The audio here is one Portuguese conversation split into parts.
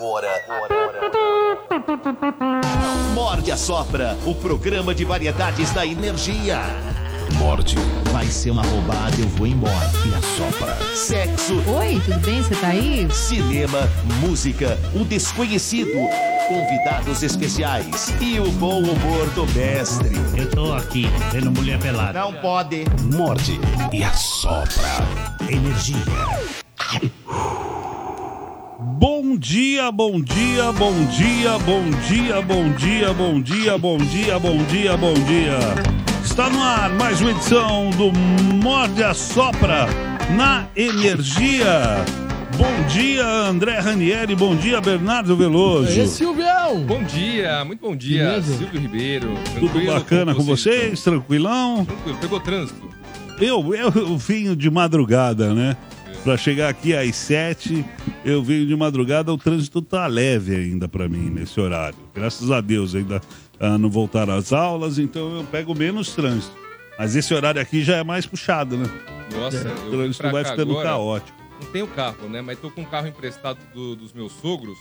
agora. Morde a Sopra, o programa de variedades da Energia. Morde. Vai ser uma roubada, eu vou embora. E a Sopra. Sexo. Oi, tudo bem? Você tá aí? Cinema, música, o desconhecido, convidados especiais e o bom humor do mestre. Eu tô aqui, vendo mulher pelada. Não pode. Morde e a Sopra. Energia. Bom dia. Está no ar mais uma edição do Morde a Sopra na Energia. Bom dia, André Ranieri. Bom dia, Bernardo Veloso. E aí, Silvião? Bom dia, muito bom dia, beleza? Silvio Ribeiro. Tudo bacana com vocês? Tranquilão? Tranquilo, pegou trânsito? Eu vim de madrugada, né? Pra chegar aqui às 7, eu venho de madrugada, o trânsito tá leve ainda pra mim nesse horário. Graças a Deus ainda não voltaram as aulas, então eu pego menos trânsito. Mas esse horário aqui já é mais puxado, né? Nossa, o trânsito vai ficando agora, caótico. Não tenho carro, né? Mas tô com um carro emprestado dos meus sogros.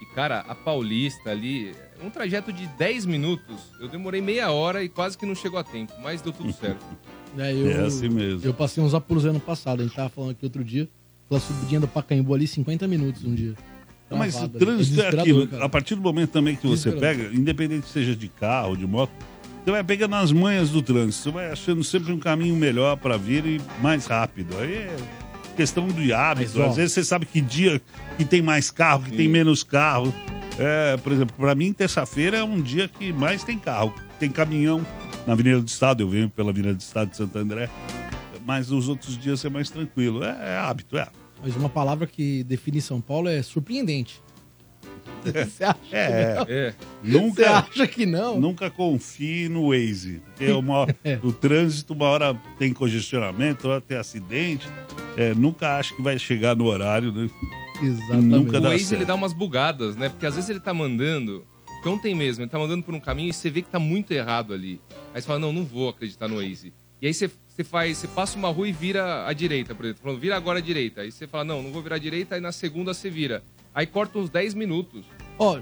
E, cara, a Paulista ali, um trajeto de 10 minutos, eu demorei meia hora e quase que não chegou a tempo, mas deu tudo certo. É assim mesmo. Eu passei uns apuros ano passado, a gente tava falando aqui outro dia, pela subidinha do Pacaembu ali, 50 minutos um dia. Mas o trânsito é aquilo, cara. A partir do momento também que você pega, independente que seja de carro, de moto, você vai pegando as manhas do trânsito, você vai achando sempre um caminho melhor pra vir e mais rápido, aí é questão de hábito. Mas, às vezes você sabe que dia que tem mais carro, que tem menos carro. Por exemplo, pra mim, terça-feira é um dia que mais tem carro, tem caminhão. Na Avenida do Estado, eu venho pela Avenida do Estado de Santo André, mas nos outros dias é mais tranquilo. É hábito. Mas uma palavra que define São Paulo é surpreendente. Você acha que não? Você acha que não? Nunca confie no Waze. Porque o trânsito, uma hora tem congestionamento, uma hora tem acidente. Nunca acho que vai chegar no horário, né? Exatamente. Nunca dá o Waze certo. Ele dá umas bugadas, né? Porque às vezes ele tá mandando... Porque ontem mesmo, ele tá mandando por um caminho e você vê que tá muito errado ali. Aí você fala, não vou acreditar no Waze. E aí você passa uma rua e vira à direita, por exemplo. Falando, vira agora à direita. Aí você fala, não vou virar à direita. Aí na segunda você vira. Aí corta uns 10 minutos.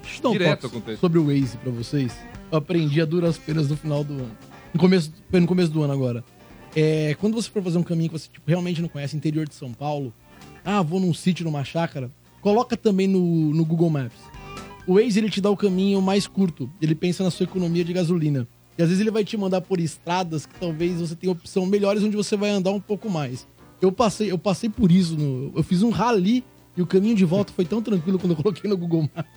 Deixa eu dar um toque sobre o Waze pra vocês. Eu aprendi a duras penas no final do ano. No começo do ano agora. Quando você for fazer um caminho que você realmente não conhece, interior de São Paulo. Vou num sítio, numa chácara. Coloca também no Google Maps. O Waze, ele te dá o caminho mais curto. Ele pensa na sua economia de gasolina. E às vezes ele vai te mandar por estradas que talvez você tenha opção melhores, onde você vai andar um pouco mais. Eu passei por isso. Eu fiz um rally e o caminho de volta foi tão tranquilo quando eu coloquei no Google Maps.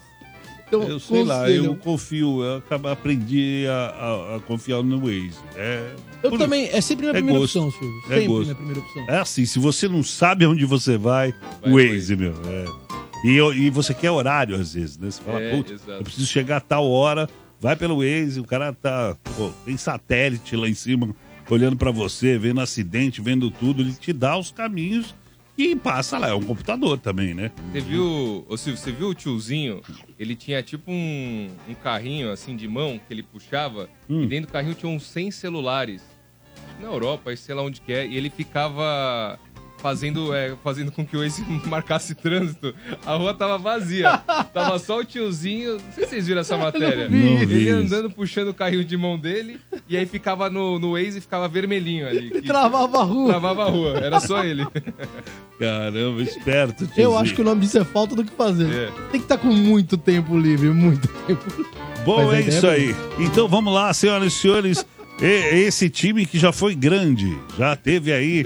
Então, eu sei lá, eu confio. Aprendi a confiar no Waze. Eu também. É sempre minha primeira opção, Silvio. Sempre minha primeira opção. É assim, se você não sabe aonde você vai, o Waze, meu. E você quer horário, às vezes, né? Você fala, putz, eu preciso chegar a tal hora, vai pelo Waze, o cara tá... tem satélite lá em cima, olhando pra você, vendo acidente, vendo tudo, ele te dá os caminhos e passa lá, é um computador também, né? Você viu o tiozinho? Ele tinha tipo um carrinho, assim, de mão, que ele puxava, e dentro do carrinho tinha uns 100 celulares. Na Europa, sei lá onde que é, e ele ficava... Fazendo com que o Waze marcasse trânsito, a rua tava vazia. Tava só o tiozinho. Não sei se vocês viram essa matéria. Ele andando, puxando o carrinho de mão dele. E aí ficava no Waze e ficava vermelhinho ali. E travava a rua. Era só ele. Caramba, esperto, tiozinho. Eu acho que o nome disso é falta do que fazer. Tem que estar com muito tempo livre, muito tempo. Bom, é isso aí. Então vamos lá, senhoras e senhores. Esse time que já foi grande, já teve aí,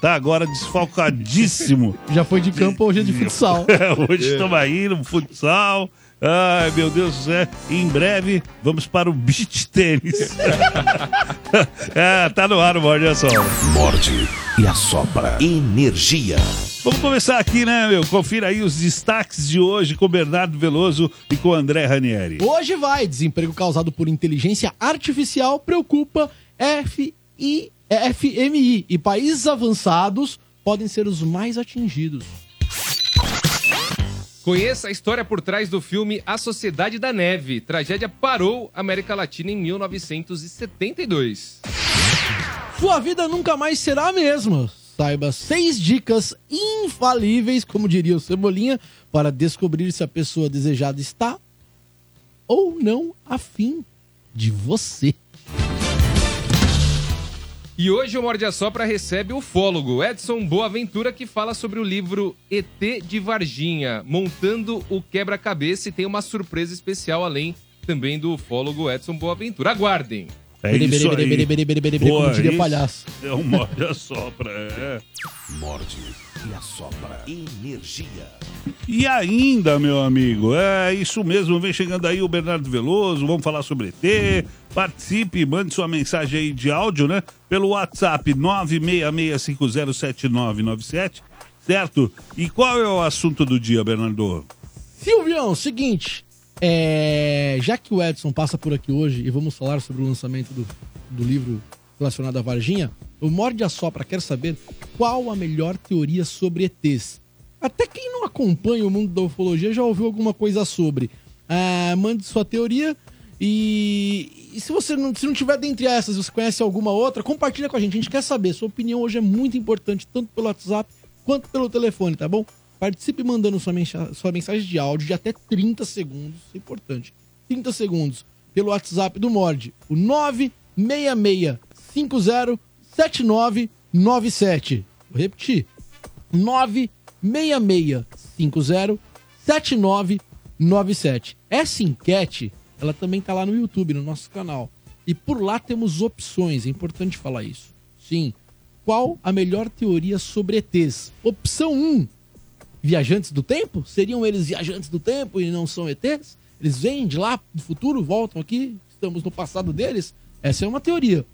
tá agora desfalcadíssimo. Já foi de campo, hoje é de futsal. Hoje estamos aí no futsal. Ai, meu Deus do céu. Em breve, vamos para o beach tênis. Tá no ar o Morde e a Sopra. Morde e a Sopra. Energia. Vamos começar aqui, né, meu? Confira aí os destaques de hoje com o Bernardo Veloso e com o André Ranieri. Hoje vai. Desemprego causado por inteligência artificial preocupa FMI. E países avançados podem ser os mais atingidos. Conheça a história por trás do filme A Sociedade da Neve. Tragédia parou a América Latina em 1972. Sua vida nunca mais será a mesma. Saiba 6 dicas infalíveis, como diria o Cebolinha, para descobrir se a pessoa desejada está ou não afim de você. E hoje o Morde e Sopra recebe o ufólogo Edson Boaventura, que fala sobre o livro ET de Varginha, montando o quebra-cabeça, e tem uma surpresa especial além também do ufólogo Edson Boaventura. Aguardem! É isso aí. Como diria palhaço. É um Morde e Sopra, é. Morde e Sopra. Energia. E ainda, meu amigo, é isso mesmo. Vem chegando aí o Bernardo Veloso, vamos falar sobre ET. Participe, mande sua mensagem aí de áudio, né? Pelo WhatsApp 966507997, certo? E qual é o assunto do dia, Bernardo? Silvião, seguinte, já que o Edson passa por aqui hoje e vamos falar sobre o lançamento do livro relacionado à Varginha, o Morde e Sopra quer saber qual a melhor teoria sobre ETs. Até quem não acompanha o mundo da ufologia já ouviu alguma coisa sobre. Ah, mande sua teoria. E se você não tiver dentre essas, você conhece alguma outra, compartilha com a gente quer saber. Sua opinião hoje é muito importante, tanto pelo WhatsApp quanto pelo telefone, tá bom? Participe mandando sua mensagem de áudio de até 30 segundos, isso é importante. 30 segundos pelo WhatsApp do Morde, o 966507997. Vou repetir, 966507997. Essa enquete... ela também está lá no YouTube, no nosso canal. E por lá temos opções, é importante falar isso. Sim, qual a melhor teoria sobre ETs? Opção 1, viajantes do tempo? Seriam eles viajantes do tempo e não são ETs? Eles vêm de lá do futuro, voltam aqui, estamos no passado deles? Essa é uma teoria.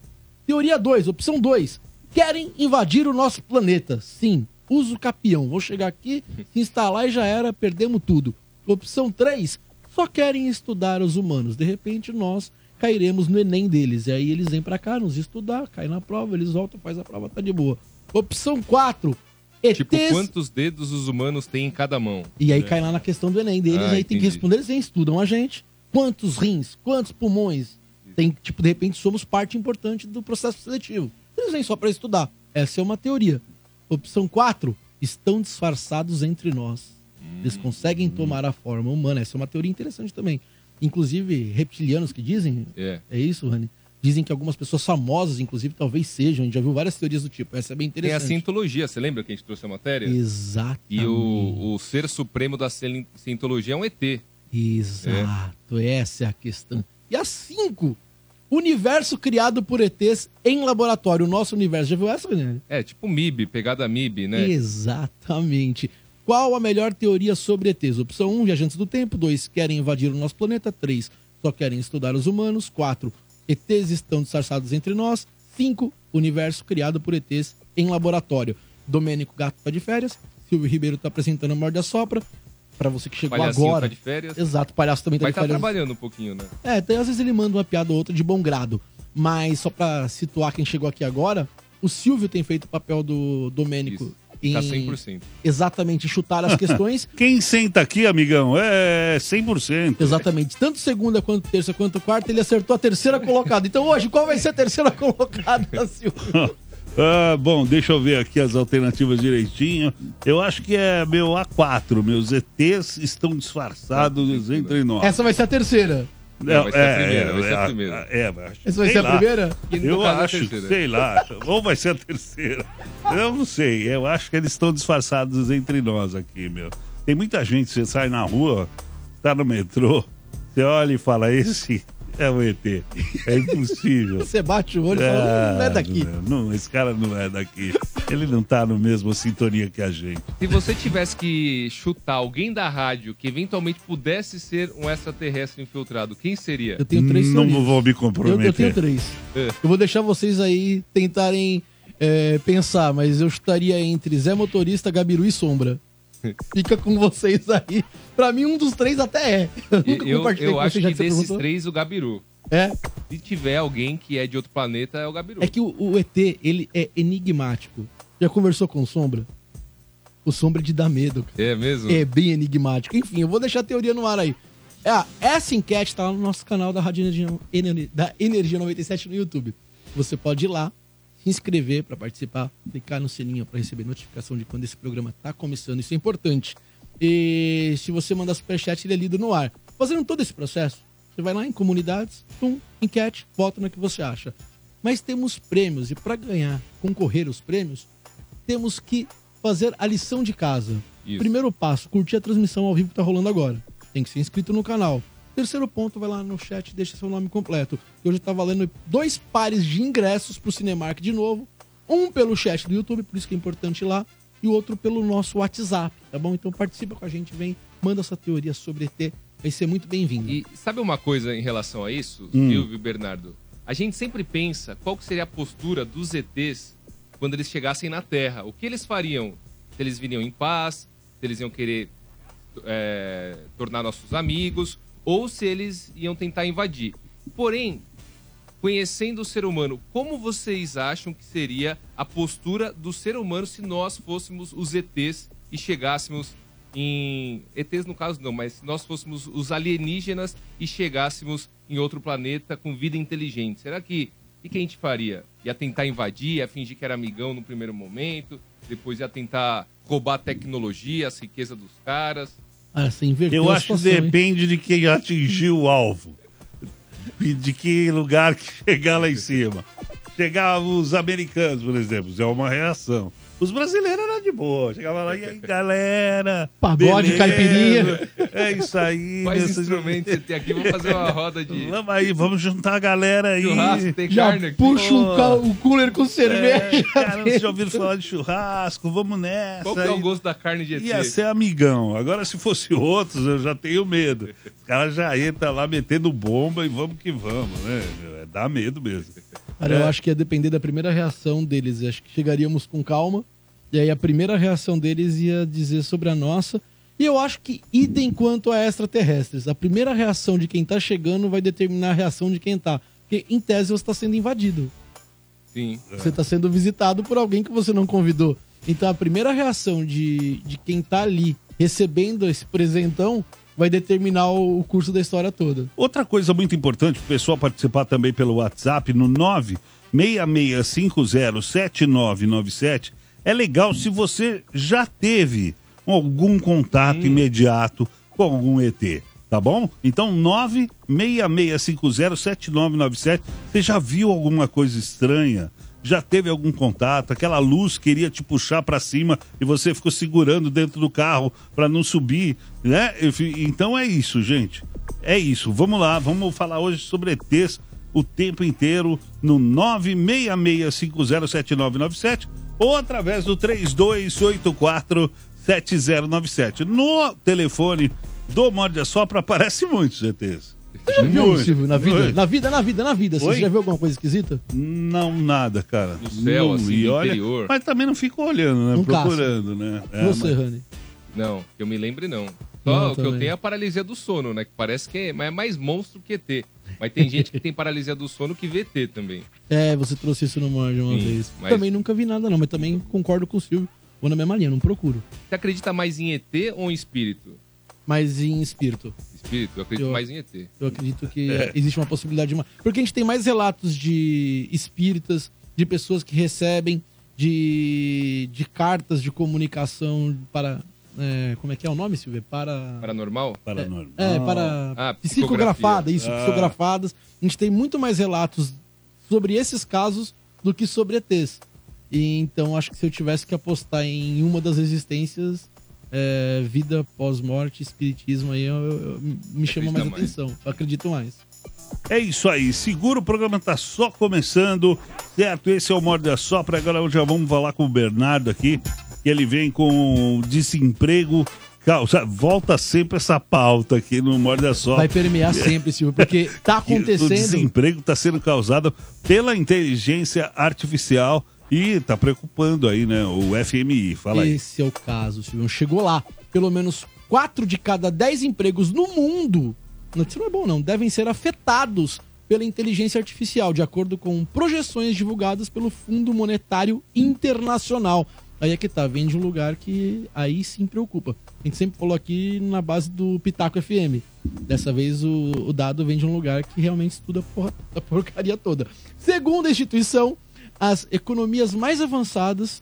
Teoria 2, opção 2, querem invadir o nosso planeta? Sim, uso capião, vou chegar aqui, se instalar e já era, perdemos tudo. Opção 3, só querem estudar os humanos. De repente, nós cairemos no Enem deles. E aí eles vêm pra cá, nos estudar, caem na prova, eles voltam, faz a prova, tá de boa. Opção 4. ETs... tipo, quantos dedos os humanos têm em cada mão? E aí cai lá na questão do Enem deles, aí entendi. Tem que responder, eles vêm, estudam a gente. Quantos rins? Quantos pulmões? Tem, tipo, de repente, somos parte importante do processo seletivo. Eles vêm só pra estudar. Essa é uma teoria. Opção 4. Estão disfarçados entre nós. Eles conseguem tomar a forma humana. Essa é uma teoria interessante também. Inclusive, reptilianos que dizem... É isso, Rani? Dizem que algumas pessoas famosas, inclusive, talvez sejam. A gente já viu várias teorias do tipo. Essa é bem interessante. Tem a Sintologia. Você lembra que a gente trouxe a matéria? Exatamente. E o ser supremo da Sintologia é um ET. Exato. Essa é a questão. E a 5... universo criado por ETs em laboratório. O nosso universo. Já viu essa, Rani? É, tipo MIB. Pegada MIB, né? Exatamente. Qual a melhor teoria sobre ETs? Opção 1, viajantes do tempo. 2, querem invadir o nosso planeta. 3, só querem estudar os humanos. 4, ETs estão disfarçados entre nós. 5, universo criado por ETs em laboratório. Domênico Gato tá de férias. Silvio Ribeiro tá apresentando a Morde e Sopra. Pra você que chegou Palhacinho agora. Tá de férias. Exato, o palhaço também tá de férias. Vai tá trabalhando um pouquinho, né? Tem, às vezes ele manda uma piada ou outra de bom grado. Mas só pra situar quem chegou aqui agora, o Silvio tem feito o papel do Domênico. Isso. Tá 100%. Exatamente, chutar as questões. Quem senta aqui, amigão, é 100%. Exatamente. Tanto segunda, quanto terça, quanto quarta, ele acertou a terceira colocada. Então hoje, qual vai ser a terceira colocada, Silvio? Bom, deixa eu ver aqui as alternativas direitinho. Eu acho que é meu A4. Meus ETs estão disfarçados entre nós. Essa vai ser a terceira. Não, vai ser a primeira, vai ser a primeira. Essa vai ser a primeira? Eu acho, sei lá. Ou vai ser a terceira. Eu não sei, eu acho que eles estão disfarçados entre nós aqui, meu. Tem muita gente, você sai na rua, tá no metrô, você olha e fala, esse é o ET. É impossível. Você bate o olho e fala, não é daqui. Não, esse cara não é daqui. Ele não tá no mesmo sintonia que a gente. Se você tivesse que chutar alguém da rádio que eventualmente pudesse ser um extraterrestre infiltrado, quem seria? Eu tenho 3 teorias. Não vou me comprometer. Eu tenho 3. Eu vou deixar vocês aí tentarem pensar, mas eu chutaria entre Zé Motorista, Gabiru e Sombra. Fica com vocês aí. Pra mim, um dos 3 até é. Eu acho que desses 3, o Gabiru. É? Se tiver alguém que é de outro planeta, é o Gabiru. É que o ET, ele é enigmático. Já conversou com o Sombra? O Sombra é de dar medo, cara. É mesmo? É bem enigmático. Enfim, eu vou deixar a teoria no ar aí. Essa enquete tá lá no nosso canal da Rádio Energia, da Energia 97 no YouTube. Você pode ir lá, se inscrever para participar, clicar no sininho para receber notificação de quando esse programa tá começando. Isso é importante. E se você mandar superchat, ele é lido no ar. Fazendo todo esse processo, você vai lá em comunidades, enquete, vota no que você acha. Mas temos prêmios, e para ganhar, concorrer aos prêmios, temos que fazer a lição de casa. Isso. Primeiro passo, curtir a transmissão ao vivo que tá rolando agora. Tem que ser inscrito no canal. Terceiro ponto, vai lá no chat e deixa seu nome completo. Hoje tá valendo 2 pares de ingressos pro Cinemark de novo. Um pelo chat do YouTube, por isso que é importante ir lá. E o outro pelo nosso WhatsApp, tá bom? Então participa com a gente, vem, manda sua teoria sobre ET. Vai ser muito bem-vindo. E sabe uma coisa em relação a isso, Silvio e Bernardo? A gente sempre pensa qual que seria a postura dos ETs quando eles chegassem na Terra. O que eles fariam? Se eles viriam em paz, se eles iam querer tornar nossos amigos, ou se eles iam tentar invadir. Porém, conhecendo o ser humano, como vocês acham que seria a postura do ser humano se nós fôssemos os ETs e chegássemos em... ETs no caso não, mas se nós fôssemos os alienígenas e chegássemos em outro planeta com vida inteligente. Será que... O que a gente faria? Ia tentar invadir, ia fingir que era amigão no primeiro momento, depois ia tentar roubar a tecnologia, a riqueza dos caras. Ah, você inverteu a situação, que depende, hein? De quem atingiu o alvo. De que lugar que chegar lá em cima. Chegar os americanos, por exemplo, é uma reação. Os brasileiros eram de boa. Chegava lá, e aí, galera? Pagode, caipirinha. É isso aí. Quais instrumentos você tem aqui? Vamos fazer uma roda de... Vamos aí, vamos juntar a galera aí. Churrasco, tem carne aqui. Puxa o cooler com cerveja. Cara, vocês já ouviram falar de churrasco? Vamos nessa. Qual que é o gosto da carne de ET? Ia ser amigão. Agora, se fosse outros, eu já tenho medo. Os caras já entram lá metendo bomba e vamos que vamos, né? Dá medo mesmo. Cara, eu acho que ia depender da primeira reação deles. Acho que chegaríamos com calma. E aí a primeira reação deles ia dizer sobre a nossa. E eu acho que, idem quanto a extraterrestres, a primeira reação de quem tá chegando vai determinar a reação de quem tá. Porque, em tese, você tá sendo invadido. Sim. Você tá sendo visitado por alguém que você não convidou. Então a primeira reação de quem tá ali recebendo esse presentão vai determinar o curso da história toda. Outra coisa muito importante, o pessoal participar também pelo WhatsApp no 966507997. É legal se você já teve algum contato imediato com algum ET, tá bom? Então 966507997, você já viu alguma coisa estranha? Já teve algum contato, aquela luz queria te puxar para cima e você ficou segurando dentro do carro para não subir, né? Então é isso, gente. É isso. Vamos lá, vamos falar hoje sobre ETs o tempo inteiro no 966507997 ou através do 32847097. No telefone do Morde e Sopra aparece muitos ETs. Você já viu, Silvio, na vida? Você já viu alguma coisa esquisita? Não, nada, cara. No céu, não, assim, no interior. Mas também não fico olhando, né? Não procurando, caça, né? Você, Rani? Não, que eu me lembre, não. Só o que eu tenho é a paralisia do sono, né? Que parece que é mais monstro que ET. Mas tem gente que tem paralisia do sono que vê ET também. É, você trouxe isso no Morde uma vez. Mas... Também nunca vi nada, não. Mas também concordo com o Silvio. Vou na mesma linha, não procuro. Você acredita mais em ET ou em espírito? Mais em espírito. Eu acredito mais em ET. Eu acredito que existe uma possibilidade de uma... Porque a gente tem mais relatos de espíritas, de pessoas que recebem, de cartas de comunicação para... como é que é o nome, Silvio? Paranormal? Paranormal. Psicografada, psicografadas. A gente tem muito mais relatos sobre esses casos do que sobre ETs. E, então, acho que se eu tivesse que apostar em uma das existências... vida pós-morte, espiritismo aí eu me chama mais atenção, eu acredito mais. É isso aí, segura, o programa tá só começando, certo? Esse é o Morde e Sopra. Agora hoje já vamos falar com o Bernardo aqui, que ele vem com desemprego. Volta sempre essa pauta aqui no Morde e Sopra. Vai permear sempre, Silvio, porque tá acontecendo. O desemprego tá sendo causado pela inteligência artificial. E tá preocupando aí, né? O FMI, fala aí. Esse é o caso, Silvio. Chegou lá. Pelo menos 4 de cada 10 empregos no mundo, isso não é bom não, devem ser afetados pela inteligência artificial, de acordo com projeções divulgadas pelo Fundo Monetário Internacional. Aí é que tá, vem de um lugar que aí sim preocupa. A gente sempre falou aqui na base do Pitaco FM. Dessa vez o dado vem de um lugar que realmente estuda a porcaria toda. Segundo a instituição, as economias mais avançadas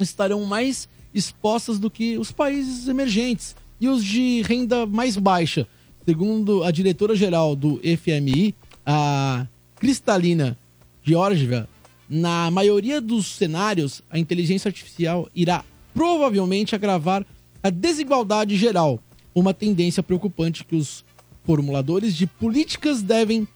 estarão mais expostas do que os países emergentes e os de renda mais baixa. Segundo a diretora-geral do FMI, a Cristalina Georgieva, na maioria dos cenários, a inteligência artificial irá provavelmente agravar a desigualdade geral, uma tendência preocupante que os formuladores de políticas devem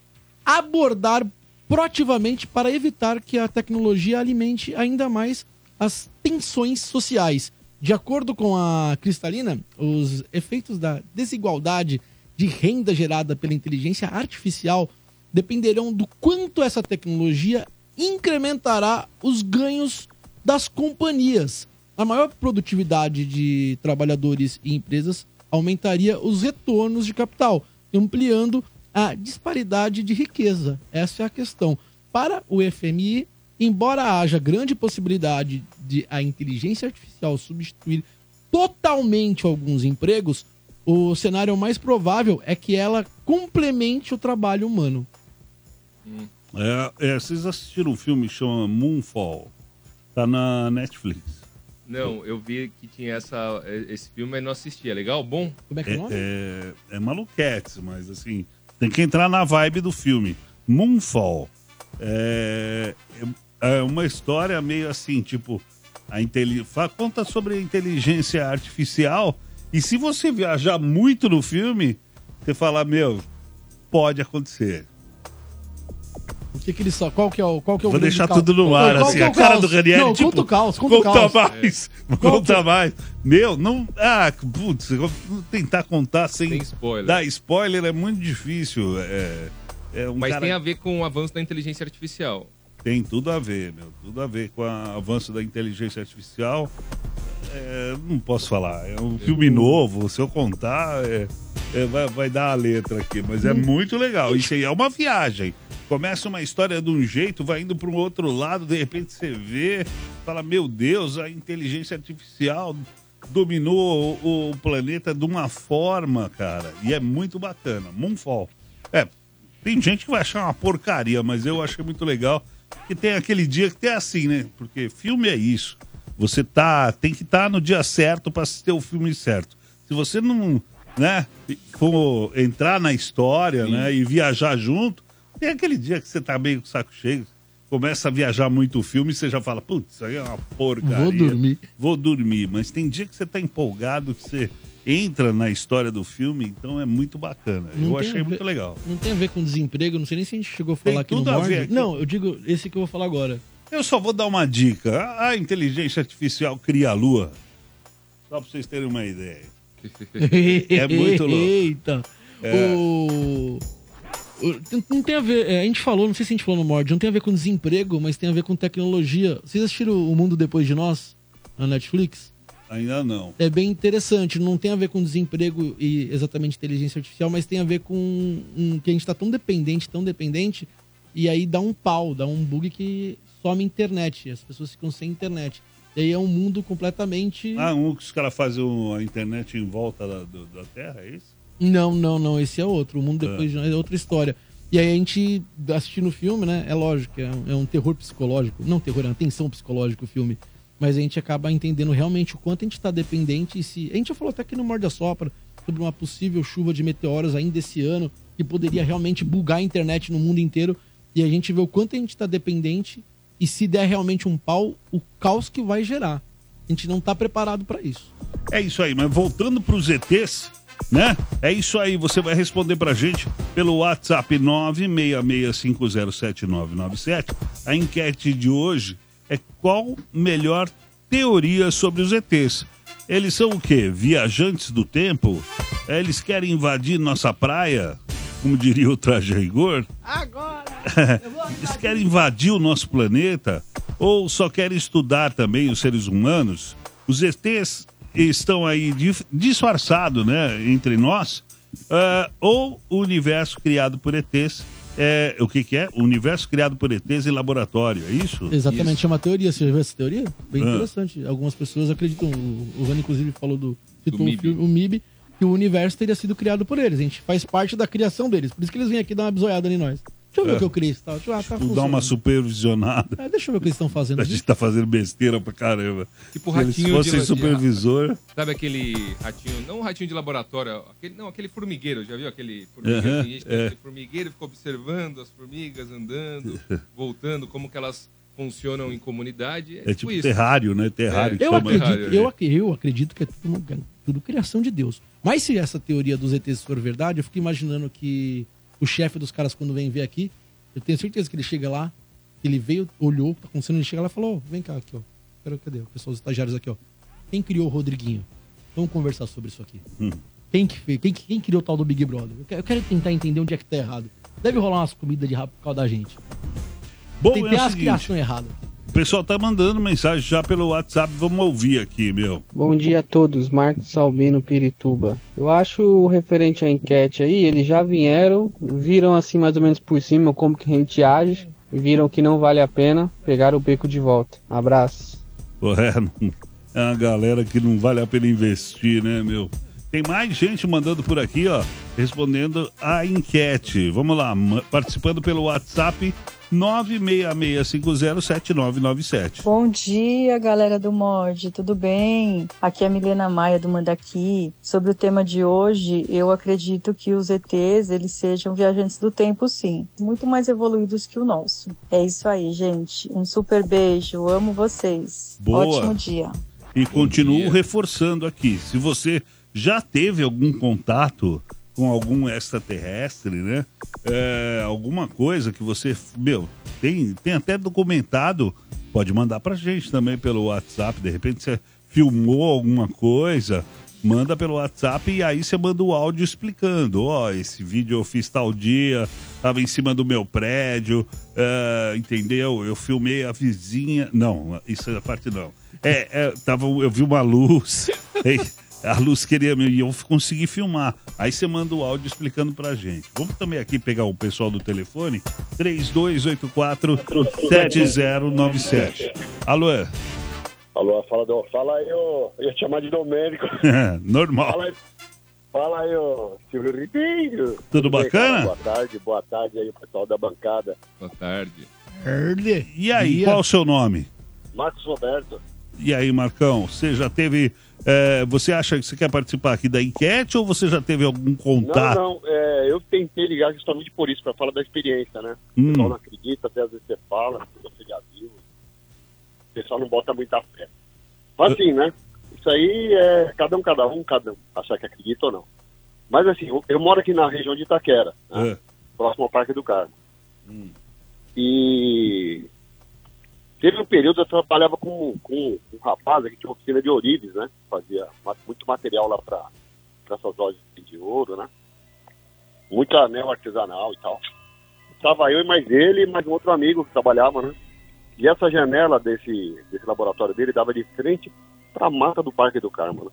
abordar proativamente para evitar que a tecnologia alimente ainda mais as tensões sociais. De acordo com a Cristalina, os efeitos da desigualdade de renda gerada pela inteligência artificial dependerão do quanto essa tecnologia incrementará os ganhos das companhias. A maior produtividade de trabalhadores e empresas aumentaria os retornos de capital, ampliando a disparidade de riqueza. Essa é a questão. Para o FMI, embora haja grande possibilidade de a inteligência artificial substituir totalmente alguns empregos, o cenário mais provável é que ela complemente o trabalho humano. Vocês assistiram um filme que chama Moonfall? Tá na Netflix. Não, eu vi que tinha esse filme, mas não assisti. É legal? Bom? Como é que é o nome? É maluquete, mas assim, tem que entrar na vibe do filme. Moonfall. É uma história meio assim, tipo, conta sobre a inteligência artificial. E se você viajar muito no filme, você fala, pode acontecer. O que ele só? Qual que é o Vou deixar tudo no ar, assim. A cara do Ranieri, não, tipo... Conta mais. Meu, não... Ah, putz, tentar contar sem spoiler. Dar spoiler é muito difícil. Mas tem a ver com o avanço da inteligência artificial. Tem tudo a ver, meu. Tudo a ver com o avanço da inteligência artificial. Não posso falar. É um filme novo. Se eu contar, vai dar a letra aqui. Mas é muito legal. Isso aí é uma viagem. Começa uma história de um jeito, vai indo para um outro lado, de repente você vê, fala, meu Deus, a inteligência artificial dominou o planeta de uma forma, cara. E é muito bacana. Moonfall. Tem gente que vai achar uma porcaria, mas eu achei muito legal. Porque tem aquele dia que tem assim, né? Porque filme é isso. Você tem que estar no dia certo para assistir o filme certo. Se você não, né, for entrar na história, né, e viajar junto, tem aquele dia que você tá meio com o saco cheio, começa a viajar muito o filme e você já fala, putz, isso aí é uma porcaria. Vou dormir. Mas tem dia que você tá empolgado, que você entra na história do filme, então é muito bacana. Eu achei muito legal. Não tem a ver com desemprego, não sei nem se a gente chegou a falar aqui no Morde. Não, eu digo esse que eu vou falar agora. Eu só vou dar uma dica. A inteligência artificial cria a lua. Só pra vocês terem uma ideia. É muito louco. Eita. Não tem a ver, a gente falou, não sei se a gente falou no Morde, não tem a ver com desemprego, mas tem a ver com tecnologia. Vocês assistiram O Mundo Depois de Nós, na Netflix? Ainda não. É bem interessante, não tem a ver com desemprego e exatamente inteligência artificial, mas tem a ver com que a gente tá tão dependente, e aí dá um bug que some internet, as pessoas ficam sem internet. E aí é um mundo completamente... que os caras fazem a internet em volta da Terra, é isso? Não, esse é outro. O Mundo Depois de Nós é outra história. E aí a gente, assistindo o filme, né, é lógico, é um terror psicológico. Não terror, é uma tensão psicológica o filme. Mas a gente acaba entendendo realmente o quanto a gente está dependente. A gente já falou até aqui no Morde e Sopra sobre uma possível chuva de meteoros ainda esse ano, que poderia realmente bugar a internet no mundo inteiro. E a gente vê o quanto a gente está dependente e se der realmente um pau, o caos que vai gerar. A gente não está preparado para isso. É isso aí, mas voltando para os ETs... Né? É isso aí, você vai responder pra gente pelo WhatsApp 966507997. A enquete de hoje é qual melhor teoria sobre os ETs. Eles são o quê? Viajantes do tempo? Eles querem invadir nossa praia? Como diria o Traje a Rigor? Agora! Eles querem invadir o nosso planeta? Ou só querem estudar também os seres humanos? Os ETs... estão aí disfarçados, né, entre nós, ou o universo criado por ETs, o que é? O universo criado por ETs em laboratório, é isso? Exatamente, isso. Chama teoria, você já viu essa teoria? Bem interessante, algumas pessoas acreditam, o Rani inclusive falou citou o MIB, que o universo teria sido criado por eles, a gente faz parte da criação deles, por isso que eles vêm aqui dar uma bisoiada em nós. Deixa eu ver o que o Cris tá. Deixa eu dar uma supervisionada. É, deixa eu ver o que eles estão fazendo. A gente tá fazendo besteira pra caramba. Tipo ratinho de laboratório. Se fosse supervisor. Sabe aquele ratinho, não um ratinho de laboratório, aquele, não, aquele formigueiro, já viu? Aquele formigueiro, aquele formigueiro ficou observando as formigas andando, voltando, como que elas funcionam em comunidade. É tipo isso. Terrário, né? Terrário. É. Eu acredito que é tudo criação de Deus. Mas se essa teoria dos ETs for verdade, eu fico imaginando que o chefe dos caras, quando vem ver aqui, eu tenho certeza que ele chega lá, ele veio, olhou, tá acontecendo, ele chega lá e falou, oh, vem cá, aqui, ó. Cadê? O pessoal, os estagiários aqui, ó. Quem criou o Rodriguinho? Vamos conversar sobre isso aqui. Quem criou o tal do Big Brother? Eu quero tentar entender onde é que tá errado. Deve rolar umas comidas de rabo por causa da gente. Bom, tem as criações erradas. O pessoal tá mandando mensagem já pelo WhatsApp, vamos ouvir aqui, meu. Bom dia a todos, Marcos Albino, Pirituba. Eu acho, referente à enquete aí, eles já vieram, viram assim mais ou menos por cima como que a gente age, e viram que não vale a pena, pegaram o beco de volta. Abraço. É uma galera que não vale a pena investir, né, meu? Tem mais gente mandando por aqui, ó, respondendo a enquete. Vamos lá, participando pelo WhatsApp... 966507997. Bom dia, galera do Morde, tudo bem? Aqui é a Milena Maia do Mandaqui. Sobre o tema de hoje, eu acredito que os ETs, eles sejam viajantes do tempo, sim. Muito mais evoluídos que o nosso. É isso aí, gente. Um super beijo, amo vocês. Boa. Ótimo dia. E continuo reforçando aqui, se você já teve algum contato... com algum extraterrestre, né? É, alguma coisa que você... Meu, tem até documentado, pode mandar pra gente também pelo WhatsApp. De repente você filmou alguma coisa, manda pelo WhatsApp e aí você manda o áudio explicando. Ó, esse vídeo eu fiz tal dia, tava em cima do meu prédio, entendeu? Eu filmei a vizinha... Não, isso é a parte não. Eu vi uma luz... A luz queria e eu consegui filmar. Aí você manda o áudio explicando pra gente. Vamos também aqui pegar o pessoal do telefone 3284-7097. Alô? Alô, fala aí, ô. Eu ia te chamar de Domênico. Normal. Fala aí, ô Silvio Ribeiro. Tudo bacana? Boa tarde aí, pessoal da bancada. Boa tarde. E aí, qual o seu nome? Marcos Roberto. E aí, Marcão, você já teve... você acha que você quer participar aqui da enquete ou você já teve algum contato? Não, eu tentei ligar justamente por isso, para falar da experiência, né? O pessoal não acredita, até às vezes você fala, você já viu, o pessoal não bota muita fé. Mas assim, né? Isso aí é cada um, achar que acredita ou não. Mas assim, eu moro aqui na região de Itaquera, né? Próximo ao Parque do Carmo. E teve um período eu trabalhava com um rapaz que tinha oficina de ourives, né? Fazia muito material lá para essas lojas de ouro, né? Muito anel artesanal e tal. Estava eu e mais ele e mais um outro amigo que trabalhava, né? E essa janela desse laboratório dele dava de frente para a mata do Parque do Carmo, né?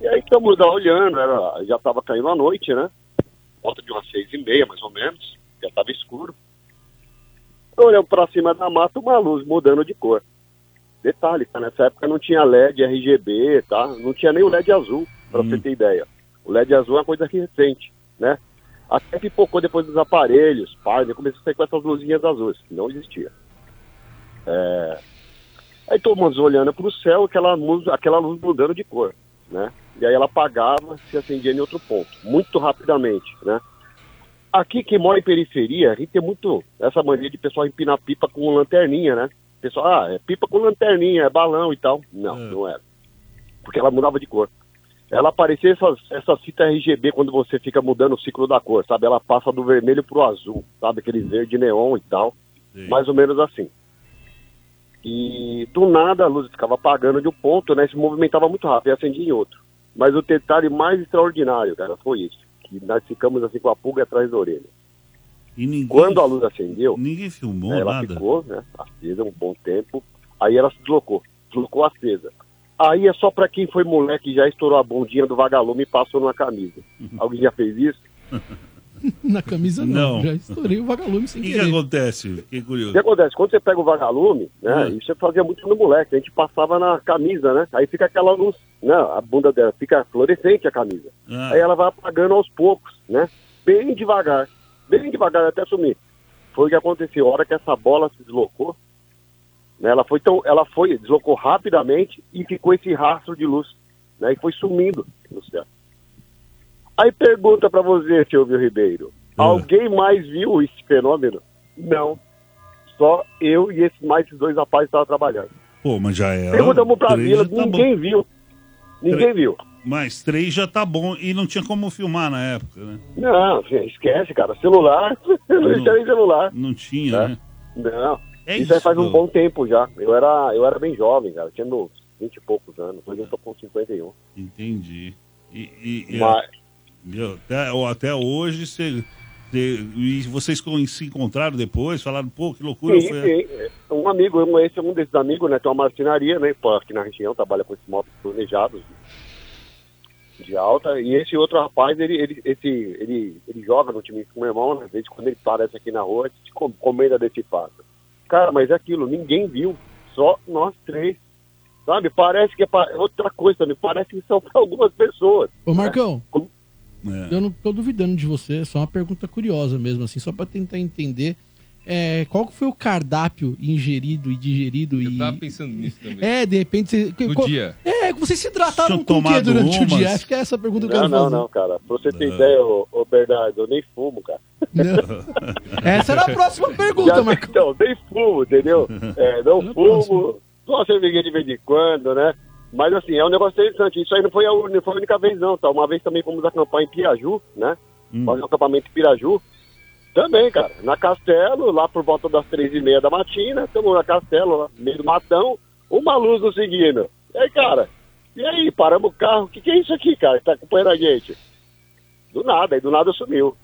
E aí estamos lá olhando, já estava caindo a noite, né? Volta de umas 6:30, mais ou menos. Já estava escuro. Olhando pra cima da mata, uma luz mudando de cor. Detalhe, tá? Nessa época não tinha LED RGB, tá? Não tinha nem o LED azul, pra você ter ideia. O LED azul é uma coisa recente, né? Até pipocou depois dos aparelhos, painéis, começou a sair com essas luzinhas azuis, que não existia. Aí tomamos olhando pro céu, aquela luz mudando de cor, né? E aí ela apagava, se acendia em outro ponto, muito rapidamente, né? Aqui, quem mora em periferia, a gente tem muito essa mania de pessoal empinar pipa com lanterninha, né? Pessoal, é pipa com lanterninha, é balão e tal. Não era. Porque ela mudava de cor. Ela parecia essa fita RGB quando você fica mudando o ciclo da cor, sabe? Ela passa do vermelho pro azul, sabe? Aquele verde neon e tal. Sim. Mais ou menos assim. E do nada a luz ficava apagando de um ponto, né? Se movimentava muito rápido e acendia em outro. Mas o detalhe mais extraordinário, cara, foi isso. E nós ficamos assim com a pulga atrás da orelha. E ninguém, quando a luz acendeu... Ninguém filmou, né, ela nada. Ela ficou, né, acesa um bom tempo. Aí ela se deslocou acesa. Aí é só pra quem foi moleque e já estourou a bundinha do vagalume e passou na camisa. Alguém já fez isso? Na camisa não. Já estourei o vagalume sem querer. O que acontece? Fiquei curioso. O que acontece? Quando você pega o vagalume, né, isso fazia muito no moleque. A gente passava na camisa, né? Aí fica aquela luz... Não, a bunda dela fica fluorescente, a camisa. Aí ela vai apagando aos poucos, né? Bem devagar. bem devagar até sumir. Foi o que aconteceu. A hora que essa bola se deslocou, né, deslocou rapidamente e ficou esse rastro de luz, né, e foi sumindo no céu. Aí pergunta para você, Silvio Ribeiro, alguém mais viu esse fenômeno? Não. Só eu e esses dois rapazes estavam trabalhando. Pô, mas já era. Perguntamos pra vila, ninguém viu. Ninguém viu. Mas 3 já tá bom e não tinha como filmar na época, né? Não, esquece, cara. Celular, não tinha nem celular. Não tinha, é, né? Não. É isso aí faz um bom tempo já. Eu era bem jovem, cara. Tinha meus 20 e poucos anos. Hoje eu tô com 51. Entendi. Até hoje você... E vocês se encontraram depois, falaram, pô, que loucura. Sim, foi... sim. Um amigo, esse é um desses amigos, né? Tem uma marcenaria, né? Aqui na região, trabalha com esses móveis planejados de alta. E esse outro rapaz, ele joga no time com o meu irmão, né? Às vezes quando ele parece aqui na rua, a gente comenta desse fato. Cara, mas é aquilo, ninguém viu, só nós 3. Sabe? Parece que é outra coisa também, parece que são para algumas pessoas. Ô, Marcão. Né? Eu não tô duvidando de você, é só uma pergunta curiosa mesmo, assim, só para tentar entender qual foi o cardápio ingerido e digerido. Eu tava pensando nisso também. De repente dia. Vocês se hidrataram com o quê durante o dia? Acho que é essa a pergunta que eu quero fazer. Não, cara, pra você ter ideia, ô Bernardo, eu nem fumo, cara. Essa era a próxima pergunta, Marcão. Então, nem fumo, entendeu? Não fumo, só cerveja de vez em quando, né? Mas assim, é um negócio interessante. Isso aí não foi a única vez não, tá? Uma vez também fomos acampar em Pirajú, né? Fazer um acampamento em Pirajú. Também, cara, na Castelo, lá por volta das 3:30 da matina, estamos na Castelo, lá no meio do matão, uma luz nos seguindo. E aí, cara, paramos o carro, o que é isso aqui, cara, que tá acompanhando a gente? Do nada sumiu.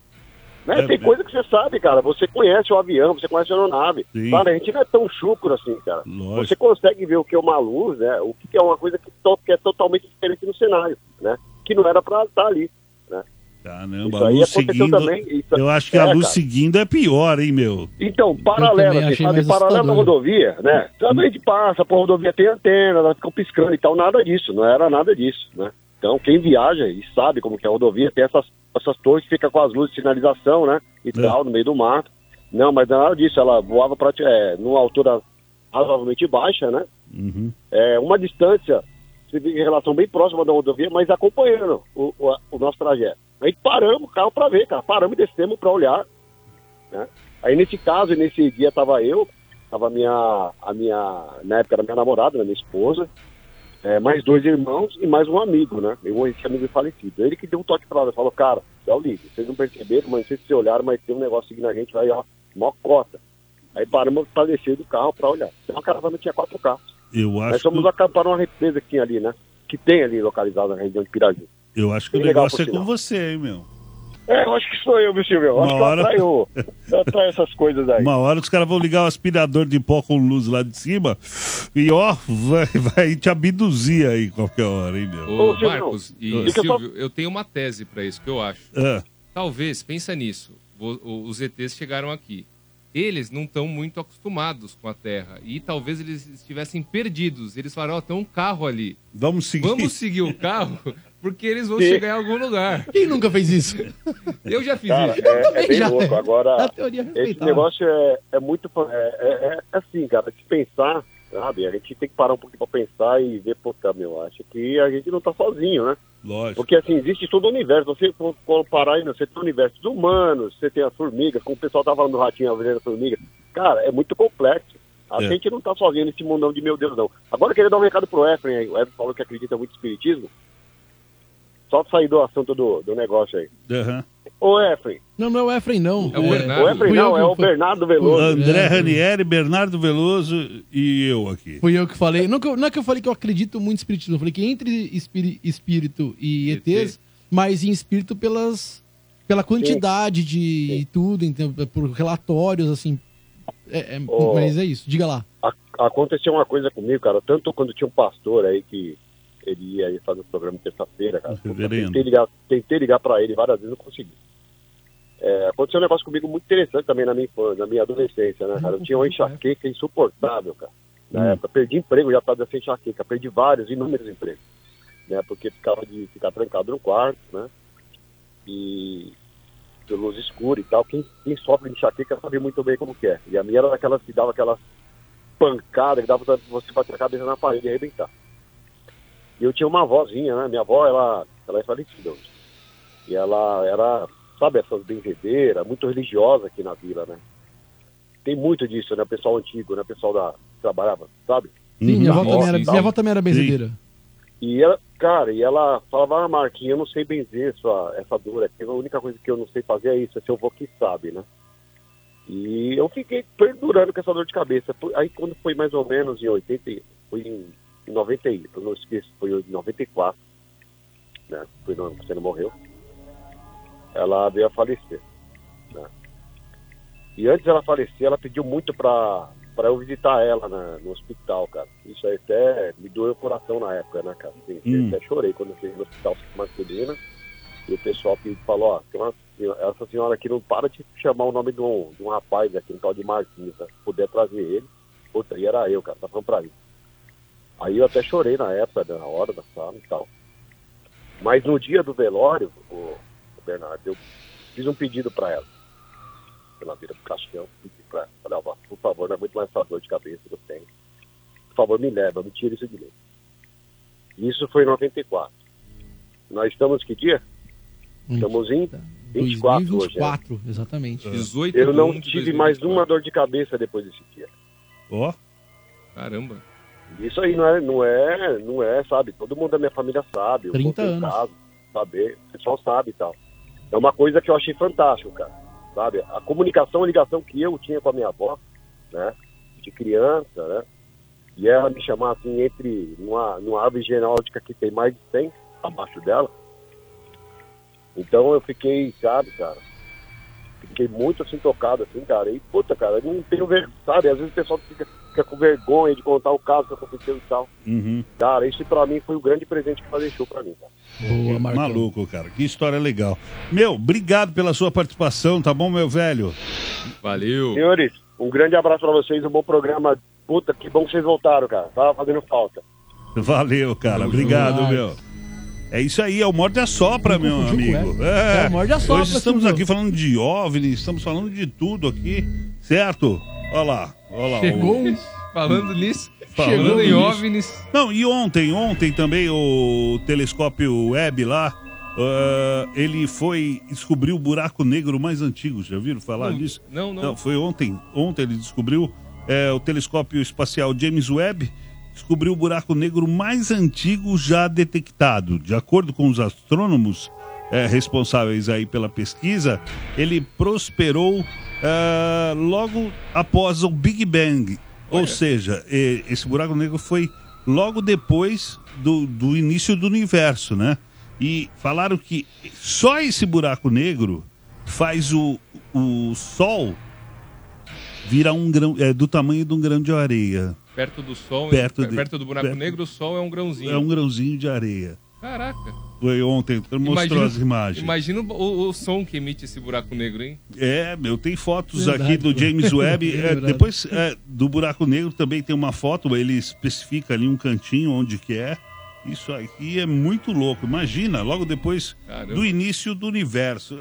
Né? Tem coisa que você sabe, cara, você conhece o avião, você conhece a aeronave. Sim. Cara, a gente não é tão chucro assim, cara. Lógico. Você consegue ver o que é uma luz, né? O que é uma coisa que é totalmente diferente no cenário, né? Que não era pra estar ali, né? Caramba, isso a luz seguindo... Também, isso... Eu acho que a luz seguindo é pior, hein, meu? Então, paralelo, você faz paralelo à rodovia, né? Também de passa por rodovia, tem antena, elas ficam piscando e tal, nada disso, não era nada disso, né? Então, quem viaja e sabe como que é a rodovia, tem essas torres que ficam com as luzes de sinalização, né? E tal, no meio do mato. Não, mas nada disso, ela voava numa altura razoavelmente baixa, né? Uhum. Uma distância, em relação bem próxima da rodovia, mas acompanhando o nosso trajeto. Aí paramos o carro pra ver, cara. Paramos e descemos pra olhar, né? Aí, nesse dia, tava na época, era minha namorada, minha esposa, mais 2 irmãos e mais um amigo, né? Esse amigo falecido. Ele que deu um toque pra ela, falou, cara, dá o ligue. Vocês não perceberam, mas não sei se vocês olharam, mas tem um negócio seguindo a gente, vai, ó, mó cota. Aí paramos pra descer do carro pra olhar. Então a caravana tinha 4 carros. Eu acho. Nós fomos acampar numa represa que tinha ali, né? Que tem ali localizada na região de Pirajú. Eu acho que o negócio é com você, hein, meu? Eu acho que sou eu, bicho, meu. Acho que eu atraio essas coisas aí. Uma hora os caras vão ligar o aspirador de pó com luz lá de cima e, vai te abduzir aí qualquer hora, hein, meu? Ô, Marcos, Silvio, eu tenho uma tese pra isso que eu acho. Talvez, pensa nisso, os ETs chegaram aqui. Eles não estão muito acostumados com a Terra. E talvez eles estivessem perdidos. Eles falaram, tem um carro ali. Vamos seguir o carro, porque eles vão chegar em algum lugar. Quem nunca fez isso? Eu já fiz isso. Eu também bem já. Louco. Agora, esse negócio é muito... É assim, cara, se pensar, sabe? A gente tem que parar um pouquinho pra pensar e ver, eu acho que a gente não tá sozinho, né? Lógico. Porque, assim, existe todo o universo. Você comparar aí, você tem o universo dos humanos, você tem as formigas, como o pessoal tava falando do ratinho, a veneno da formiga. Cara, é muito complexo. A gente não tá sozinho nesse mundão de meu Deus, não. Agora eu queria dar um recado pro Efraim aí. O Efraim falou que acredita muito no espiritismo. Só sair do assunto do negócio aí. O Efraim. Não é o Efraim, não. É o Bernardo. O Efraim não, é o Bernardo Veloso. André Ranieri, Bernardo Veloso e eu aqui. Fui eu que falei. Não é que eu falei que eu acredito muito em espiritismo. Eu falei que entre espírito e ETs, mas em espírito pela quantidade de tudo, então, por relatórios, assim. Mas é isso, diga lá. Aconteceu uma coisa comigo, cara. Tanto quando tinha um pastor aí que... Ele ia fazer o programa terça-feira, cara. Tentei ligar pra ele várias vezes, não consegui. Aconteceu um negócio comigo muito interessante também na minha infância, na minha adolescência, né, cara? Eu tinha uma enxaqueca insuportável, cara. Na época, perdi emprego já por causa dessa enxaqueca. Perdi inúmeros empregos, né? Porque ficava de ficar trancado no quarto, né? E de luz escura e tal. Quem sofre de enxaqueca sabe muito bem como que é. E a minha era daquelas que dava aquelas pancadas que dava pra você bater a cabeça na parede e arrebentar. E eu tinha uma avózinha, né? Minha avó, ela é falecida hoje. E ela era, sabe, essas benzedeiras, muito religiosa aqui na vila, né? Tem muito disso, né? Pessoal antigo, né? Pessoal da trabalhava, sabe? Sim, minha avó também era benzedeira. E ela, cara, e ela falava, ah, Marquinhos, eu não sei benzer essa dor aqui, a única coisa que eu não sei fazer é isso, é seu avô que sabe, né? E eu fiquei perdurando com essa dor de cabeça. Aí quando foi mais ou menos em 80, foi em 90, eu não esqueço, foi em 94, né? Foi no ano que você não morreu. Ela veio a falecer, né? E antes dela falecer, ela pediu muito pra eu visitar ela no hospital, cara. Isso aí até me doeu o coração na época, né, cara? Eu até chorei quando eu cheguei no hospital masculina. E o pessoal falou, ó, tem essa senhora aqui não para de chamar o nome de um rapaz aqui, um tal de Marquinhos, né? Se puder trazer ele, puta, e era eu, cara, tá falando pra mim. Aí eu até chorei na época, na hora da sala e tal. Mas no dia do velório, o Bernardo, eu fiz um pedido pra ela. Pela beira do caixão, pedi pra ela, falei, ó, por favor, não é muito mais essa dor de cabeça que eu tenho. Por favor, me leva, me tira isso de mim. Isso foi em 94. Nós estamos que dia? Estamos em 24 hoje. 24, né? Exatamente. 18, eu não tive 20, mais 24. Uma dor de cabeça depois desse dia. Ó, caramba. Isso aí não é, sabe? Todo mundo da minha família sabe. 30 anos. Sabe, o pessoal sabe e tal. É uma coisa que eu achei fantástico, cara. Sabe? A comunicação, a ligação que eu tinha com a minha avó, né? De criança, né? E ela me chamar assim, entre numa árvore genealógica que tem mais de 100 abaixo dela. Então eu fiquei, sabe, cara, fiquei muito assim tocado, assim, cara, e puta, cara, eu não tenho vergonha, sabe, às vezes o pessoal fica com vergonha de contar o caso que aconteceu e tal. Uhum. Cara, isso pra mim foi o grande presente que ela deixou pra mim, cara. Boa, Marcão. Maluco, cara, que história legal. Meu, obrigado pela sua participação, tá bom, meu velho? Valeu. Senhores, um grande abraço pra vocês, um bom programa, puta, que bom que vocês voltaram, cara, tava fazendo falta. Valeu, cara, obrigado, meu. É isso aí, é o Morde e a Sopra, meu amigo. É o Morde e a Sopra. Hoje estamos aqui falando de OVNI, estamos falando de tudo aqui, certo? Olha lá. Chegou falando nisso, chegou em OVNIs. Não, e ontem também o telescópio Webb lá, ele foi descobrir o buraco negro mais antigo, já viram falar disso? Não, foi ontem ele descobriu o telescópio espacial James Webb, descobriu o buraco negro mais antigo já detectado. De acordo com os astrônomos responsáveis aí pela pesquisa, ele prosperou logo após o Big Bang. Ou seja, esse buraco negro foi logo depois do início do universo, né? E falaram que só esse buraco negro faz o Sol virar um grão, do tamanho de um grão de areia. Perto do Sol, perto do buraco negro, o Sol é um grãozinho. É um grãozinho de areia. Caraca. Foi ontem, mostrou as imagens. Imagina o som que emite esse buraco negro, hein? É, meu, tem fotos aqui do James Webb. Depois do buraco negro também tem uma foto, ele especifica ali um cantinho onde que é. Isso aqui é muito louco. Imagina, logo depois do início do universo.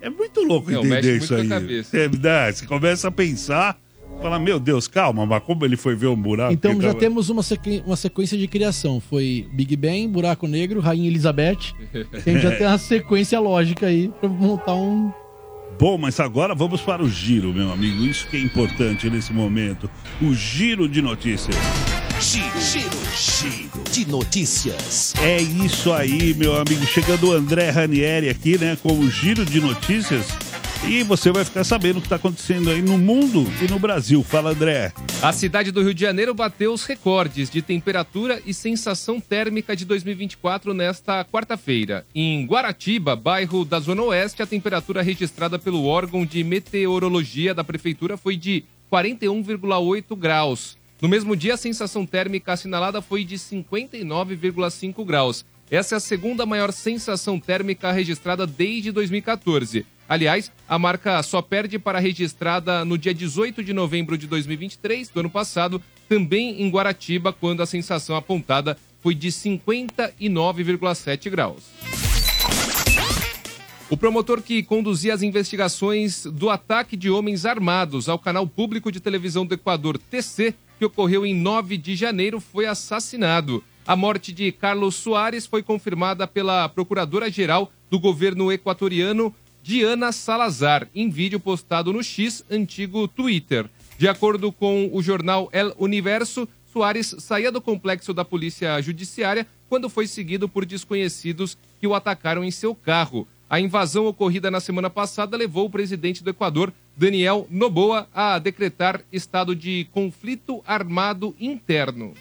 É muito louco entender isso aí. É verdade, você começa a pensar... Fala, meu Deus, calma, mas como ele foi ver um buraco? Então já temos uma sequência de criação. Foi Big Bang, buraco negro, Rainha Elizabeth. A gente já tem uma sequência lógica aí pra montar um... Bom, mas agora vamos para o giro, meu amigo. Isso que é importante nesse momento. O giro de notícias. Giro de notícias. É isso aí, meu amigo. Chegando o André Ranieri aqui, né, com o giro de notícias. E você vai ficar sabendo o que está acontecendo aí no mundo e no Brasil. Fala, André. A cidade do Rio de Janeiro bateu os recordes de temperatura e sensação térmica de 2024 nesta quarta-feira. Em Guaratiba, bairro da Zona Oeste, a temperatura registrada pelo órgão de meteorologia da prefeitura foi de 41,8 graus. No mesmo dia, a sensação térmica assinalada foi de 59,5 graus. Essa é a segunda maior sensação térmica registrada desde 2014. Aliás, a marca só perde para a registrada no dia 18 de novembro de 2023, do ano passado, também em Guaratiba, quando a sensação apontada foi de 59,7 graus. O promotor que conduzia as investigações do ataque de homens armados ao canal público de televisão do Equador, TC, que ocorreu em 9 de janeiro, foi assassinado. A morte de Carlos Soares foi confirmada pela Procuradora-Geral do governo equatoriano, Diana Salazar, em vídeo postado no X, antigo Twitter. De acordo com o jornal El Universo, Soares saía do complexo da Polícia Judiciária quando foi seguido por desconhecidos que o atacaram em seu carro. A invasão ocorrida na semana passada levou o presidente do Equador, Daniel Noboa, a decretar estado de conflito armado interno.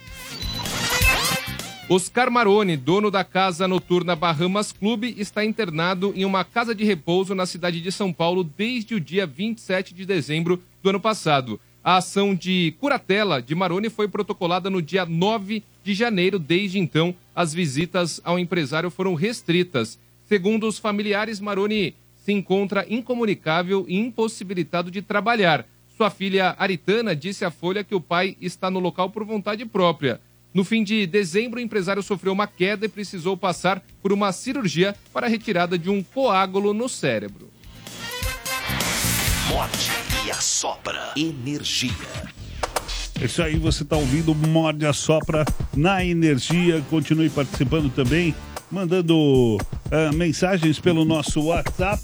Oscar Maroni, dono da casa noturna Bahamas Clube, está internado em uma casa de repouso na cidade de São Paulo desde o dia 27 de dezembro do ano passado. A ação de curatela de Maroni foi protocolada no dia 9 de janeiro. Desde então, as visitas ao empresário foram restritas. Segundo os familiares, Maroni se encontra incomunicável e impossibilitado de trabalhar. Sua filha Aritana disse à Folha que o pai está no local por vontade própria. No fim de dezembro, o empresário sofreu uma queda e precisou passar por uma cirurgia para a retirada de um coágulo no cérebro. Morde e Assopra Energia. É isso aí, você está ouvindo Morde e Assopra na Energia. Continue participando também, mandando mensagens pelo nosso WhatsApp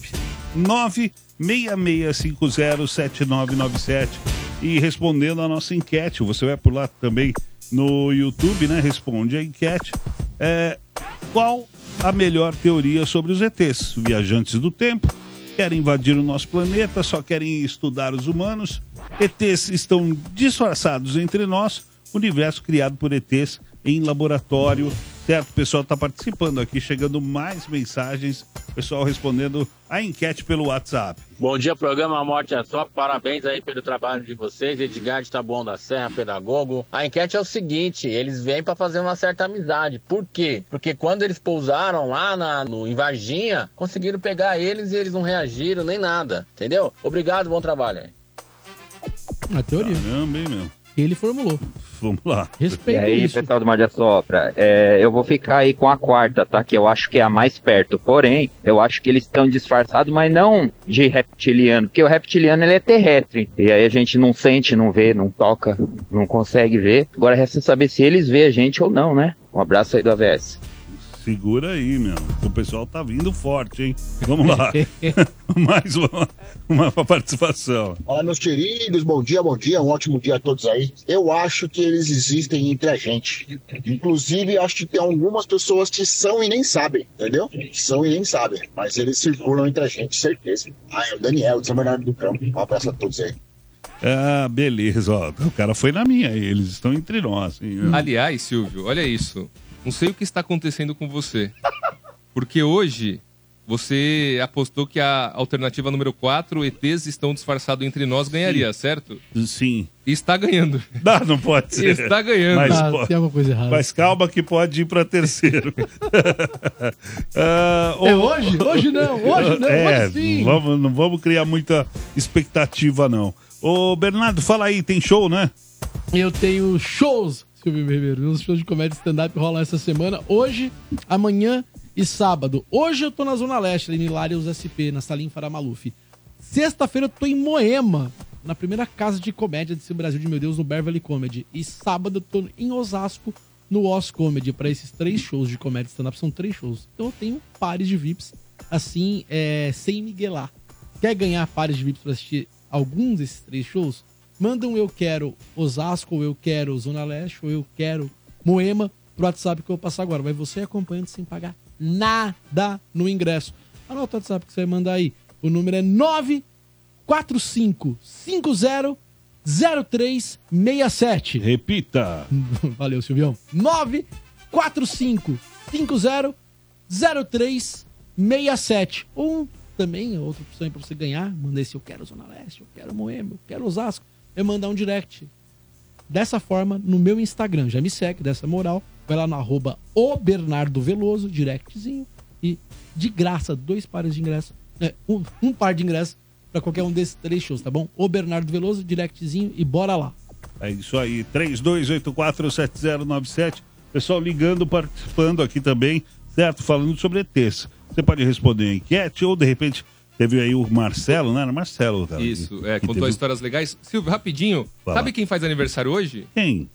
966507997 e respondendo a nossa enquete. Você vai por lá também no YouTube, né? Responde a enquete. Qual a melhor teoria sobre os ETs? Viajantes do tempo, querem invadir o nosso planeta, só querem estudar os humanos. ETs estão disfarçados entre nós. Universo criado por ETs em laboratório. Certo, o pessoal está participando aqui, chegando mais mensagens, o pessoal respondendo a enquete pelo WhatsApp. Bom dia, programa Morde e Assopra, parabéns aí pelo trabalho de vocês, Edgar de Taboão da Serra, pedagogo. A enquete é o seguinte, eles vêm para fazer uma certa amizade, por quê? Porque quando eles pousaram lá em Varginha, conseguiram pegar eles e eles não reagiram nem nada, entendeu? Obrigado, bom trabalho aí. A teoria. Caramba, hein, meu? Ele formulou. Vamos lá. Respeito. E aí, isso. Pessoal do Morde e Assopra, eu vou ficar aí com a quarta, tá? Que eu acho que é a mais perto. Porém, eu acho que eles estão disfarçados, mas não de reptiliano, porque o reptiliano ele é terrestre. E aí a gente não sente, não vê, não toca, não consegue ver. Agora resta saber se eles veem a gente ou não, né? Um abraço aí do AVS. Segura aí, meu. O pessoal tá vindo forte, hein? Vamos lá. Mais uma participação. Olá, meus queridos. Bom dia. Um ótimo dia a todos aí. Eu acho que eles existem entre a gente. Inclusive, acho que tem algumas pessoas que são e nem sabem, entendeu? São e nem sabem. Mas eles circulam entre a gente, certeza. Ah, é o Daniel, de São Bernardo do Campo. Um abraço a todos aí. Ah, beleza. Ó, o cara foi na minha. Eles estão entre nós. Hein? Aliás, Silvio, olha isso. Não sei o que está acontecendo com você, porque hoje você apostou que a alternativa número 4, ETs estão disfarçados entre nós, ganharia, sim, certo? Sim. E está ganhando. Não pode ser. Está ganhando. Mas, tem alguma coisa errada. Mas calma que pode ir para terceiro. Hoje? Hoje não, hoje não, hoje sim. Não vamos criar muita expectativa, não. Ô, Bernardo, fala aí, tem show, né? Eu tenho shows. Os shows de comédia stand-up rolam essa semana, hoje, amanhã e sábado. Hoje eu tô na Zona Leste, em Hilários SP, na Salim Faramaluf. Sexta-feira eu tô em Moema, na primeira casa de comédia desse Brasil de meu Deus, no Beverly Comedy. E sábado eu tô em Osasco, no Oz Comedy, pra esses 3 shows de comédia stand-up. São 3 shows. Então eu tenho pares de VIPs, assim, sem miguelar. Quer ganhar pares de VIPs pra assistir alguns desses 3 shows? Manda um eu quero Osasco, ou eu quero Zona Leste, ou eu quero Moema pro WhatsApp que eu vou passar agora. Vai você acompanhando sem pagar nada no ingresso. Anota o WhatsApp que você vai mandar aí. O número é 945500367. Repita. Valeu, Silvião. 945500367. Ou também, outra opção aí pra você ganhar, manda esse eu quero Zona Leste, eu quero Moema, eu quero Osasco. Eu mandar um direct. Dessa forma, no meu Instagram. Já me segue, dessa moral. Vai lá no @obernardoveloso, directzinho. E de graça, 2 pares de ingresso. Um par de ingresso pra qualquer um desses 3 shows, tá bom? @obernardoveloso, directzinho e bora lá. É isso aí. 32847097. Pessoal ligando, participando aqui também, certo? Falando sobre ETs. Você pode responder a enquete ou, de repente, teve aí o Marcelo, né? Era Marcelo. Tá? Isso, contou teve... histórias legais. Silvio, rapidinho, fala. Sabe quem faz aniversário hoje? Quem?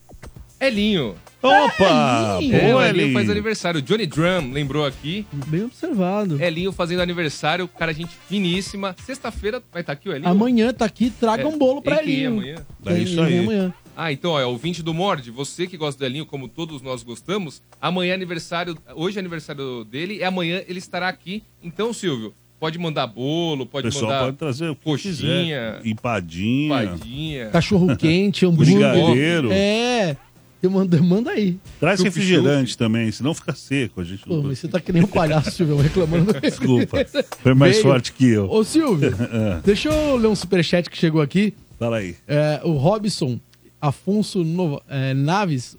Elinho. Opa! Elinho faz aniversário. Johnny Drum lembrou aqui. Bem observado. Elinho fazendo aniversário, cara, gente finíssima. Sexta-feira vai estar aqui o Elinho? Amanhã tá aqui, traga um bolo pra Elinho. Amanhã? É isso aí. Amanhã. Ah, então, ó, ouvinte do Morde, você que gosta do Elinho, como todos nós gostamos, amanhã é aniversário, hoje é aniversário dele e amanhã ele estará aqui. Então, Silvio, pode mandar bolo, pode mandar pode trazer coxinha, empadinha, cachorro quente, hambúrguer, brigadeiro. É, eu manda aí. Traz chup, refrigerante chup. Também, senão fica seco. A gente não... Pô, mas você tá que nem um palhaço, Silvio, reclamando. Desculpa, foi mais forte que eu. Ô, Silvio, deixa eu ler um superchat que chegou aqui. Fala aí. É, o Robson...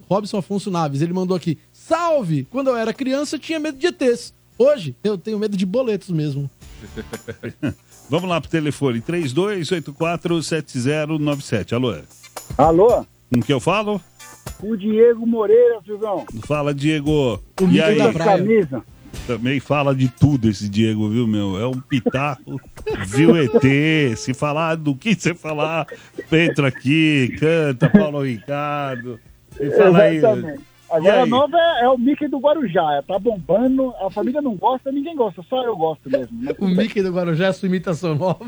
Robson Afonso Naves, ele mandou aqui: salve! Quando eu era criança eu tinha medo de ETs. Hoje eu tenho medo de boletos mesmo. Vamos lá pro telefone: 32847097. Alô? Alô? Com que eu falo? O Diego Moreira, Silvão. Fala, Diego. O e aí? Da camisa. Também fala de tudo esse Diego, viu, meu? É um pitaco, viu, ET, se falar do que você falar, entra aqui, canta, Paulo Ricardo, e fala aí. Agora a nova é o Mickey do Guarujá, tá bombando, a família não gosta, ninguém gosta, só eu gosto mesmo. Né? O Mickey do Guarujá é sua imitação nova.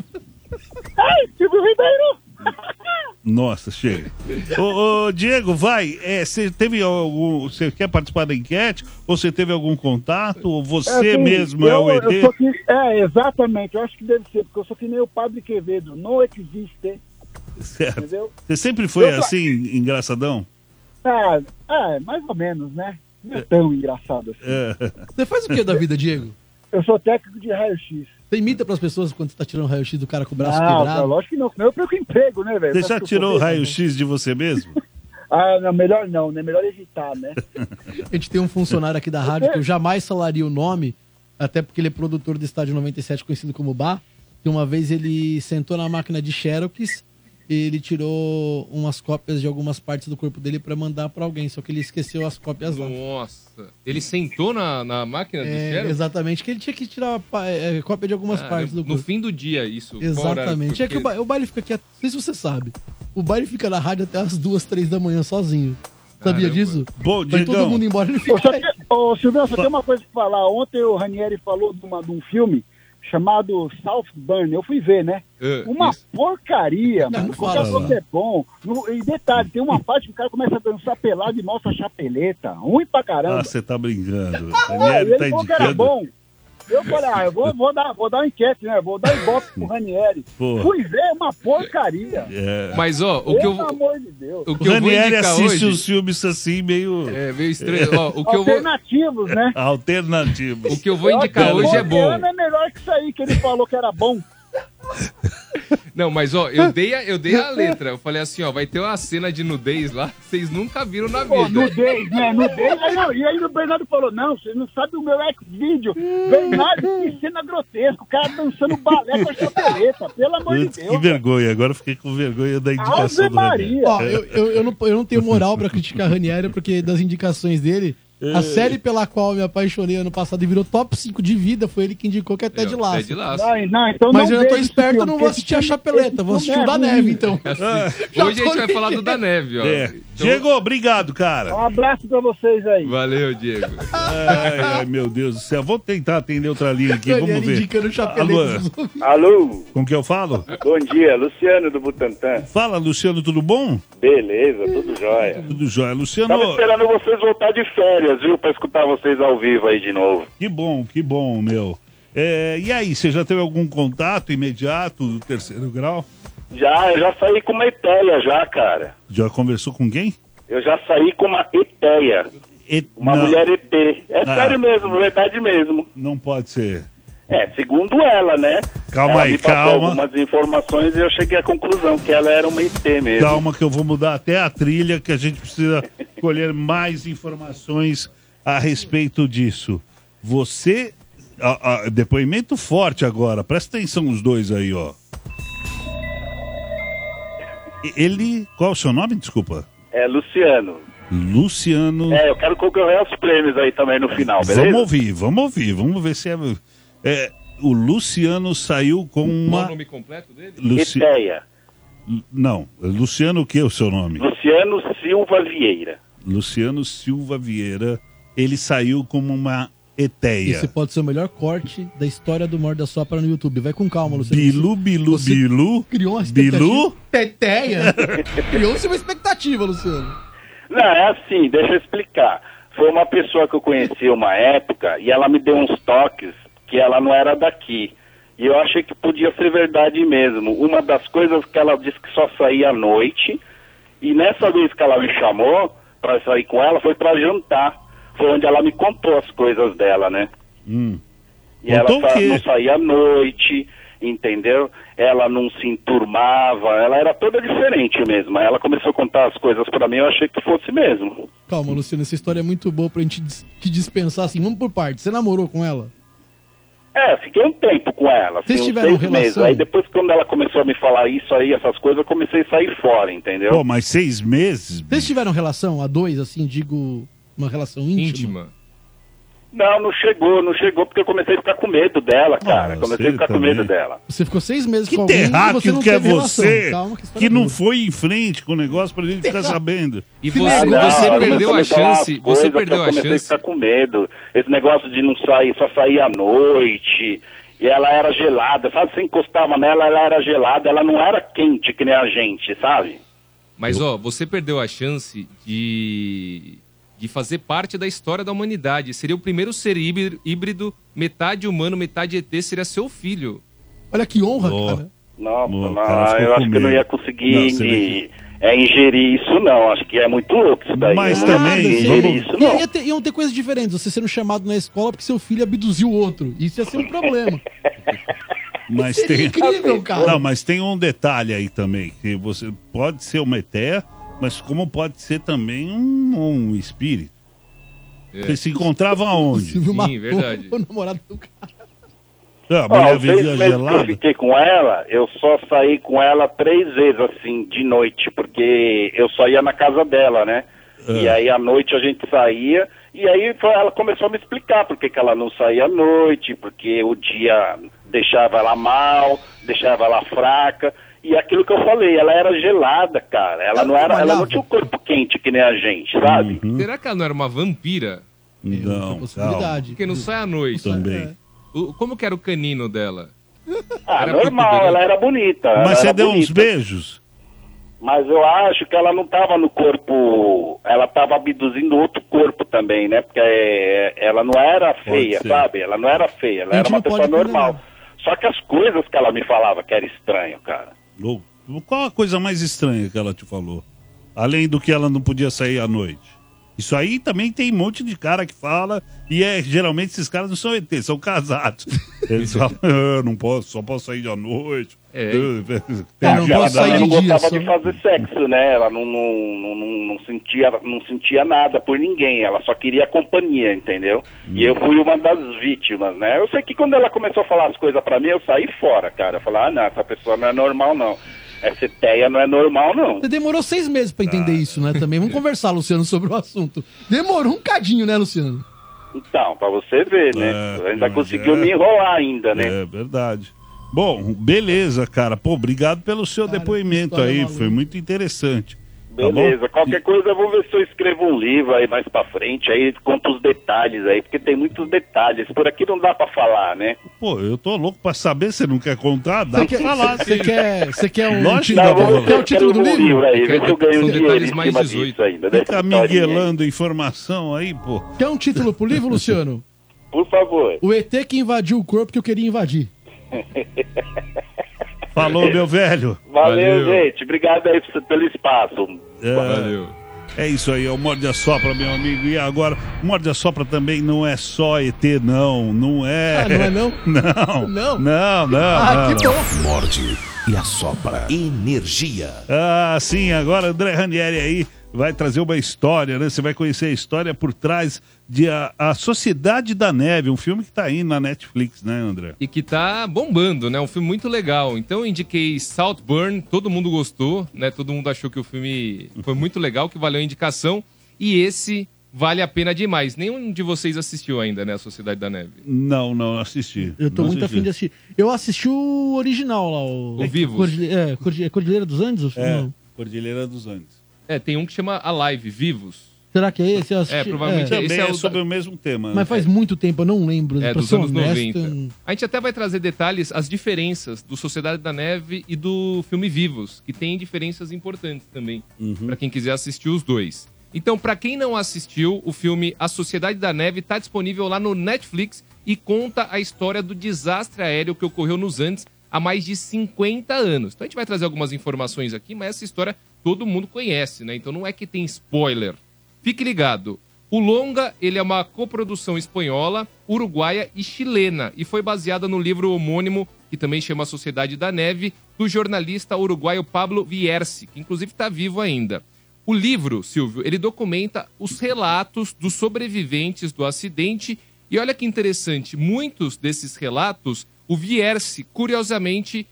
Ai, Silvio Ribeiro! Nossa, chega. Ô, Diego, vai. Você teve algum. Você quer participar da enquete? Ou você teve algum contato? Ou você mesmo é o ET? Exatamente. Eu acho que deve ser, porque eu sou que nem o Padre Quevedo. Não existe. Certo. Entendeu? Você sempre foi assim, engraçadão? Mais ou menos, né? Não é tão engraçado assim. Você faz o que da vida, Diego? Eu sou técnico de raio-x. Você imita pras pessoas quando você tá tirando raio-x do cara com o braço quebrado? Não, lógico que não. Senão eu perco emprego, né, velho? Você já tirou o raio-x de você mesmo? Não, melhor não, né? Melhor evitar, né? A gente tem um funcionário aqui da rádio que eu jamais falaria o nome, até porque ele é produtor do Estádio 97, conhecido como Bar, que uma vez ele sentou na máquina de xerox e ele tirou umas cópias de algumas partes do corpo dele pra mandar pra alguém, só que ele esqueceu as cópias lá. Nossa! Ele sentou na máquina de xerox? Exatamente, que ele tinha que tirar cópia de algumas partes do corpo. No fim do dia, isso. Exatamente. Porque... que o baile fica aqui, não sei se você sabe, o baile fica na rádio até as 2, 3 da manhã sozinho. Sabia disso? Bom, vai todo mundo embora, ele fica aí. Silvio, só tem uma coisa pra falar. Ontem o Ranieri falou de um filme chamado Southburn, eu fui ver, né? Porcaria, mano. Não fala, o cara é bom. E detalhe, tem uma parte que o cara começa a dançar pelado e mostra a chapeleta. Ruim pra caramba. Ah, você tá brincando. Ele falou que era bom. Eu falei, eu vou dar uma enquete, né? Vou dar ibope pro Ranieri. Porra. Fui ver uma porcaria. Mas, ó, pelo amor de Deus. O Ranieri assiste os filmes assim, meio... meio estranho. Ó, alternativos, né? Alternativos. O que eu vou indicar hoje é bom. É melhor que isso aí que ele falou que era bom. Não, mas, ó, eu dei a letra. Eu falei assim, ó, vai ter uma cena de nudez lá que vocês nunca viram na vida. Nudez, né? Nudez. Aí o Bernardo falou, não, vocês não sabem o meu ex-vídeo. Bernardo, que cena grotesca. O cara dançando balé com a chapeleta. Pelo amor de Deus. Que vergonha. Agora eu fiquei com vergonha da indicação do Ranieri. Ó, eu não tenho moral pra criticar Ranieri, porque das indicações dele... A série pela qual eu me apaixonei ano passado e virou top 5 de vida, foi ele que indicou, que é Ted Lasso. Então mas eu já tô esperto, eu não vou assistir a chapeleta, vou assistir o da neve, então. Hoje a gente vai falar do da neve, ó. Então... Diego, obrigado, cara. Um abraço pra vocês aí. Valeu, Diego. Ai, meu Deus do céu. Vou tentar atender outra linha aqui, vamos ver. Indicando chapeleta. Alô? Com que eu falo? Bom dia, Luciano do Butantã. Fala, Luciano, tudo bom? Beleza, tudo jóia. Tudo jóia, Luciano. Tava esperando vocês voltar de férias, viu, pra escutar vocês ao vivo aí de novo. Que bom, meu. E aí, você já teve algum contato imediato do terceiro grau? Eu já saí com uma eteia já, cara. Já conversou com quem? Eu já saí com uma eteia. Uma mulher ET. É sério mesmo, verdade mesmo. Não pode ser. Segundo ela, né? Calma aí, calma. Algumas informações e eu cheguei à conclusão que ela era uma ET mesmo. Calma que eu vou mudar até a trilha, que a gente precisa colher mais informações a respeito disso. Você... depoimento forte agora. Presta atenção os dois aí, ó. Ele... Qual é o seu nome? Desculpa. É Luciano. Luciano... eu quero concorrer aos prêmios aí também no final, beleza? Vamos ouvir, vamos ver se é... O Luciano saiu com uma... O nome completo dele? Ideia. Não, Luciano, o que é o seu nome? Luciano Silva Vieira. Luciano Silva Vieira, ele saiu como uma eteia. Esse pode ser o melhor corte da história do Morde e Sopra no YouTube. Vai com calma, Luciano. Bilu. Criou uma expectativa. Bilu? Teteia. Criou-se uma expectativa, Luciano. Não, é assim, deixa eu explicar. Foi uma pessoa que eu conheci uma época e ela me deu uns toques que ela não era daqui. E eu achei que podia ser verdade mesmo. Uma das coisas que ela disse que só saía à noite, e nessa vez que ela me chamou pra sair com ela, foi pra jantar. Foi onde ela me contou as coisas dela, né? E ela não saía à noite, entendeu? Ela não se enturmava, ela era toda diferente mesmo. Ela começou a contar as coisas pra mim, eu achei que fosse mesmo. Calma, Luciano, essa história é muito boa pra gente te dispensar assim. Vamos por partes. Você namorou com ela? É, fiquei um tempo com ela. Vocês tiveram relação? Meses. Aí depois, quando ela começou a me falar isso aí, essas coisas, eu comecei a sair fora, entendeu? Pô, mas 6 meses? Vocês tiveram relação a dois, assim, digo, uma relação íntima? Não, não chegou, porque eu comecei a ficar com medo dela, cara. Comecei a ficar também. Com medo dela. Você ficou 6 meses com alguém e você não teve relação. Que terráqueo que é você, que não foi em frente com o negócio pra gente ficar sabendo. E você perdeu a chance, você perdeu a chance. Eu comecei a ficar com medo, esse negócio de não sair, só sair à noite, e ela era gelada, sabe? Você encostava nela, ela era gelada, ela não era quente que nem a gente, sabe? Mas, ó, você perdeu a chance de fazer parte da história da humanidade. Seria o primeiro ser híbrido, metade humano, metade ET, seria seu filho. Olha que honra, cara. Não, eu acho que eu não ia conseguir ingerir isso, não. Acho que é muito louco isso daí. Mas também... Iam ter coisas diferentes. Você sendo chamado na escola porque seu filho abduziu o outro. Isso ia ser um problema. Mas tem... incrível, cara. Não, mas tem um detalhe aí também. Que você pode ser uma ET... Mas como pode ser também um espírito? Você se encontrava aonde? Sim, verdade. O namorado do cara. Ah, a mulher gelada. Eu fiquei com ela, eu só saí com ela 3 vezes, assim, de noite. Porque eu só ia na casa dela, né? E aí, à noite, a gente saía. E aí, ela começou a me explicar por que ela não saía à noite. Porque o dia deixava ela mal, deixava ela fraca. E aquilo que eu falei, ela era gelada, cara. Ela não tinha um corpo quente que nem a gente, sabe? Será que ela não era uma vampira? Não, possibilidade. Porque não sai à noite. Também. Como que era o canino dela? Normal, ela era bonita. Mas você deu uns beijos? Mas eu acho que ela não tava no corpo... Ela tava abduzindo outro corpo também, né? Porque ela não era feia, sabe? Ela não era feia, ela era uma pessoa normal. Só que as coisas que ela me falava que era estranho, cara. Qual a coisa mais estranha que ela te falou? Além do que ela não podia sair à noite. Isso aí também tem um monte de cara que fala, e geralmente esses caras não são ET, são casados. Eles falam, só posso sair à noite. Ela não gostava de fazer sexo, né? Ela não sentia nada por ninguém, ela só queria companhia, entendeu? E eu fui uma das vítimas, né? Eu sei que quando ela começou a falar as coisas pra mim, eu saí fora, cara. Eu falei, não, essa pessoa não é normal, não. Essa teia não é normal, não. Você demorou 6 meses pra entender isso, né, também? Vamos conversar, Luciano, sobre o assunto. Demorou um cadinho, né, Luciano? Então, pra você ver, né? Ainda conseguiu me enrolar ainda, né? É verdade. Bom, beleza, cara. Pô, obrigado pelo seu depoimento aí. Foi muito interessante. Beleza. Qualquer coisa, eu vou ver se eu escrevo um livro aí mais pra frente. Aí conta os detalhes aí, porque tem muitos detalhes. Por aqui não dá pra falar, né? Pô, eu tô louco pra saber. Você não quer contar? Dá pra falar. Você quer um... Lógico, quer o título do livro aí. Vê se eu ganho um dinheiro mais 18 ainda. Tá miguelando informação aí, pô. Quer um título pro livro, Luciano? Por favor. O ET que invadiu o corpo que eu queria invadir. Falou, meu velho. Valeu, gente. Obrigado aí pelo espaço. Valeu. É isso aí, é o Morde e Sopra, meu amigo. E agora, Morde e Sopra também não é só ET, não. Não é. Ah, não é não? Não. Que bom. Morde e Sopra. Energia. Ah, sim, agora André Ranieri aí vai trazer uma história, né? Você vai conhecer a história por trás de A Sociedade da Neve, um filme que tá aí na Netflix, né, André? E que tá bombando, né? Um filme muito legal. Então eu indiquei Saltburn, todo mundo gostou, né? Todo mundo achou que o filme foi muito legal, que valeu a indicação. E esse Vale a pena demais. Nenhum de vocês assistiu ainda, né, A Sociedade da Neve? Não assisti. Eu tô muito afim de assistir. Eu assisti o original lá. O Vivo? Cordilheira dos Andes? O filme? É, Cordilheira dos Andes. É, tem um que chama Alive, Vivos. Será que é esse? É, provavelmente é. Esse é sobre o mesmo tema. Mas faz muito tempo, eu não lembro. É, dos anos 90. A gente até vai trazer detalhes, as diferenças do Sociedade da Neve e do filme Vivos, que tem diferenças importantes também, pra quem quiser assistir os dois. Então, pra quem não assistiu, o filme A Sociedade da Neve tá disponível lá no Netflix e conta a história do desastre aéreo que ocorreu nos Andes há mais de 50 anos. Então a gente vai trazer algumas informações aqui, mas essa história todo mundo conhece, né? Então não é que tem spoiler. Fique ligado. O longa, ele é uma coprodução espanhola, uruguaia e chilena e foi baseada no livro homônimo, que também chama A Sociedade da Neve, do jornalista uruguaio Pablo Vierce, que inclusive está vivo ainda. O livro, Silvio, ele documenta os relatos dos sobreviventes do acidente e olha que interessante, muitos desses relatos, o Vierce, curiosamente,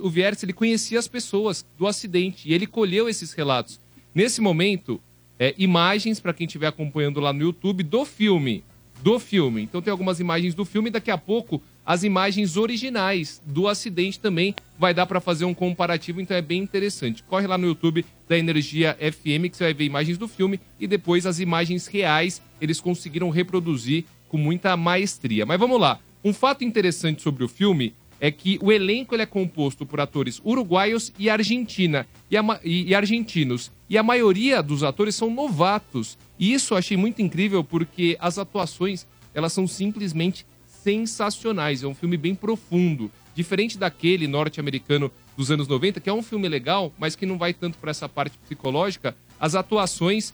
o Vierce, ele conhecia as pessoas do acidente e ele colheu esses relatos. Nesse momento... imagens, para quem estiver acompanhando lá no YouTube, do filme. Então tem algumas imagens do filme e daqui a pouco as imagens originais do acidente também vai dar para fazer um comparativo, então é bem interessante. Corre lá no YouTube da Energia FM que você vai ver imagens do filme e depois as imagens reais eles conseguiram reproduzir com muita maestria. Mas vamos lá, um fato interessante sobre o filme é que o elenco ele é composto por atores uruguaios e argentinos. E a maioria dos atores são novatos. E isso eu achei muito incrível porque as atuações elas são simplesmente sensacionais. É um filme bem profundo, diferente daquele norte-americano dos anos 90, que é um filme legal, mas que não vai tanto para essa parte psicológica. As atuações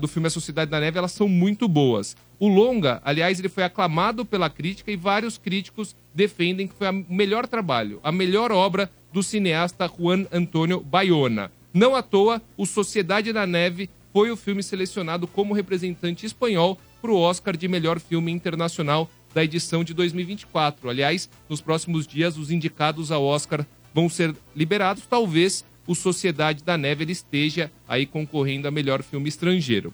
do filme A Sociedade da Neve elas são muito boas. O longa, aliás, ele foi aclamado pela crítica e vários críticos defendem que foi o melhor trabalho, a melhor obra do cineasta Juan Antonio Bayona. Não à toa, o Sociedade da Neve foi o filme selecionado como representante espanhol para o Oscar de melhor filme internacional da edição de 2024. Aliás, nos próximos dias, os indicados ao Oscar vão ser liberados. Talvez o Sociedade da Neve ele esteja aí concorrendo a melhor filme estrangeiro.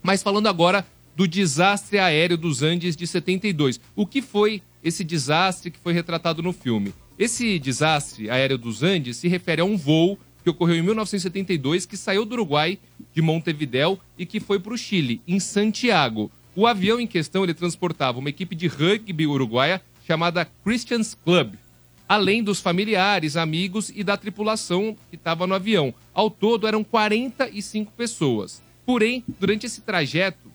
Mas falando agora do desastre aéreo dos Andes de 72. O que foi esse desastre que foi retratado no filme? Esse desastre aéreo dos Andes se refere a um voo que ocorreu em 1972, que saiu do Uruguai, de Montevidéu, e que foi para o Chile, em Santiago. O avião em questão ele transportava uma equipe de rugby uruguaia chamada Christians Club, além dos familiares, amigos e da tripulação que estava no avião. Ao todo, eram 45 pessoas. Porém, durante esse trajeto,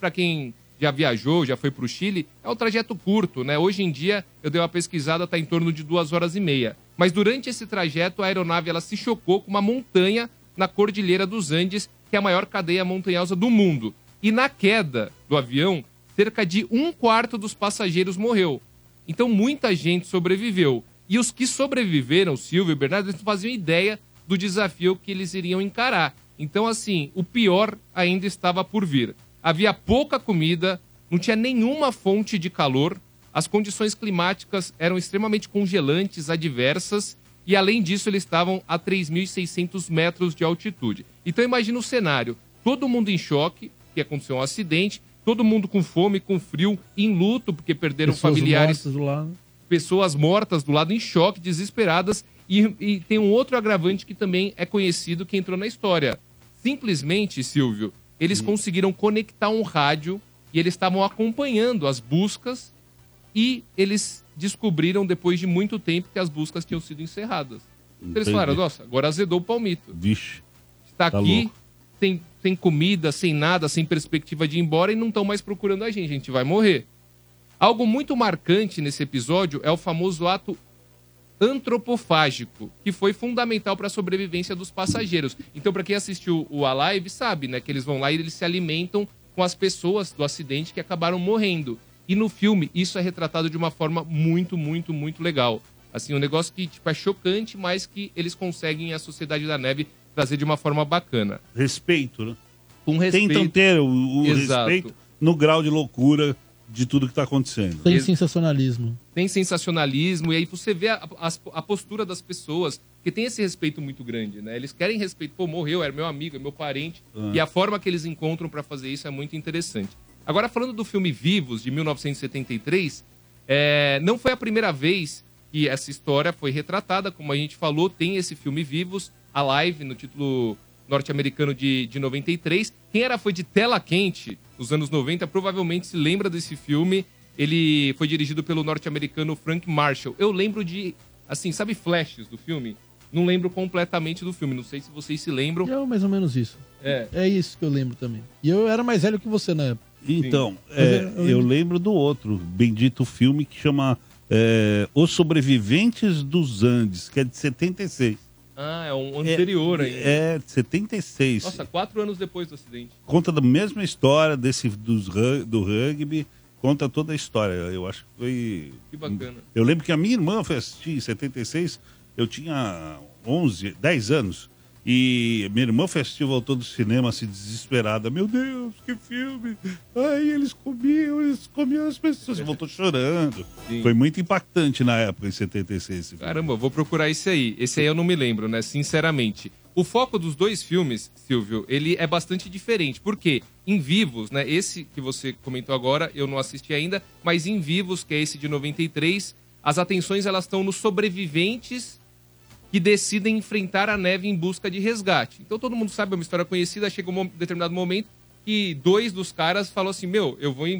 para quem já viajou, já foi para o Chile, é um trajeto curto, né? Hoje em dia, eu dei uma pesquisada, está em torno de 2 horas e meia. Mas durante esse trajeto, a aeronave ela se chocou com uma montanha na Cordilheira dos Andes, que é a maior cadeia montanhosa do mundo. E na queda do avião, cerca de 1/4 dos passageiros morreu. Então, muita gente sobreviveu. E os que sobreviveram, Silvio e Bernardo, eles não faziam ideia do desafio que eles iriam encarar. Então, assim, o pior ainda estava por vir. Havia pouca comida, não tinha nenhuma fonte de calor, as condições climáticas eram extremamente congelantes, adversas, e além disso eles estavam a 3.600 metros de altitude. Então imagina o cenário, todo mundo em choque, que aconteceu um acidente, todo mundo com fome, com frio, em luto, porque perderam familiares, pessoas mortas do lado, em choque, desesperadas, e tem um outro agravante que também é conhecido, que entrou na história. Simplesmente, Silvio, eles conseguiram conectar um rádio e eles estavam acompanhando as buscas e eles descobriram depois de muito tempo que as buscas tinham sido encerradas. Entendi. Eles falaram, nossa, agora azedou o palmito. Vixe, tá aqui, sem comida, sem nada, sem perspectiva de ir embora e não estão mais procurando a gente vai morrer. Algo muito marcante nesse episódio é o famoso ato antropofágico, que foi fundamental para a sobrevivência dos passageiros. Então, para quem assistiu o Alive, sabe, né, que eles vão lá e eles se alimentam com as pessoas do acidente que acabaram morrendo. E no filme, isso é retratado de uma forma muito, muito, muito legal. Assim, um negócio que tipo, é chocante, mas que eles conseguem, a Sociedade da Neve, trazer de uma forma bacana. Respeito, né? Com respeito. Tentam ter o respeito no grau de loucura de tudo que está acontecendo. Tem sensacionalismo. Tem sensacionalismo, e aí você vê a postura das pessoas, que tem esse respeito muito grande, né? Eles querem respeito. Pô, morreu, era meu amigo, é meu parente. Ah. E a forma que eles encontram para fazer isso é muito interessante. Agora, falando do filme Vivos, de 1973, não foi a primeira vez que essa história foi retratada. Como a gente falou, tem esse filme Vivos, Alive, no título norte-americano de 93. Quem era fã de Tela Quente, nos anos 90, provavelmente se lembra desse filme. Ele foi dirigido pelo norte-americano Frank Marshall. Eu lembro de, assim, sabe, flashes do filme? Não lembro completamente do filme, não sei se vocês se lembram. É mais ou menos isso. É isso que eu lembro também. E eu era mais velho que você na época. Então, eu lembro do outro bendito filme que chama Os Sobreviventes dos Andes, que é de 76. Ah, é um anterior ainda. É, 76. Nossa, 4 anos depois do acidente. Conta da mesma história do rugby, conta toda a história. Eu acho que foi... Que bacana. Eu lembro que a minha irmã foi assistir em 76, eu tinha 11, 10 anos. E minha irmã foi assistir, voltou do cinema assim, desesperada. Meu Deus, que filme! Ai, eles comiam as pessoas. Voltou chorando. Sim. Foi muito impactante na época, em 76. Caramba, eu vou procurar esse aí. Esse aí eu não me lembro, né? Sinceramente. O foco dos dois filmes, Silvio, ele é bastante diferente. Por quê? Em Vivos, né? Esse que você comentou agora, eu não assisti ainda. Mas em Vivos, que é esse de 93, as atenções elas estão nos sobreviventes que decidem enfrentar a neve em busca de resgate. Então todo mundo sabe, é uma história conhecida, chega um determinado momento que dois dos caras falam assim,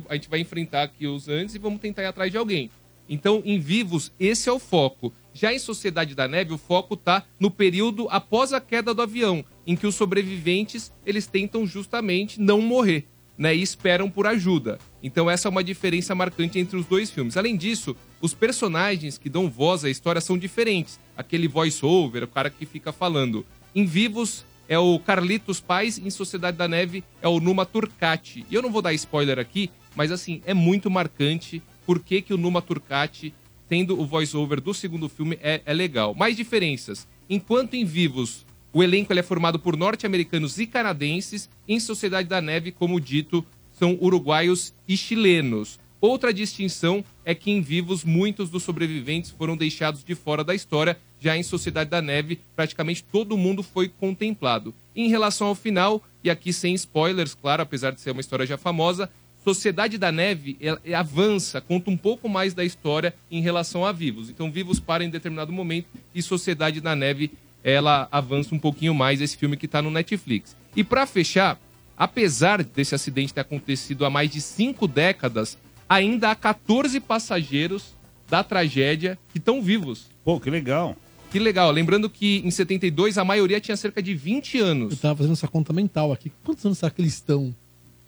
a gente vai enfrentar aqui os Andes e vamos tentar ir atrás de alguém. Então, em Vivos, esse é o foco. Já em Sociedade da Neve, o foco está no período após a queda do avião, em que os sobreviventes, eles tentam justamente não morrer, né, e esperam por ajuda. Então essa é uma diferença marcante entre os dois filmes. Além disso, os personagens que dão voz à história são diferentes. Aquele voice-over, o cara que fica falando. Em Vivos é o Carlitos Paes, em Sociedade da Neve é o Numa Turcati. E eu não vou dar spoiler aqui, mas assim, é muito marcante porque que o Numa Turcati, tendo o voice-over do segundo filme, é legal. Mais diferenças. Enquanto em Vivos o elenco é formado por norte-americanos e canadenses, em Sociedade da Neve, como dito, são uruguaios e chilenos. Outra distinção é que em Vivos, muitos dos sobreviventes foram deixados de fora da história. Já em Sociedade da Neve, praticamente todo mundo foi contemplado. Em relação ao final, e aqui sem spoilers, claro, apesar de ser uma história já famosa, Sociedade da Neve avança, conta um pouco mais da história em relação a Vivos. Então Vivos para em determinado momento e Sociedade da Neve ela avança um pouquinho mais, esse filme que está no Netflix. E para fechar, apesar desse acidente ter acontecido há mais de 5 décadas, ainda há 14 passageiros da tragédia que estão vivos. Pô, que legal. Que legal. Lembrando que em 72 a maioria tinha cerca de 20 anos. Eu tava fazendo essa conta mental aqui. Quantos anos será que eles estão?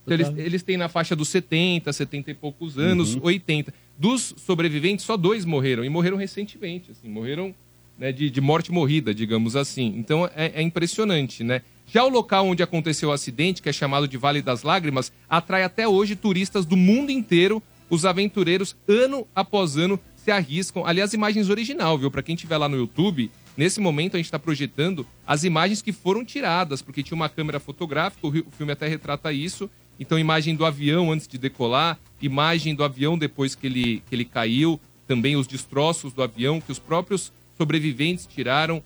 Então, eles têm na faixa dos 70, 70 e poucos anos, 80. Dos sobreviventes, só 2 morreram. E morreram recentemente, assim. Morreram, né, de morte morrida, digamos assim. Então é impressionante, né? Já o local onde aconteceu o acidente, que é chamado de Vale das Lágrimas, atrai até hoje turistas do mundo inteiro. Os aventureiros, ano após ano, se arriscam. Aliás, imagens original, viu? Para quem estiver lá no YouTube, nesse momento a gente está projetando as imagens que foram tiradas, porque tinha uma câmera fotográfica, o filme até retrata isso. Então, imagem do avião antes de decolar, imagem do avião depois que ele caiu, também os destroços do avião que os próprios sobreviventes tiraram.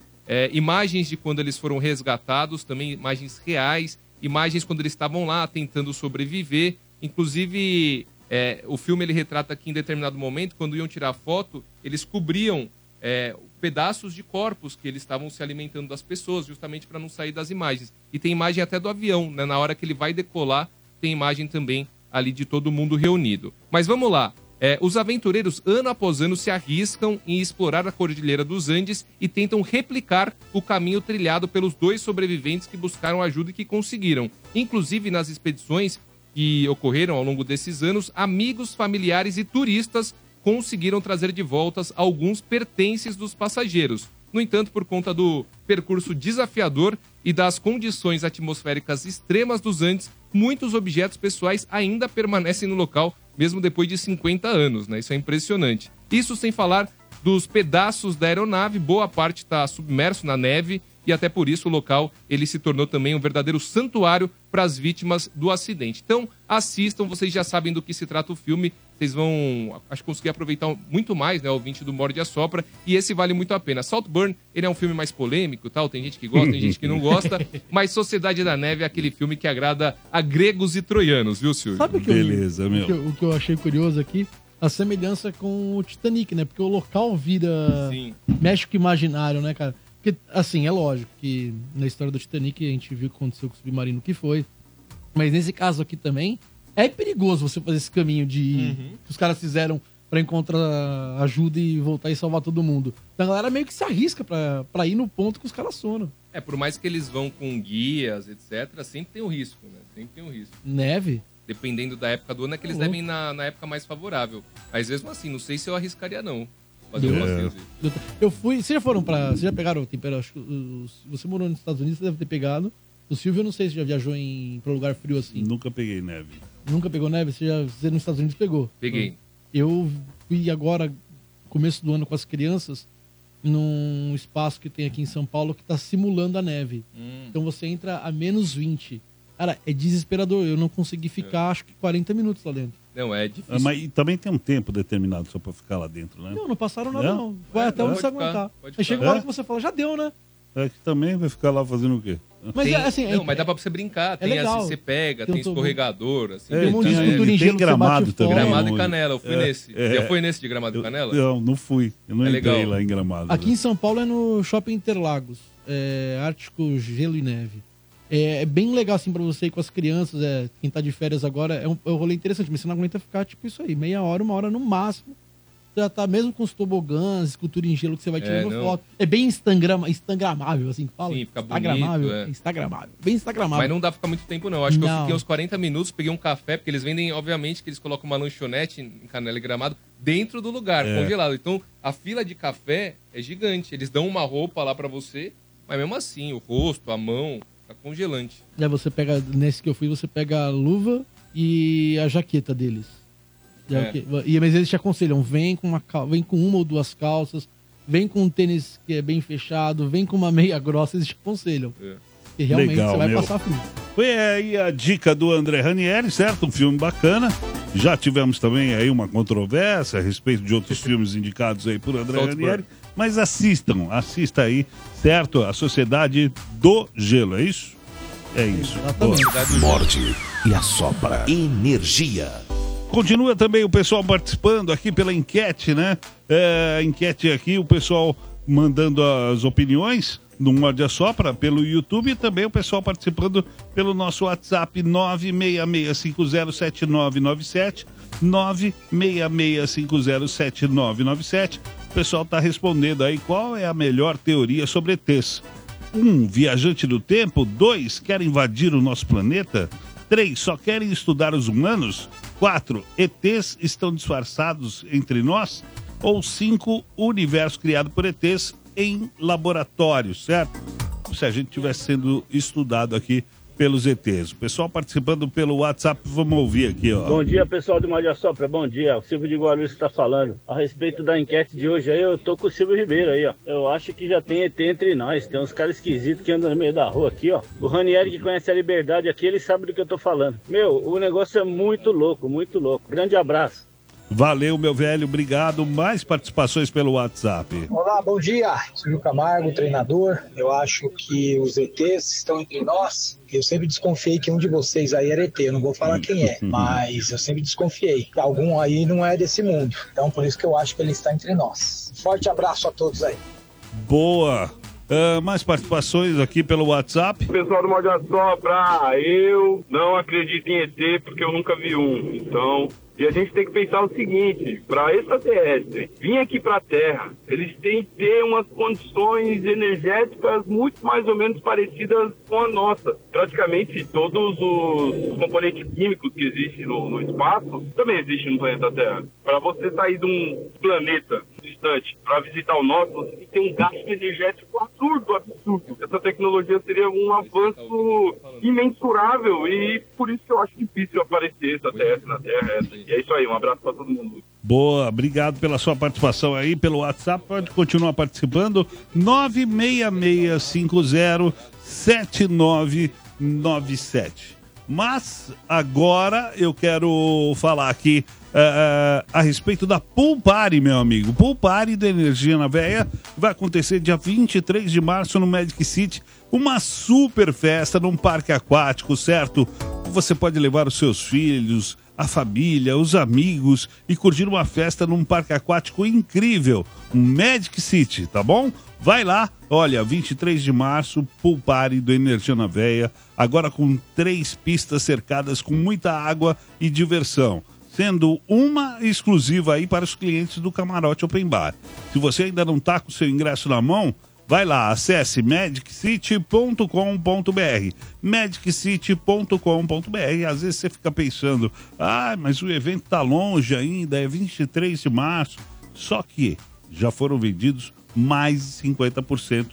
Imagens de quando eles foram resgatados, também imagens reais, imagens quando eles estavam lá tentando sobreviver. Inclusive, o filme ele retrata que em determinado momento, quando iam tirar foto, eles cobriam pedaços de corpos que eles estavam se alimentando das pessoas, justamente para não sair das imagens. E tem imagem até do avião, né? Na hora que ele vai decolar, tem imagem também ali de todo mundo reunido. Mas vamos lá. Os aventureiros, ano após ano, se arriscam em explorar a Cordilheira dos Andes e tentam replicar o caminho trilhado pelos 2 sobreviventes que buscaram ajuda e que conseguiram. Inclusive, nas expedições que ocorreram ao longo desses anos, amigos, familiares e turistas conseguiram trazer de volta alguns pertences dos passageiros. No entanto, por conta do percurso desafiador e das condições atmosféricas extremas dos Andes, muitos objetos pessoais ainda permanecem no local, mesmo depois de 50 anos, né? Isso é impressionante. Isso sem falar dos pedaços da aeronave, boa parte está submerso na neve e até por isso o local ele se tornou também um verdadeiro santuário para as vítimas do acidente. Então, assistam, vocês já sabem do que se trata o filme, vocês vão, acho que conseguir aproveitar muito mais, né, o ouvinte do Morde e Sopra, e esse vale muito a pena. Saltburn, ele é um filme mais polêmico, tal, tem gente que gosta, tem gente que não gosta, mas Sociedade da Neve é aquele filme que agrada a gregos e troianos, viu, Silvio? Sabe o que eu achei curioso aqui? A semelhança com o Titanic, né? Porque o local vira México imaginário, né, cara? Porque, assim, é lógico que na história do Titanic a gente viu o que aconteceu com o submarino, que foi. Mas nesse caso aqui também, é perigoso você fazer esse caminho de que os caras fizeram pra encontrar ajuda e voltar e salvar todo mundo. Então a galera meio que se arrisca pra ir no ponto que os caras sonam. É, por mais que eles vão com guias, etc., sempre tem um risco, né? Sempre tem um risco. Neve? Dependendo da época do ano, é que eles devem ir na época mais favorável. Mas mesmo assim, não sei se eu arriscaria, não. Eu fui. Vocês já foram pra. Vocês já pegaram temperatura? Você morou nos Estados Unidos, você deve ter pegado. O Silvio, eu não sei se já viajou pra lugar frio assim. Nunca peguei neve. Nunca pegou neve? Você nos Estados Unidos pegou? Peguei. Eu fui agora, começo do ano, com as crianças, num espaço que tem aqui em São Paulo que tá simulando a neve. Então você entra a menos 20. Cara, é desesperador. Eu não consegui ficar, acho que 40 minutos lá dentro. Não, é difícil. Mas também tem um tempo determinado só pra ficar lá dentro, né? Não passaram nada, não. Vai até onde você aguentar. Aí chega uma hora que você fala, já deu, né? É que também vai ficar lá fazendo o quê? Mas tem, assim... Não, mas dá pra você brincar. Tem legal. Assim, você pega, tem escorregador, assim... Tem um monte de escultura em gelo que você bate também. Gramado e Canela, eu fui nesse. Já foi nesse de Gramado e Canela? Não fui. Eu não entrei lá em Gramado. Aqui em São Paulo é no Shopping Interlagos. Ártico, Gelo e Neve. É bem legal, assim, pra você ir com as crianças, quem tá de férias agora, é um rolê interessante, mas você não aguenta ficar, tipo, isso aí, meia hora, uma hora no máximo, já tá mesmo com os tobogãs, escultura em gelo que você vai tirando foto. É bem instagramável, assim, que fala. Sim, fica bonito, instagramável. Bem instagramável. Mas não dá pra ficar muito tempo, não. Acho que eu fiquei uns 40 minutos, peguei um café, porque eles vendem, obviamente, que eles colocam uma lanchonete em Canela e Gramado, dentro do lugar, congelado. Então, a fila de café é gigante. Eles dão uma roupa lá pra você, mas mesmo assim, o rosto, a mão... congelante. É, você pega, nesse que eu fui, você pega a luva e a jaqueta deles. Mas eles te aconselham, vem com uma ou duas calças, vem com um tênis que é bem fechado, vem com uma meia grossa, eles te aconselham. E realmente legal, você vai passar frio. Foi aí a dica do André Ranieri, certo? Um filme bacana. Já tivemos também aí uma controvérsia a respeito de outros filmes indicados aí por André Ranieri. Mas assista aí, certo? A Sociedade do Gelo, é isso? É isso. Morde e Assopra. Energia. Continua também o pessoal participando aqui pela enquete, né? Enquete aqui, o pessoal mandando as opiniões no Morde e Assopra pelo YouTube e também o pessoal participando pelo nosso WhatsApp 966507997. 966507997. O pessoal está respondendo aí qual é a melhor teoria sobre ETs. 1, viajante do tempo. 2, quer invadir o nosso planeta. 3, só querem estudar os humanos. 4, ETs estão disfarçados entre nós. Ou 5, universo criado por ETs em laboratório, certo? Se a gente estivesse sendo estudado aqui pelos ETs. O pessoal participando pelo WhatsApp, vamos ouvir aqui, ó. Bom dia, pessoal do Morde e Assopra, bom dia. O Silvio de Guarulhos está falando. A respeito da enquete de hoje, aí eu tô com o Silvio Ribeiro aí, ó. Eu acho que já tem ET entre nós, tem uns caras esquisitos que andam no meio da rua aqui, ó. O Ranieri, que conhece a liberdade aqui, ele sabe do que eu tô falando. Meu, o negócio é muito louco, muito louco. Grande abraço. Valeu, meu velho, obrigado. Mais participações pelo WhatsApp. Olá, bom dia. Silvio Camargo, treinador. Eu acho que os ETs estão entre nós. Eu sempre desconfiei que um de vocês aí era ET. Eu não vou falar quem é, mas eu sempre desconfiei. Algum aí não é desse mundo. Então, por isso que eu acho que ele está entre nós. Forte abraço a todos aí. Boa. Mais participações aqui pelo WhatsApp. Pessoal do Morde e Assopra, eu não acredito em ET porque eu nunca vi um. Então... E a gente tem que pensar o seguinte, para extraterrestre vir aqui para a Terra, eles têm que ter umas condições energéticas muito mais ou menos parecidas com a nossa. Praticamente todos os componentes químicos que existem no espaço também existem no planeta Terra. Para você sair de um planeta distante para visitar o nosso, você tem que ter um gasto energético absurdo. Essa tecnologia seria um avanço imensurável e por isso que eu acho difícil aparecer extraterrestre na Terra. É isso aí, um abraço para todo mundo. Boa, obrigado pela sua participação aí pelo WhatsApp, pode continuar participando 966507997. Mas agora eu quero falar aqui a respeito da Pool Party, meu amigo. Pool Party da Energia na Véia vai acontecer dia 23 de março no Magic City. Uma super festa num parque aquático, certo? Você pode levar os seus filhos, a família, os amigos e curtir uma festa num parque aquático incrível, um Magic City, tá bom? Vai lá, olha, 23 de março, Pool Party do Energia na Véia, agora com 3 pistas cercadas com muita água e diversão, sendo uma exclusiva aí para os clientes do Camarote Open Bar. Se você ainda não tá com o seu ingresso na mão, vai lá, acesse magiccity.com.br, magiccity.com.br. Às vezes você fica pensando, ah, mas o evento tá longe ainda, é 23 de março. Só que já foram vendidos mais de 50%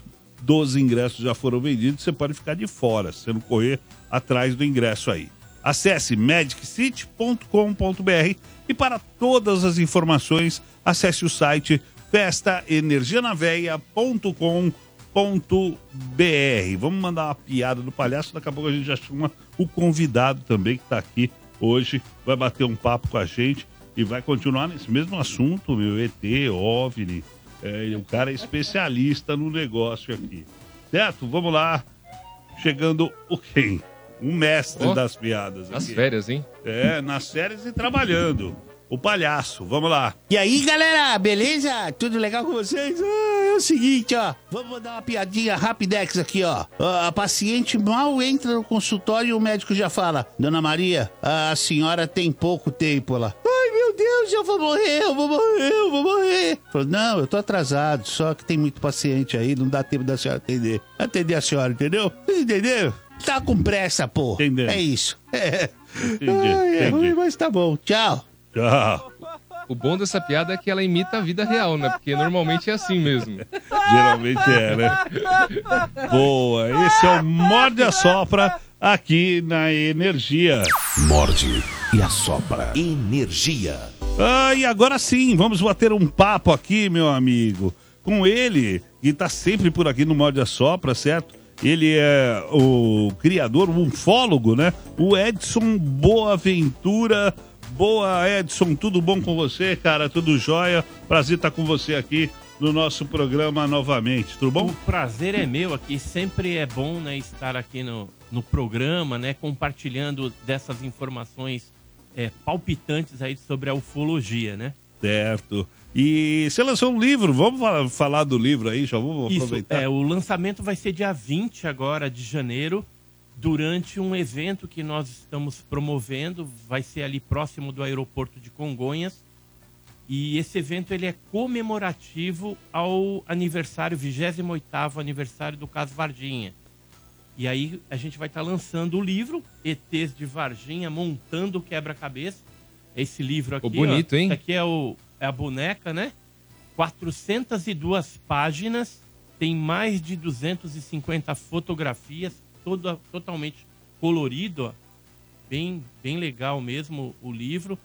dos ingressos, já foram vendidos. Você pode ficar de fora, se não correr atrás do ingresso aí. Acesse magiccity.com.br e para todas as informações, acesse o site festaenergianaveia.com.br. Vamos mandar uma piada do palhaço, daqui a pouco a gente já chama o convidado também que está aqui hoje, vai bater um papo com a gente e vai continuar nesse mesmo assunto, meu, ET, OVNI, o cara é especialista no negócio aqui, certo? Vamos lá, chegando o quem? O mestre das piadas. Nas férias, hein? É, nas férias e trabalhando. O palhaço, vamos lá. E aí, galera, beleza? Tudo legal com vocês? É o seguinte, ó. Vamos dar uma piadinha rapidex aqui, ó. A paciente mal entra no consultório e o médico já fala: Dona Maria, a senhora tem pouco tempo lá. Ai, meu Deus, eu vou morrer, eu vou morrer, eu vou morrer. Falou: não, eu tô atrasado, só que tem muito paciente aí, não dá tempo da senhora atender. Atender a senhora, entendeu? Entendeu? Tá com pressa, pô. Entendeu. É isso. É. Entendi, entendi. Mas tá bom, tchau. O bom dessa piada é que ela imita a vida real, né? Porque normalmente é assim mesmo. Geralmente é, né? Boa, esse é o Morde e Assopra aqui na Energia. Morde e Assopra. Energia. Ah, e agora sim, vamos bater um papo aqui, meu amigo. Com ele, que tá sempre por aqui no Morde e Assopra, certo? Ele é o criador, o ufólogo, né? O Edson Boaventura. Boa, Edson, tudo bom com você, cara? Tudo jóia? Prazer estar com você aqui no nosso programa novamente, tudo bom? O prazer é meu aqui, sempre é bom, né, estar aqui no programa, né, compartilhando dessas informações palpitantes aí sobre a ufologia, né? Certo. E você lançou um livro, vamos falar do livro aí, já vamos aproveitar. Isso, o lançamento vai ser dia 20 agora de janeiro. Durante um evento que nós estamos promovendo, vai ser ali próximo do aeroporto de Congonhas. E esse evento ele é comemorativo ao aniversário, 28º aniversário do caso Varginha. E aí a gente vai estar lançando o livro ETs de Varginha, montando o quebra-cabeça. Esse livro aqui, bonito, ó, hein? Isso aqui é a boneca, né? 402 páginas, tem mais de 250 fotografias. Totalmente colorido, ó. Bem legal mesmo o livro.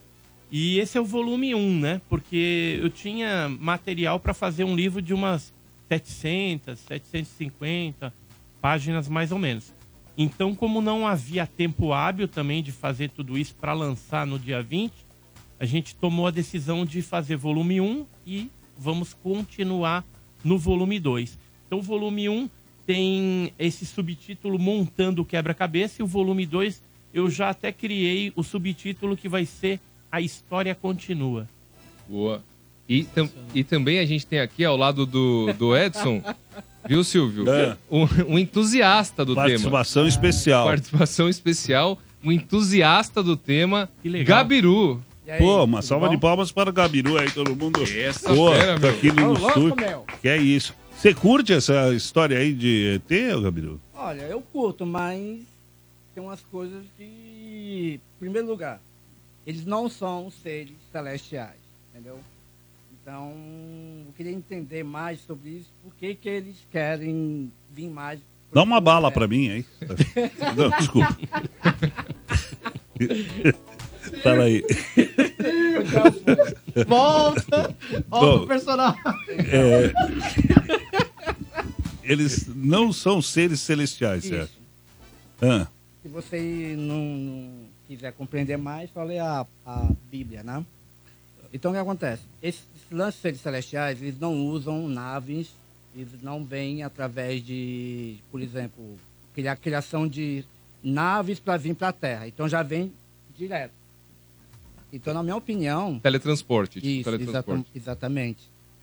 E esse é o volume 1, né? Porque eu tinha material para fazer um livro de umas 700, 750 páginas mais ou menos. Então, como não havia tempo hábil também de fazer tudo isso para lançar no dia 20, a gente tomou a decisão de fazer volume 1 e vamos continuar no volume 2. Então, o volume 1... tem esse subtítulo Montando o Quebra-Cabeça, e o volume 2 eu já até criei o subtítulo que vai ser A História Continua. Boa. E também a gente tem aqui ao lado do Edson, viu, Silvio? É. Um entusiasta do tema. Participação especial. Participação especial, um entusiasta do tema, que legal. Gabiru. Aí, pô, uma salva de palmas para o Gabiru aí, todo mundo. Essa fera, meu. Aqui no estúdio. Que é isso. Você curte essa história aí de ET, Gabiru? Olha, eu curto, mas tem umas coisas que... Em primeiro lugar, eles não são seres celestiais, entendeu? Então, eu queria entender mais sobre isso, por que que eles querem vir mais... Dá uma bala pra mim aí. Não, desculpa. Para aí. Volta! Volta o personagem. Eles não são seres celestiais, certo? Ah. Se você não quiser compreender mais, só lê a Bíblia, né? Então, o que acontece? Esses lances celestiais, eles não usam naves, eles não vêm através de, por exemplo, a criação de naves para vir para a Terra. Então, já vem direto. Então, na minha opinião... Teletransporte. Tipo, isso, teletransporte. Exatamente.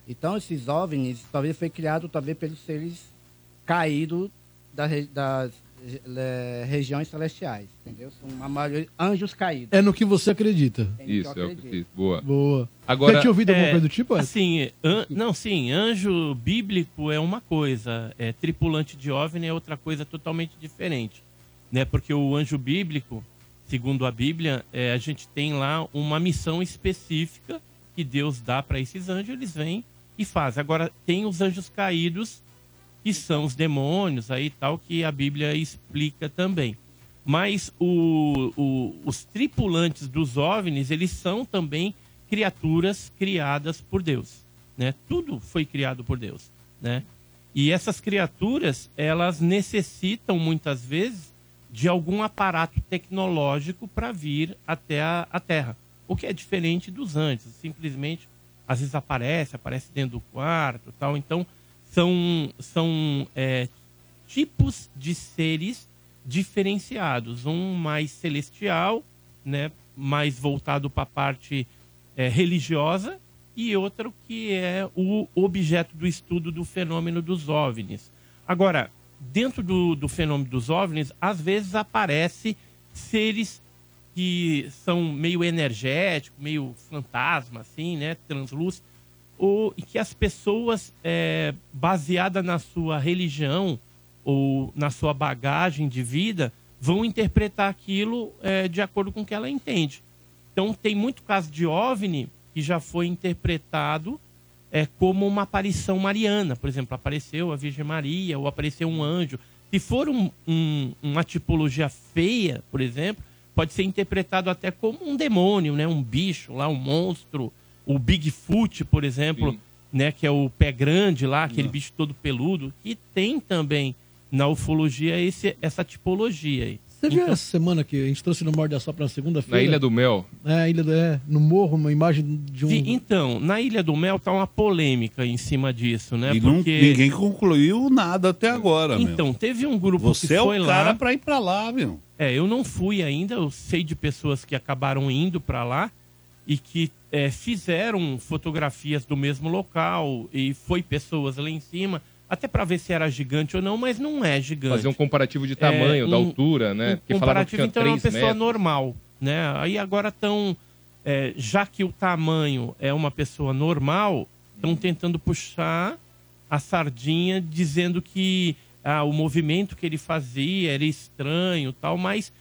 Então, esses OVNIs, talvez foi criado talvez pelos seres caídos das regiões celestiais, entendeu? São uma maioria, anjos caídos. É no que você acredita. Isso, eu acredito. Boa. Boa. Agora, você tinha ouvido alguma coisa do tipo? Assim, anjo bíblico é uma coisa, tripulante de OVNI é outra coisa totalmente diferente, né? Porque o anjo bíblico, segundo a Bíblia, a gente tem lá uma missão específica que Deus dá para esses anjos, eles vêm e fazem. Agora, tem os anjos caídos, que são os demônios aí tal, que a Bíblia explica também. Mas os tripulantes dos OVNIs, eles são também criaturas criadas por Deus, né? Tudo foi criado por Deus, né? E essas criaturas, elas necessitam muitas vezes de algum aparato tecnológico para vir até a Terra. O que é diferente dos anjos. Simplesmente, às vezes aparece dentro do quarto tal. Então, são tipos de seres diferenciados. Um mais celestial, né, mais voltado para a parte religiosa, e outro que é o objeto do estudo do fenômeno dos OVNIs. Agora, dentro do fenômeno dos OVNIs, às vezes aparece seres que são meio energéticos, meio fantasma, assim, né, translúcido, ou que as pessoas, baseada na sua religião ou na sua bagagem de vida, vão interpretar aquilo de acordo com o que ela entende. Então, tem muito caso de OVNI que já foi interpretado como uma aparição mariana. Por exemplo, apareceu a Virgem Maria ou apareceu um anjo. Se for uma tipologia feia, por exemplo, pode ser interpretado até como um demônio, né? Um bicho lá, um monstro. O Bigfoot, por exemplo, né, que é o pé grande lá, aquele bicho todo peludo, que tem também na ufologia essa tipologia aí. Você viu essa semana que a gente trouxe no Morde e Sopra na segunda-feira? Na Ilha do Mel. No morro, uma imagem de um... Então, na Ilha do Mel tá uma polêmica em cima disso, né? E porque... ninguém concluiu nada até agora, Então, teve um grupo que foi lá... Você é o cara pra ir pra lá, meu. Eu não fui ainda, eu sei de pessoas que acabaram indo pra lá e que fizeram fotografias do mesmo local, e foi pessoas lá em cima, até para ver se era gigante ou não, mas não é gigante. Fazer um comparativo de tamanho, da altura, né? Porque comparativo, então, era uma pessoa normal, né? Aí agora estão, já que o tamanho é uma pessoa normal, estão tentando puxar a sardinha, dizendo que o movimento que ele fazia era estranho e tal, mas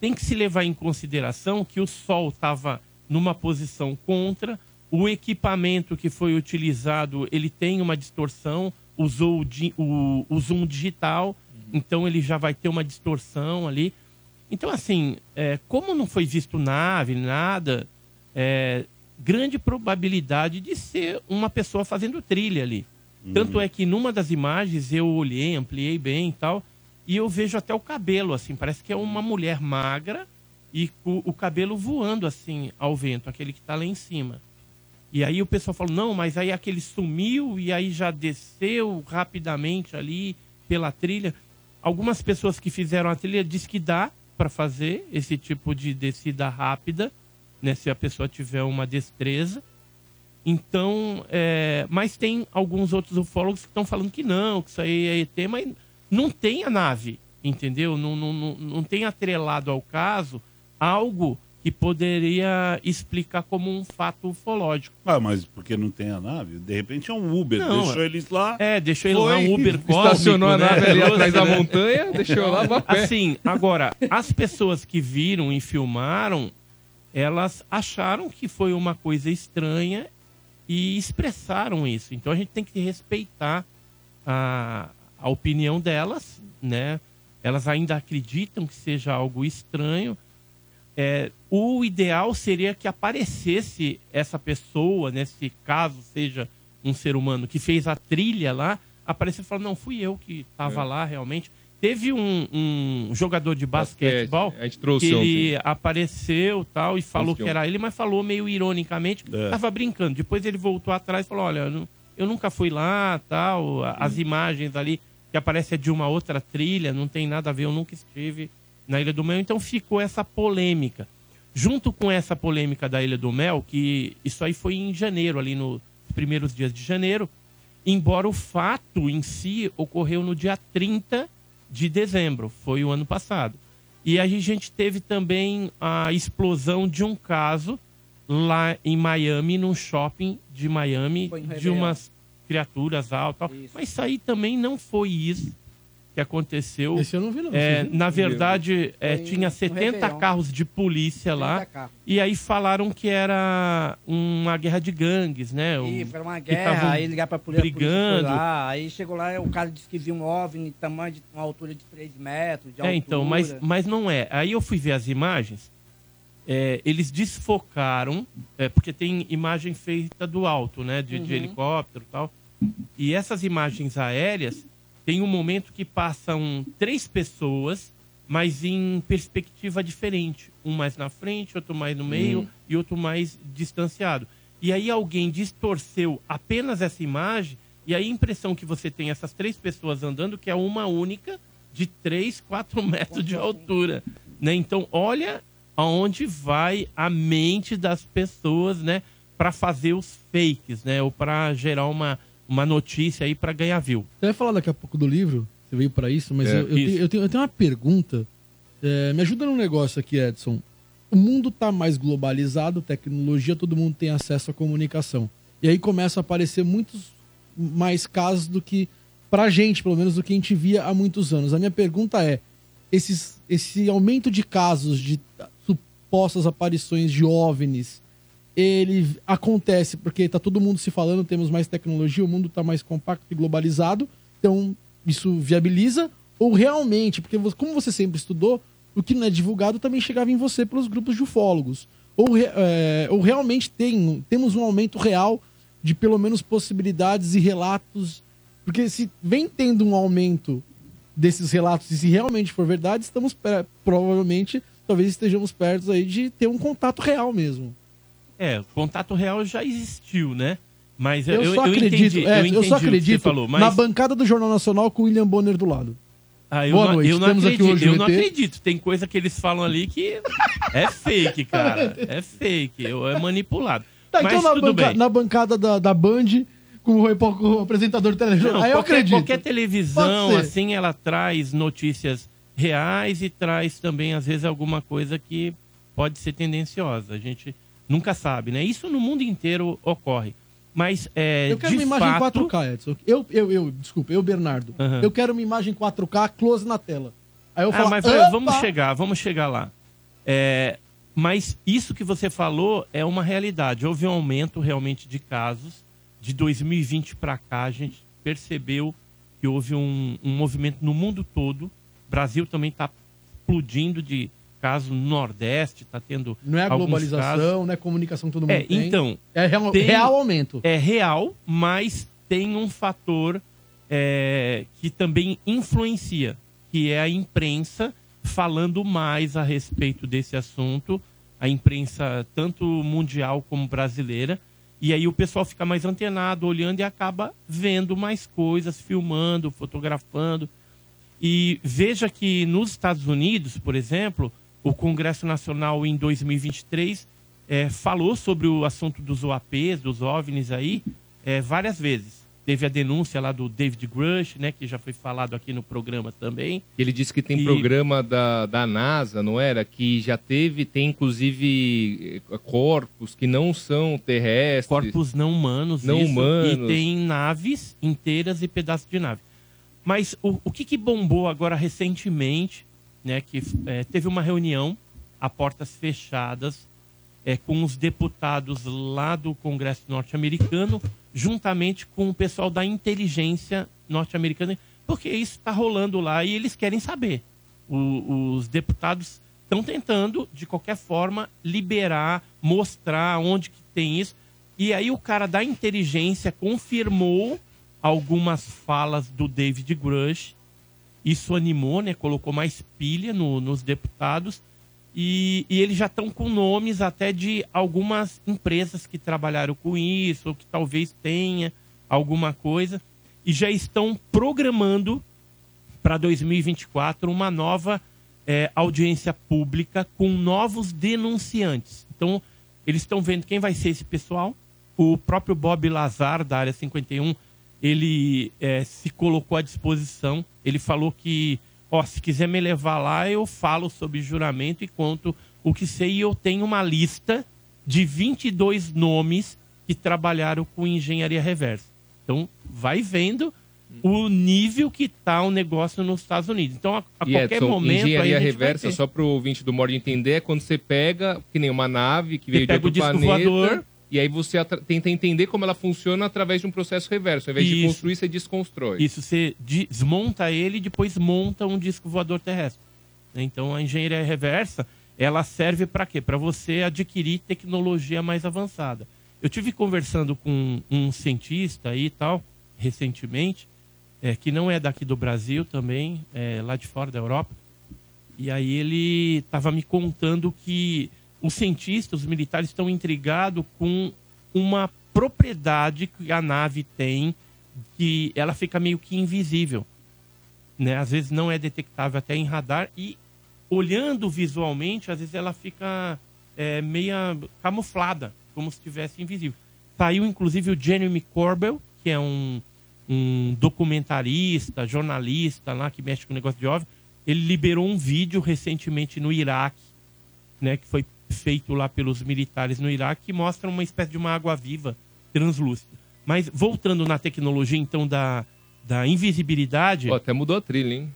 tem que se levar em consideração que o sol estava numa posição contra, o equipamento que foi utilizado, ele tem uma distorção, usou o zoom digital, então ele já vai ter uma distorção ali. Então, assim, como não foi visto nave, nada, grande probabilidade de ser uma pessoa fazendo trilha ali. Tanto é que numa das imagens eu olhei, ampliei bem e tal, e eu vejo até o cabelo, assim, parece que é uma mulher magra, e o cabelo voando assim ao vento, aquele que está lá em cima. E aí o pessoal falou, não, mas aí aquele sumiu e aí já desceu rapidamente ali pela trilha. Algumas pessoas que fizeram a trilha dizem que dá para fazer esse tipo de descida rápida, né, se a pessoa tiver uma destreza. Então, mas tem alguns outros ufólogos que estão falando que não, que isso aí é ET, mas não tem a nave, entendeu? Não tem atrelado ao caso algo que poderia explicar como um fato ufológico. Ah, mas porque não tem a nave? De repente é um Uber, não, deixou eles lá... deixou eles lá, um Uber cósmico. Estacionou a nave ali atrás da montanha, deixou lá, vá pé. Assim, agora, as pessoas que viram e filmaram, elas acharam que foi uma coisa estranha e expressaram isso. Então a gente tem que respeitar a opinião delas, né? Elas ainda acreditam que seja algo estranho. O ideal seria que aparecesse essa pessoa, né, se caso seja um ser humano que fez a trilha lá, aparecer e falar, não, fui eu que estava lá realmente. Teve um jogador de basquetebol que ele apareceu tal, e falou que era ele, mas falou meio ironicamente, estava brincando. Depois ele voltou atrás e falou, olha, eu nunca fui lá, tal, as imagens ali que aparecem é de uma outra trilha, não tem nada a ver, eu nunca estive na Ilha do Mel. Então ficou essa polêmica. Junto com essa polêmica da Ilha do Mel, que isso aí foi em janeiro, ali nos primeiros dias de janeiro, embora o fato em si ocorreu no dia 30 de dezembro, foi o ano passado. E aí a gente teve também a explosão de um caso lá em Miami, num shopping de Miami, de umas criaturas altas. Mas isso aí também não foi isso que aconteceu. Esse eu não vi, não. Na verdade, tinha 70 carros de polícia lá. E aí falaram que era uma guerra de gangues, né? Era uma guerra, aí ligaram pra polícia, brigando. Aí chegou lá, o cara disse que viu um OVNI de tamanho de uma altura de 3 metros, de altura. Então, mas não é. Aí eu fui ver as imagens, eles desfocaram, porque tem imagem feita do alto, né? De helicóptero e tal. E essas imagens aéreas, tem um momento que passam 3 pessoas, mas em perspectiva diferente. Um mais na frente, outro mais no meio e outro mais distanciado. E aí alguém distorceu apenas essa imagem, e aí a impressão que você tem, essas 3 pessoas andando, que é uma única de 3-4 metros de altura. Né? Então, olha aonde vai a mente das pessoas, né, para fazer os fakes, né, ou para gerar uma notícia aí para ganhar view. Você vai falar daqui a pouco do livro, você veio para isso, mas eu tenho uma pergunta. Me ajuda num negócio aqui, Edson. O mundo tá mais globalizado, tecnologia, todo mundo tem acesso à comunicação. E aí começa a aparecer muitos mais casos do que, pra gente, pelo menos, do que a gente via há muitos anos. A minha pergunta é, esse aumento de casos de supostas aparições de OVNIs, ele acontece porque está todo mundo se falando, temos mais tecnologia, o mundo está mais compacto e globalizado, então isso viabiliza? Ou realmente, porque como você sempre estudou, o que não é divulgado também chegava em você pelos grupos de ufólogos? Ou realmente temos um aumento real de pelo menos possibilidades e relatos? Porque se vem tendo um aumento desses relatos, e se realmente for verdade, estamos provavelmente, talvez estejamos perto aí de ter um contato real mesmo. O contato real já existiu, né? Mas eu só acredito que você falou, mas na bancada do Jornal Nacional com o William Bonner do lado. Eu não acredito. Tem coisa que eles falam ali que é fake, cara. É fake, é manipulado. Tá, mas então na bancada da Band com o apresentador do telejornal. Não, aí eu acredito. Qualquer televisão, assim, ela traz notícias reais e traz também, às vezes, alguma coisa que pode ser tendenciosa. A gente nunca sabe, né? Isso no mundo inteiro ocorre. Mas eu quero uma imagem 4K, Edson. Bernardo. Uhum. Eu quero uma imagem 4K, close na tela. Aí eu falo, mas vamos chegar lá. Mas isso que você falou é uma realidade. Houve um aumento realmente de casos. De 2020 para cá, a gente percebeu que houve um movimento no mundo todo. O Brasil também está explodindo de caso no Nordeste, está tendo. Não é a globalização, casos. Não é a comunicação que todo mundo tem. Então, é real aumento. É real, mas tem um fator que também influencia, que é a imprensa falando mais a respeito desse assunto, a imprensa tanto mundial como brasileira, e aí o pessoal fica mais antenado, olhando e acaba vendo mais coisas, filmando, fotografando. E veja que nos Estados Unidos, por exemplo, o Congresso Nacional, em 2023, falou sobre o assunto dos UAPs, dos OVNIs aí, várias vezes. Teve a denúncia lá do David Grush, né, que já foi falado aqui no programa também. Ele disse que tem programa da NASA, não era? Que já tem inclusive corpos que não são terrestres. Corpos não humanos. E tem naves inteiras e pedaços de nave. Mas o que bombou agora recentemente, né, que teve uma reunião a portas fechadas com os deputados lá do Congresso norte-americano, juntamente com o pessoal da inteligência norte-americana, porque isso está rolando lá e eles querem saber. Os deputados estão tentando, de qualquer forma, liberar, mostrar onde que tem isso. E aí o cara da inteligência confirmou algumas falas do David Grush, Isso animou, né? Colocou mais pilha nos deputados. E eles já estão com nomes até de algumas empresas que trabalharam com isso, ou que talvez tenha alguma coisa. E já estão programando para 2024 uma nova audiência pública com novos denunciantes. Então, eles estão vendo quem vai ser esse pessoal. O próprio Bob Lazar, da Área 51, ele se colocou à disposição. Ele falou que, se quiser me levar lá, eu falo sobre juramento e conto o que sei. E eu tenho uma lista de 22 nomes que trabalharam com engenharia reversa. Então, vai vendo o nível que está o negócio nos Estados Unidos. Então, a qualquer momento... Engenharia reversa, só para o ouvinte do Morde entender, é quando você pega, que nem uma nave que veio de outro planeta... Voador, e aí você tenta entender como ela funciona através de um processo reverso. Ao invés de construir, você desconstrói. Isso, você desmonta ele e depois monta um disco voador terrestre. Então, a engenharia reversa, ela serve para quê? Para você adquirir tecnologia mais avançada. Eu estive conversando com um cientista aí e tal, recentemente, que não é daqui do Brasil também, lá de fora da Europa. E aí ele estava me contando que os cientistas, os militares, estão intrigados com uma propriedade que a nave tem, que ela fica meio que invisível, né? Às vezes não é detectável até em radar e, olhando visualmente, às vezes ela fica meia camuflada, como se estivesse invisível. Saiu, inclusive, o Jeremy Corbell, que é um documentarista, jornalista lá que mexe com o negócio de OVNI. Ele liberou um vídeo recentemente no Iraque, né, que foi feito lá pelos militares no Iraque, que mostra uma espécie de uma água-viva translúcida. Mas voltando na tecnologia, então, da invisibilidade... até mudou a trilha, hein?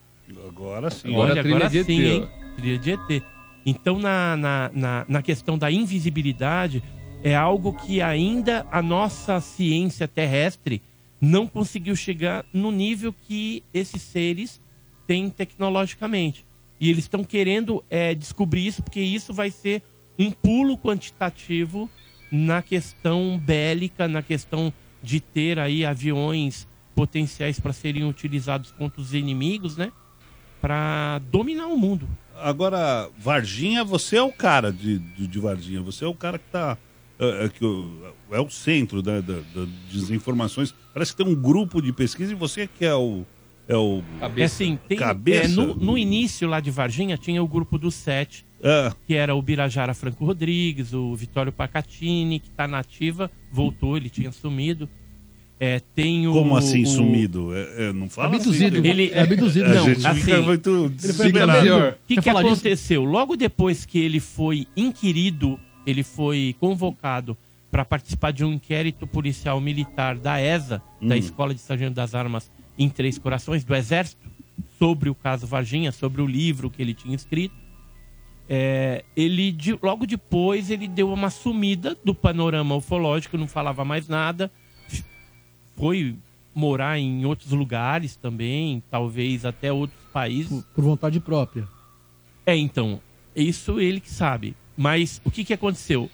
Agora sim. Olha, agora sim, hein? Trilha de ET. Então, na questão da invisibilidade, é algo que ainda a nossa ciência terrestre não conseguiu chegar no nível que esses seres têm tecnologicamente. E eles estão querendo descobrir isso, porque isso vai ser um pulo quantitativo na questão bélica, na questão de ter aí aviões potenciais para serem utilizados contra os inimigos, né? Para dominar o mundo. Agora, Varginha, você é o cara de Varginha, você é o cara que está... É o centro das informações. Parece que tem um grupo de pesquisa e você que é o cabeça. É assim, cabeça. No início lá de Varginha tinha o grupo dos 7, que era o Birajara Franco Rodrigues, o Vitório Pacatini, que está na ativa, voltou, ele tinha sumido. Tem o... Como assim, sumido? Não fala abduzido. Assim. Ele é abduzido, não. Assim, muito o que aconteceu? Disso? Logo depois que ele foi inquirido, ele foi convocado para participar de um inquérito policial militar da ESA, da Escola de Sargento das Armas em Três Corações, do Exército, sobre o caso Varginha, sobre o livro que ele tinha escrito. Logo depois, ele deu uma sumida do panorama ufológico, não falava mais nada, foi morar em outros lugares também, talvez até outros países. Por vontade própria. Então, isso ele que sabe. Mas o que aconteceu?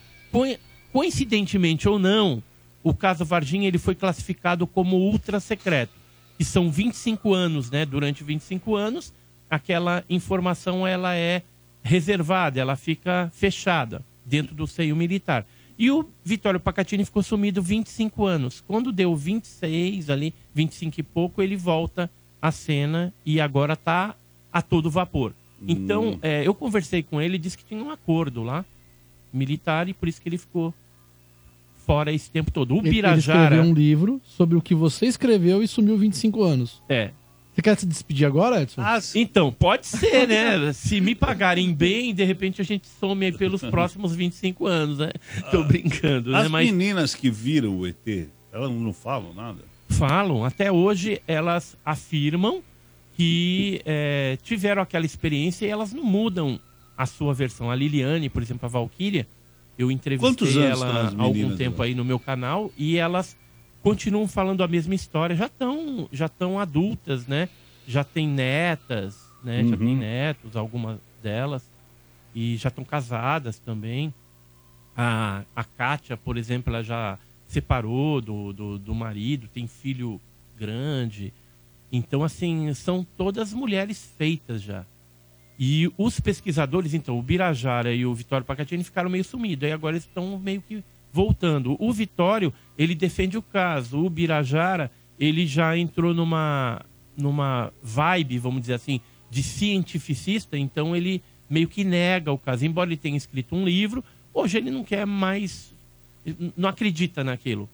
Coincidentemente ou não, o caso Varginha ele foi classificado como ultra secreto. Que são 25 anos, né? Durante 25 anos, aquela informação ela é reservada, ela fica fechada dentro do seio militar. E o Vitório Pacatini ficou sumido 25 anos. Quando deu 26 ali, 25 e pouco, ele volta à cena e agora está a todo vapor. Então, eu conversei com ele e disse que tinha um acordo lá, militar, e por isso que ele ficou fora esse tempo todo. O Birajara... Ele escreveu um livro sobre o que você escreveu e sumiu 25 anos. Você quer se despedir agora, Edson? Então, pode ser, né? Se me pagarem bem, de repente a gente some aí pelos próximos 25 anos, né? Tô brincando, né? Mas... meninas que viram o ET, elas não falam nada? Falam. Até hoje, elas afirmam que tiveram aquela experiência e elas não mudam a sua versão. A Liliane, por exemplo, a Valquíria, eu entrevistei ela há algum tempo aí no meu canal e elas continuam falando a mesma história. Já estão adultas, né? Já tem netas, né? Já tem netos, algumas delas. E já estão casadas também. A Kátia, por exemplo, ela já separou do marido, tem filho grande... Então, assim, são todas mulheres feitas já. E os pesquisadores, então, o Birajara e o Vitório Pacatini ficaram meio sumidos. Aí agora eles estão meio que voltando. O Vitório, ele defende o caso. O Birajara, ele já entrou numa vibe, vamos dizer assim, de cientificista. Então, ele meio que nega o caso. Embora ele tenha escrito um livro, hoje ele não quer mais... Não acredita naquilo.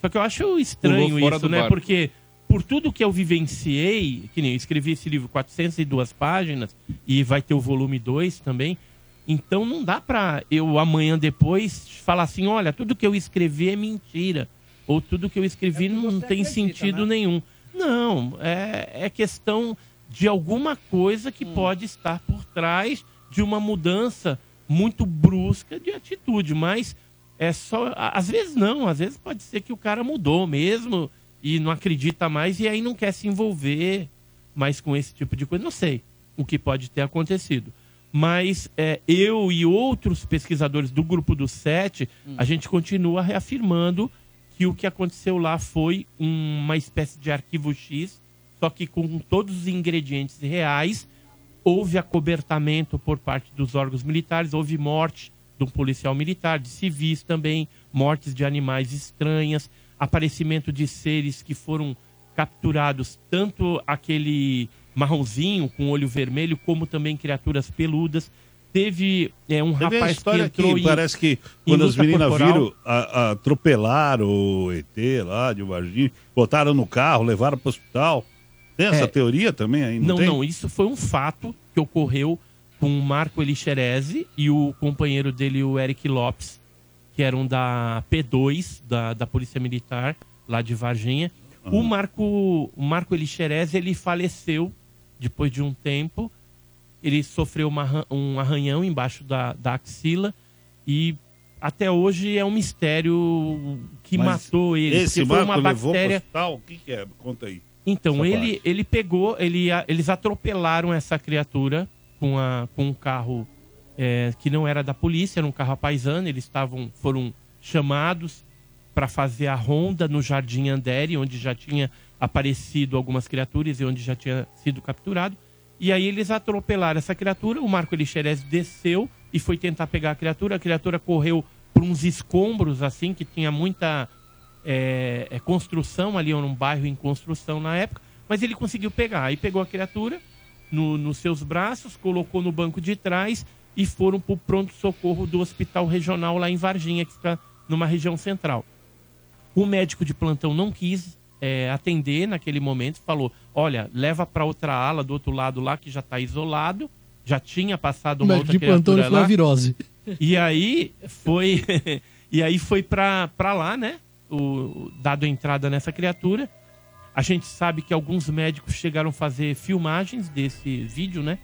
Só que eu acho estranho isso, né? Porque... Por tudo que eu vivenciei, que nem eu escrevi esse livro, 402 páginas, e vai ter o volume 2 também, então não dá pra eu amanhã depois falar assim, olha, tudo que eu escrevi é mentira, ou tudo que eu escrevi não tem sentido nenhum. Não, é questão de alguma coisa que pode estar por trás de uma mudança muito brusca de atitude, mas é só, às vezes não, às vezes pode ser que o cara mudou mesmo, e não acredita mais, e aí não quer se envolver mais com esse tipo de coisa. Não sei o que pode ter acontecido. Mas eu e outros pesquisadores do Grupo dos Sete, a gente continua reafirmando que o que aconteceu lá foi uma espécie de arquivo X, só que com todos os ingredientes reais. Houve acobertamento por parte dos órgãos militares, houve morte de um policial militar, de civis também, mortes de animais estranhas, aparecimento de seres que foram capturados, tanto aquele marronzinho com olho vermelho, como também criaturas peludas. Teve um rapaz a história que entrou que parece que quando as meninas viram, atropelaram o ET lá de Varginha, botaram no carro, levaram para o hospital. Tem essa teoria também aí? Não, isso foi um fato que ocorreu com o Marco Elixerese e o companheiro dele, o Eric Lopes, que eram da P2, da Polícia Militar, lá de Varginha. O Marco Elixerese, ele faleceu depois de um tempo. Ele sofreu um arranhão embaixo da axila. E até hoje é um mistério que matou ele. Esse Marco foi uma bactéria... levou pro hospital? O que é? Conta aí. Então, eles atropelaram essa criatura com um carro... que não era da polícia, era um carro à paisana. Eles foram chamados para fazer a ronda no Jardim Andere, onde já tinha aparecido algumas criaturas e onde já tinha sido capturado. E aí eles atropelaram essa criatura. O Marco Elixerese desceu e foi tentar pegar a criatura. A criatura correu por uns escombros, assim, que tinha muita construção ali, era um bairro em construção na época. Mas ele conseguiu pegar. Aí pegou a criatura nos seus braços, colocou no banco de trás... e foram para o pronto-socorro do hospital regional lá em Varginha, que fica numa região central. O médico de plantão não quis atender naquele momento, falou, olha, leva para outra ala do outro lado lá, que já está isolado, já tinha passado uma outra criatura lá. O médico de plantão foi a virose. E aí foi, para lá, né, dado a entrada nessa criatura. A gente sabe que alguns médicos chegaram a fazer filmagens desse vídeo, né?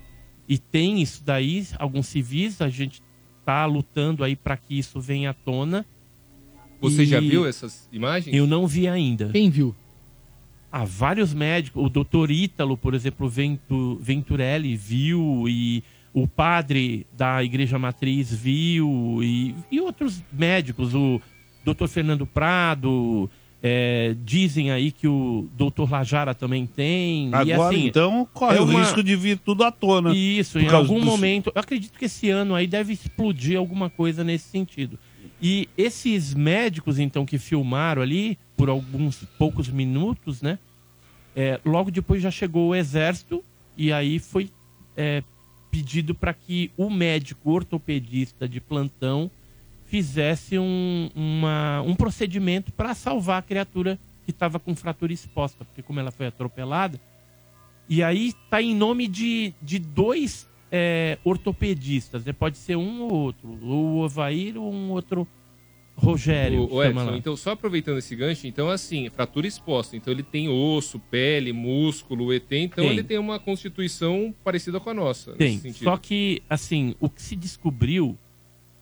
E tem isso daí, alguns civis, a gente tá lutando aí para que isso venha à tona. Você já viu essas imagens? Eu não vi ainda. Quem viu? Há vários médicos, o doutor Ítalo, por exemplo, Venturelli viu, e o padre da Igreja Matriz viu, e outros médicos, o doutor Fernando Prado... dizem aí que o doutor Lajara também tem. Agora, e assim, então, corre o risco de vir tudo à tona. Isso, em algum momento. Eu acredito que esse ano aí deve explodir alguma coisa nesse sentido. E esses médicos, então, que filmaram ali por alguns poucos minutos, né? Logo depois já chegou o exército e aí foi pedido para que o médico ortopedista de plantão fizesse um procedimento para salvar a criatura que estava com fratura exposta, porque como ela foi atropelada, e aí está em nome de dois ortopedistas, né? Pode ser um ou outro, ou o Ovair ou um outro Rogério. O Edson, lá. Então só aproveitando esse gancho, então assim, fratura exposta, então ele tem osso, pele, músculo, ET, então ele tem uma constituição parecida com a nossa. Tem, nesse sentido. Só que assim, o que se descobriu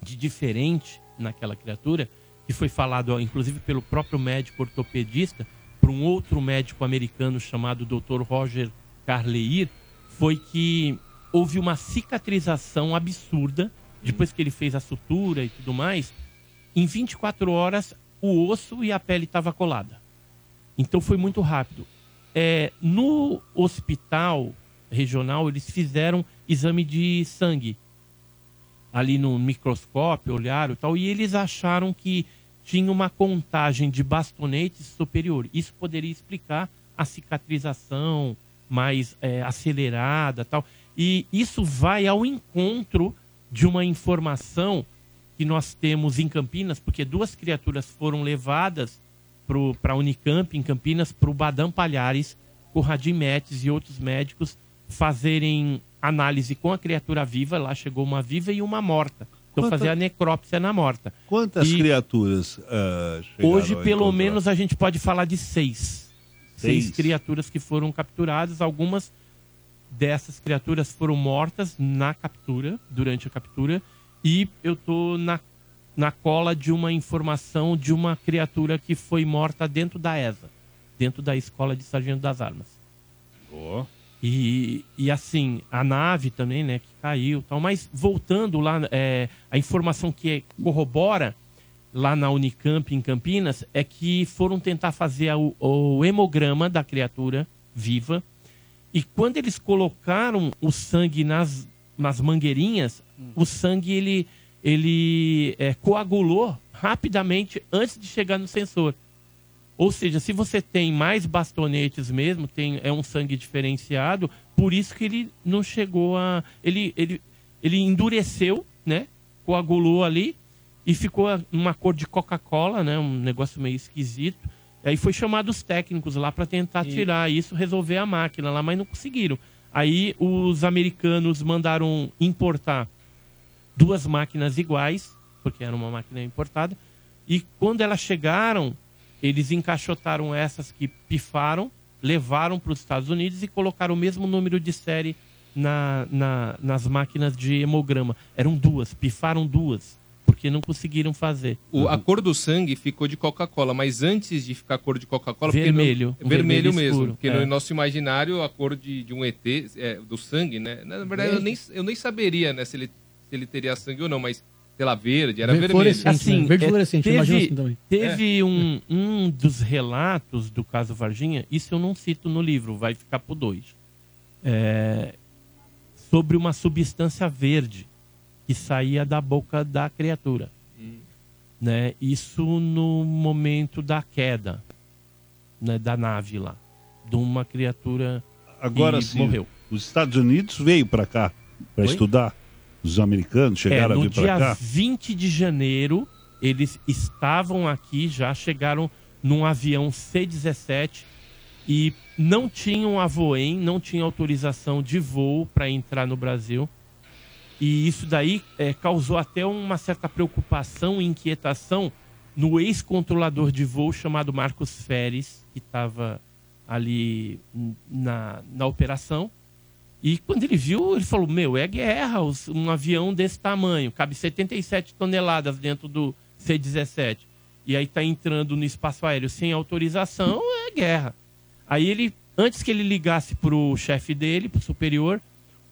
de diferente naquela criatura, que foi falado inclusive pelo próprio médico ortopedista, para um outro médico americano chamado Dr. Roger Carleir, foi que houve uma cicatrização absurda, depois que ele fez a sutura e tudo mais, em 24 horas o osso e a pele estava colada. Então foi muito rápido. No hospital regional, eles fizeram exame de sangue. Ali no microscópio, olharam e tal, e eles acharam que tinha uma contagem de bastonetes superior. Isso poderia explicar a cicatrização mais acelerada e tal. E isso vai ao encontro de uma informação que nós temos em Campinas, porque 2 criaturas foram levadas para a Unicamp, em Campinas, para o Badam Palhares, com o Radim Metz e outros médicos fazerem análise com a criatura viva. Lá chegou uma viva e uma morta. Então fazer a necrópsia na morta. Quantas criaturas chegaram? Hoje, pelo menos, a gente pode falar de 6. 6 criaturas que foram capturadas. Algumas dessas criaturas foram mortas na captura, durante a captura. E eu tô na cola de uma informação de uma criatura que foi morta dentro da ESA, dentro da Escola de Sargento das Armas. Boa. E assim, a nave também, né, que caiu e tal. Mas voltando lá, a informação que corrobora lá na Unicamp, em Campinas, é que foram tentar fazer o hemograma da criatura viva. E quando eles colocaram o sangue nas mangueirinhas, o sangue ele coagulou rapidamente antes de chegar no sensor. Ou seja, se você tem mais bastonetes mesmo, é um sangue diferenciado, por isso que ele não chegou a... Ele endureceu, né? Coagulou ali e ficou uma cor de Coca-Cola, né? Um negócio meio esquisito. Aí foi chamado os técnicos lá para tentar tirar isso, resolver a máquina lá, mas não conseguiram. Aí os americanos mandaram importar 2 máquinas iguais, porque era uma máquina importada, e quando elas chegaram... Eles encaixotaram essas que pifaram, levaram para os Estados Unidos e colocaram o mesmo número de série nas máquinas de hemograma. Eram 2, pifaram 2, porque não conseguiram fazer. A cor do sangue ficou de Coca-Cola, mas antes de ficar a cor de Coca-Cola... Vermelho. Porque vermelho mesmo, escuro, porque no nosso imaginário a cor de um ET, do sangue, né? Na verdade, eu nem saberia, né, se ele teria sangue ou não, mas... Pela verde, era vermelho. Assim, verde fluorescente, imagina assim também. Teve um dos relatos do caso Varginha, isso eu não cito no livro, vai ficar por 2. Sobre uma substância verde que saía da boca da criatura. Né? Isso no momento da queda, né, da nave lá, de uma criatura que morreu. Os Estados Unidos veio para cá para estudar. Os americanos chegaram a vir para cá? No dia 20 de janeiro, eles estavam aqui, já chegaram num avião C-17 e não tinham Voem, não tinham autorização de voo para entrar no Brasil. E isso daí causou até uma certa preocupação e inquietação no ex-controlador de voo chamado Marcos Feres, que estava ali na operação. E quando ele viu, ele falou, é guerra, um avião desse tamanho, cabe 77 toneladas dentro do C-17. E aí tá entrando no espaço aéreo sem autorização, é guerra. Aí ele, antes que ele ligasse pro chefe dele, pro superior,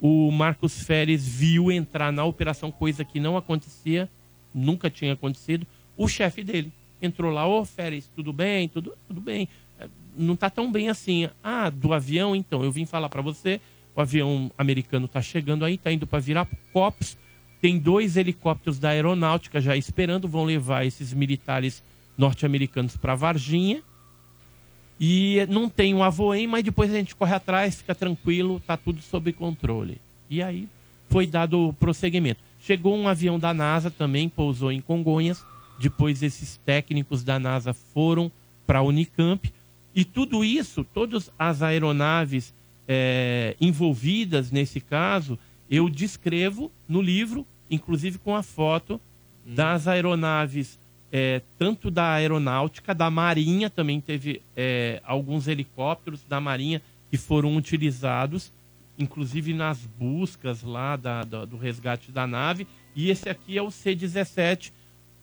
o Marcos Feres viu entrar na operação, coisa que não acontecia, nunca tinha acontecido, o chefe dele. Entrou lá, Feres, tudo bem? Tudo bem. Não tá tão bem assim. Ah, do avião, então, eu vim falar para você... O avião americano está chegando aí, está indo para Viracopos. Tem 2 helicópteros da aeronáutica já esperando, vão levar esses militares norte-americanos para Varginha. E não tem um Voem, mas depois a gente corre atrás, fica tranquilo, está tudo sob controle. E aí foi dado o prosseguimento. Chegou um avião da NASA também, pousou em Congonhas. Depois esses técnicos da NASA foram para a Unicamp. E tudo isso, todas as aeronaves... envolvidas nesse caso, eu descrevo no livro, inclusive com a foto das aeronaves, tanto da aeronáutica, da marinha, também teve alguns helicópteros da marinha que foram utilizados, inclusive nas buscas lá do resgate da nave, e esse aqui é o C-17,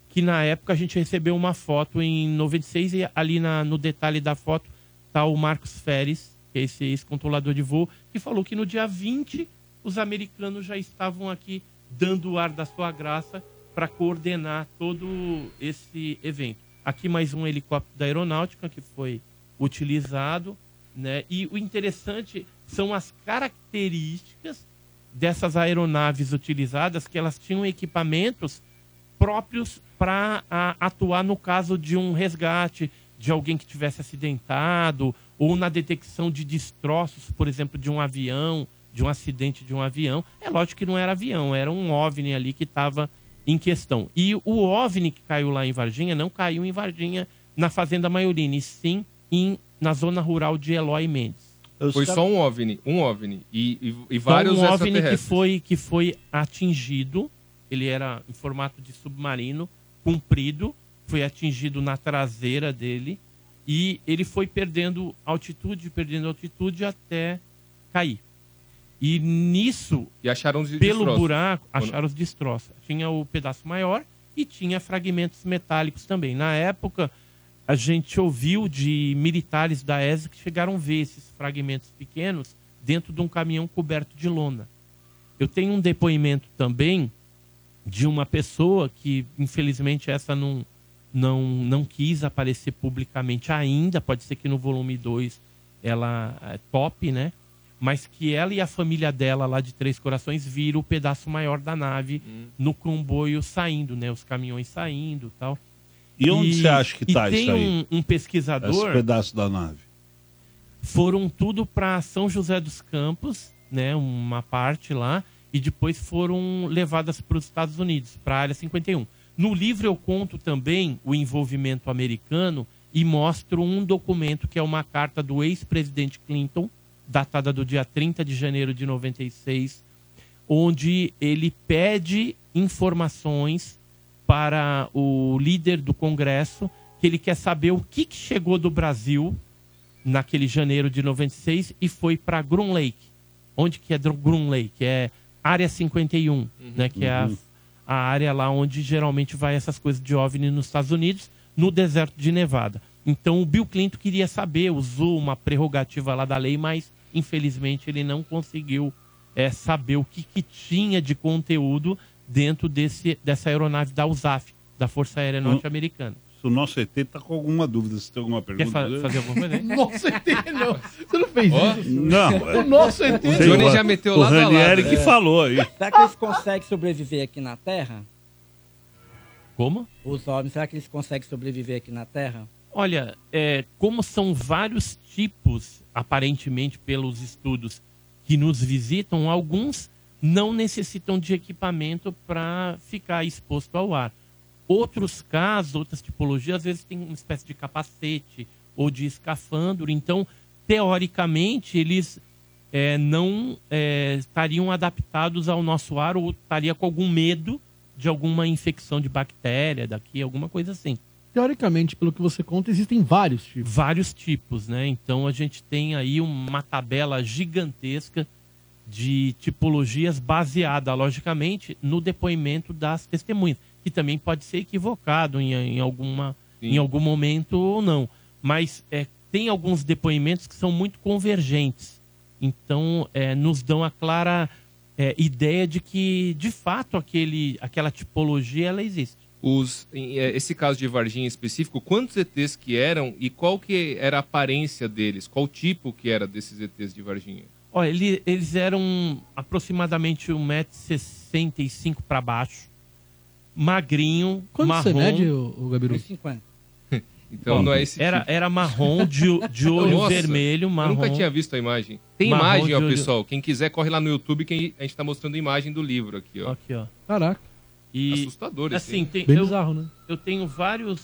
que na época a gente recebeu uma foto em 96, e ali no detalhe da foto está o Marcos Feres, que é esse ex-controlador de voo, que falou que no dia 20 os americanos já estavam aqui dando o ar da sua graça para coordenar todo esse evento. Aqui mais um helicóptero da aeronáutica que foi utilizado. né? E o interessante são as características dessas aeronaves utilizadas, que elas tinham equipamentos próprios para atuar no caso de um resgate de alguém que tivesse acidentado ou na detecção de destroços, por exemplo, de um avião, de um acidente de um avião. É lógico que não era avião, era um OVNI ali que estava em questão. E o OVNI que caiu lá em Varginha não caiu em Varginha, na Fazenda Maiorini, sim na zona rural de Eloy Mendes. Foi só um OVNI e vários extraterrestres. Um OVNI que foi atingido, ele era em formato de submarino, comprido, foi atingido na traseira dele e ele foi perdendo altitude até cair. E nisso, e acharam os pelo destroços. Buraco, acharam os destroços. Tinha o pedaço maior e tinha fragmentos metálicos também. Na época, a gente ouviu de militares da ESA que chegaram a ver esses fragmentos pequenos dentro de um caminhão coberto de lona. Eu tenho um depoimento também de uma pessoa que, infelizmente, essa não quis aparecer publicamente ainda. Pode ser que no volume 2 ela é top, né? Mas que ela e a família dela lá de Três Corações viram o pedaço maior da nave no comboio saindo, né? Os caminhões saindo e tal. E onde você acha que está isso aí? Tem um pesquisador... Esse pedaço da nave. Foram tudo para São José dos Campos, né? Uma parte lá, e depois foram levadas para os Estados Unidos, para a Área 51. No livro eu conto também o envolvimento americano e mostro um documento que é uma carta do ex-presidente Clinton, datada do dia 30 de janeiro de 96, onde ele pede informações para o líder do Congresso, que ele quer saber o que chegou do Brasil naquele janeiro de 96 e foi para Groom Lake. Onde que é Groom Lake? É Área 51, né, que é a área lá onde geralmente vai essas coisas de OVNI nos Estados Unidos, no deserto de Nevada. Então o Bill Clinton queria saber, usou uma prerrogativa lá da lei, mas infelizmente ele não conseguiu saber o que tinha de conteúdo dentro dessa aeronave da USAF, da Força Aérea Norte-Americana. Se o nosso ET está com alguma dúvida, se tem alguma pergunta... Quer fazer alguma coisa aí? Nosso ET não. Você não fez isso? Não. O nosso ET... O Johnny já meteu lá na Ranieri que falou aí. Será que eles conseguem sobreviver aqui na Terra? Como? Os homens, será que eles conseguem sobreviver aqui na Terra? Olha, como são vários tipos, aparentemente pelos estudos, que nos visitam, alguns não necessitam de equipamento para ficar exposto ao ar. Outros casos, outras tipologias, às vezes tem uma espécie de capacete ou de escafandro. Então, teoricamente, eles não estariam adaptados ao nosso ar ou estaria com algum medo de alguma infecção de bactéria daqui, alguma coisa assim. Teoricamente, pelo que você conta, existem vários tipos. Vários tipos, né? Então, a gente tem aí uma tabela gigantesca de tipologias baseada, logicamente, no depoimento das testemunhas, que também pode ser equivocado em algum momento ou não. Mas tem alguns depoimentos que são muito convergentes. Então, nos dão a clara ideia de que, de fato, aquela tipologia ela existe. Esse caso de Varginha em específico, quantos ETs que eram e qual que era a aparência deles? Qual tipo que era desses ETs de Varginha? Olha, eles eram aproximadamente 1,65 m para baixo, magrinho, quanto marrom... Quanto você mede, o Gabiru? 1,50 m. Então não é esse tipo. Era marrom, de olho vermelho, marrom... Eu nunca tinha visto a imagem. Tem marrom, imagem, ó, pessoal. Quem quiser, corre lá no YouTube que a gente está mostrando a imagem do livro aqui, ó. Aqui, ó. Caraca. E, assustador, assim, bem bizarro, né? Eu tenho vários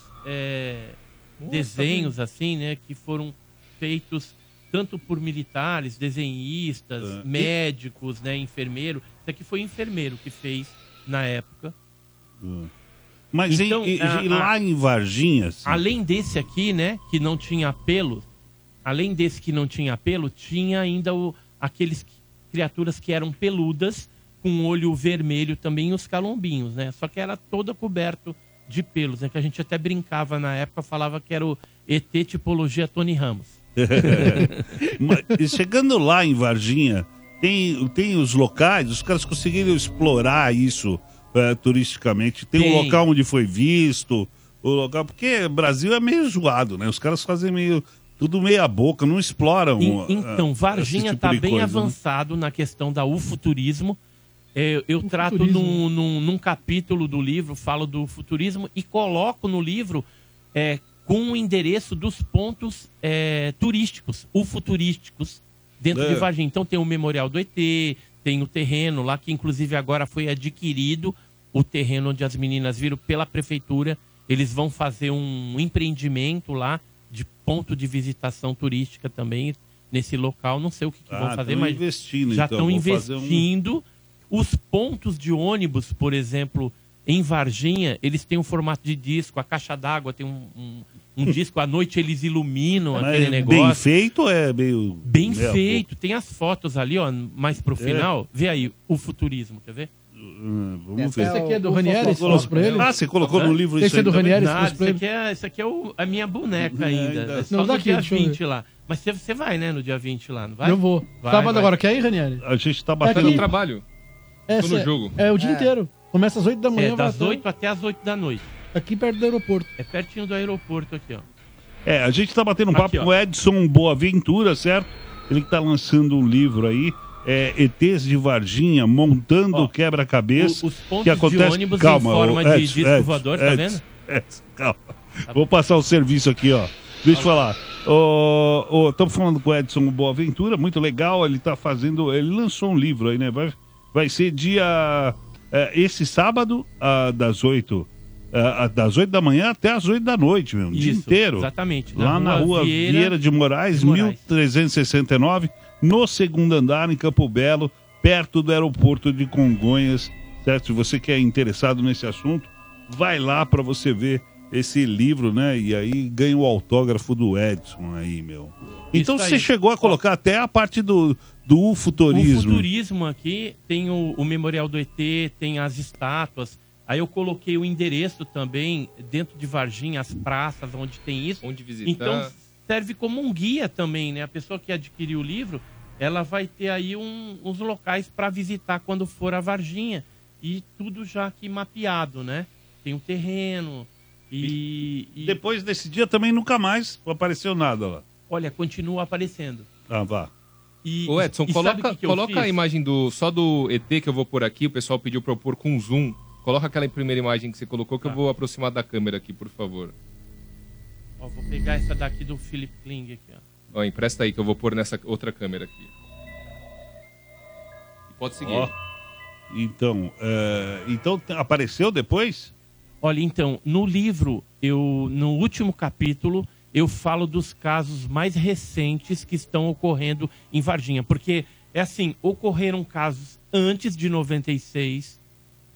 desenhos, assim, né, que foram feitos tanto por militares, desenhistas, médicos, né, enfermeiro. Isso aqui foi o enfermeiro que fez na época. Mas então, lá em Varginha... Assim, além desse aqui, né, que não tinha apelo, tinha ainda aqueles criaturas que eram peludas, com olho vermelho também, os calombinhos, né? Só que era toda coberto de pelos, né? Que a gente até brincava na época, falava que era o ET tipologia Tony Ramos. Mas, chegando lá em Varginha, tem os locais, os caras conseguiram explorar isso turisticamente. Tem o local onde foi visto, o local... Porque Brasil é meio zoado, né? Os caras fazem meio... Tudo meia boca, não exploram. Então, Varginha está tipo bem coisa, avançado, né? Na questão da ufuturismo. Eu trato num capítulo do livro, falo do futurismo e coloco no livro com o endereço dos pontos turísticos, ufuturísticos, dentro de Varginha. Então tem o Memorial do ET, tem o terreno lá, que inclusive agora foi adquirido, o terreno onde as meninas viram pela prefeitura. Eles vão fazer um empreendimento lá, de ponto de visitação turística também nesse local. Não sei o que vão fazer, mas já estão investindo. Os pontos de ônibus, por exemplo, em Varginha, eles têm um formato de disco. A caixa d'água tem um disco. À noite eles iluminam aquele negócio. Bem feito ou é meio... Bem feito. Tem as fotos ali, ó, mais pro final. Vê aí o futurismo, quer ver? Vamos ver. Esse aqui é do Ranieri, você trouxe pra ele? Ah, você colocou no livro isso aí. Esse é do Ranieri, você trouxe pra ele? Esse aqui é a minha boneca ainda. Só no dia 20 lá. Mas você vai, né, no dia 20 lá, não vai? Eu vou. Sábado agora, quer ir, Ranieri? A gente tá batendo no trabalho. É, no jogo. É o dia inteiro. Começa às 8 da manhã. Das 8 até às 8 da noite. Aqui perto do aeroporto. É pertinho do aeroporto aqui, ó. A gente tá batendo um papo com o Edson Boaventura, certo? Ele que tá lançando um livro aí, ETs de Varginha, montando o quebra-cabeça. Os pontos que acontece... de ônibus calma, em forma de disco voador, tá vendo? Calma. Vou passar o serviço aqui, ó. Deixa eu falar. Estamos falando com o Edson Boaventura, muito legal. Ele tá fazendo... Ele lançou um livro aí, né? Vai ser dia... esse sábado, das 8... das 8 da manhã até as 8 da noite, meu. O dia inteiro. Exatamente. Lá na rua Vieira de Moraes, 1369, no segundo andar, em Campo Belo, perto do aeroporto de Congonhas, certo? Se você que é interessado nesse assunto, vai lá para você ver esse livro, né? E aí ganha o autógrafo do Edson aí, meu. Então você chegou a colocar até a parte do futurismo. O futurismo aqui tem o Memorial do ET, tem as estátuas. Aí eu coloquei o endereço também, dentro de Varginha, as praças, onde tem isso. Onde visitar. Então, serve como um guia também, né? A pessoa que adquirir o livro, ela vai ter aí uns locais para visitar quando for a Varginha. E tudo já aqui mapeado, né? Tem um terreno e depois desse dia também nunca mais apareceu nada lá. Olha, continua aparecendo. Ah, vá. Ô Edson, coloca a imagem só do ET que eu vou pôr aqui. O pessoal pediu para eu pôr com zoom. Coloca aquela primeira imagem que você colocou, que eu vou aproximar da câmera aqui, por favor. Ó, vou pegar essa daqui do Philip Kling aqui, ó. Ó, empresta aí que eu vou pôr nessa outra câmera aqui. E pode seguir. Ó. Então, apareceu depois? Olha, então, no livro, no último capítulo, eu falo dos casos mais recentes que estão ocorrendo em Varginha. Porque, ocorreram casos antes de 96...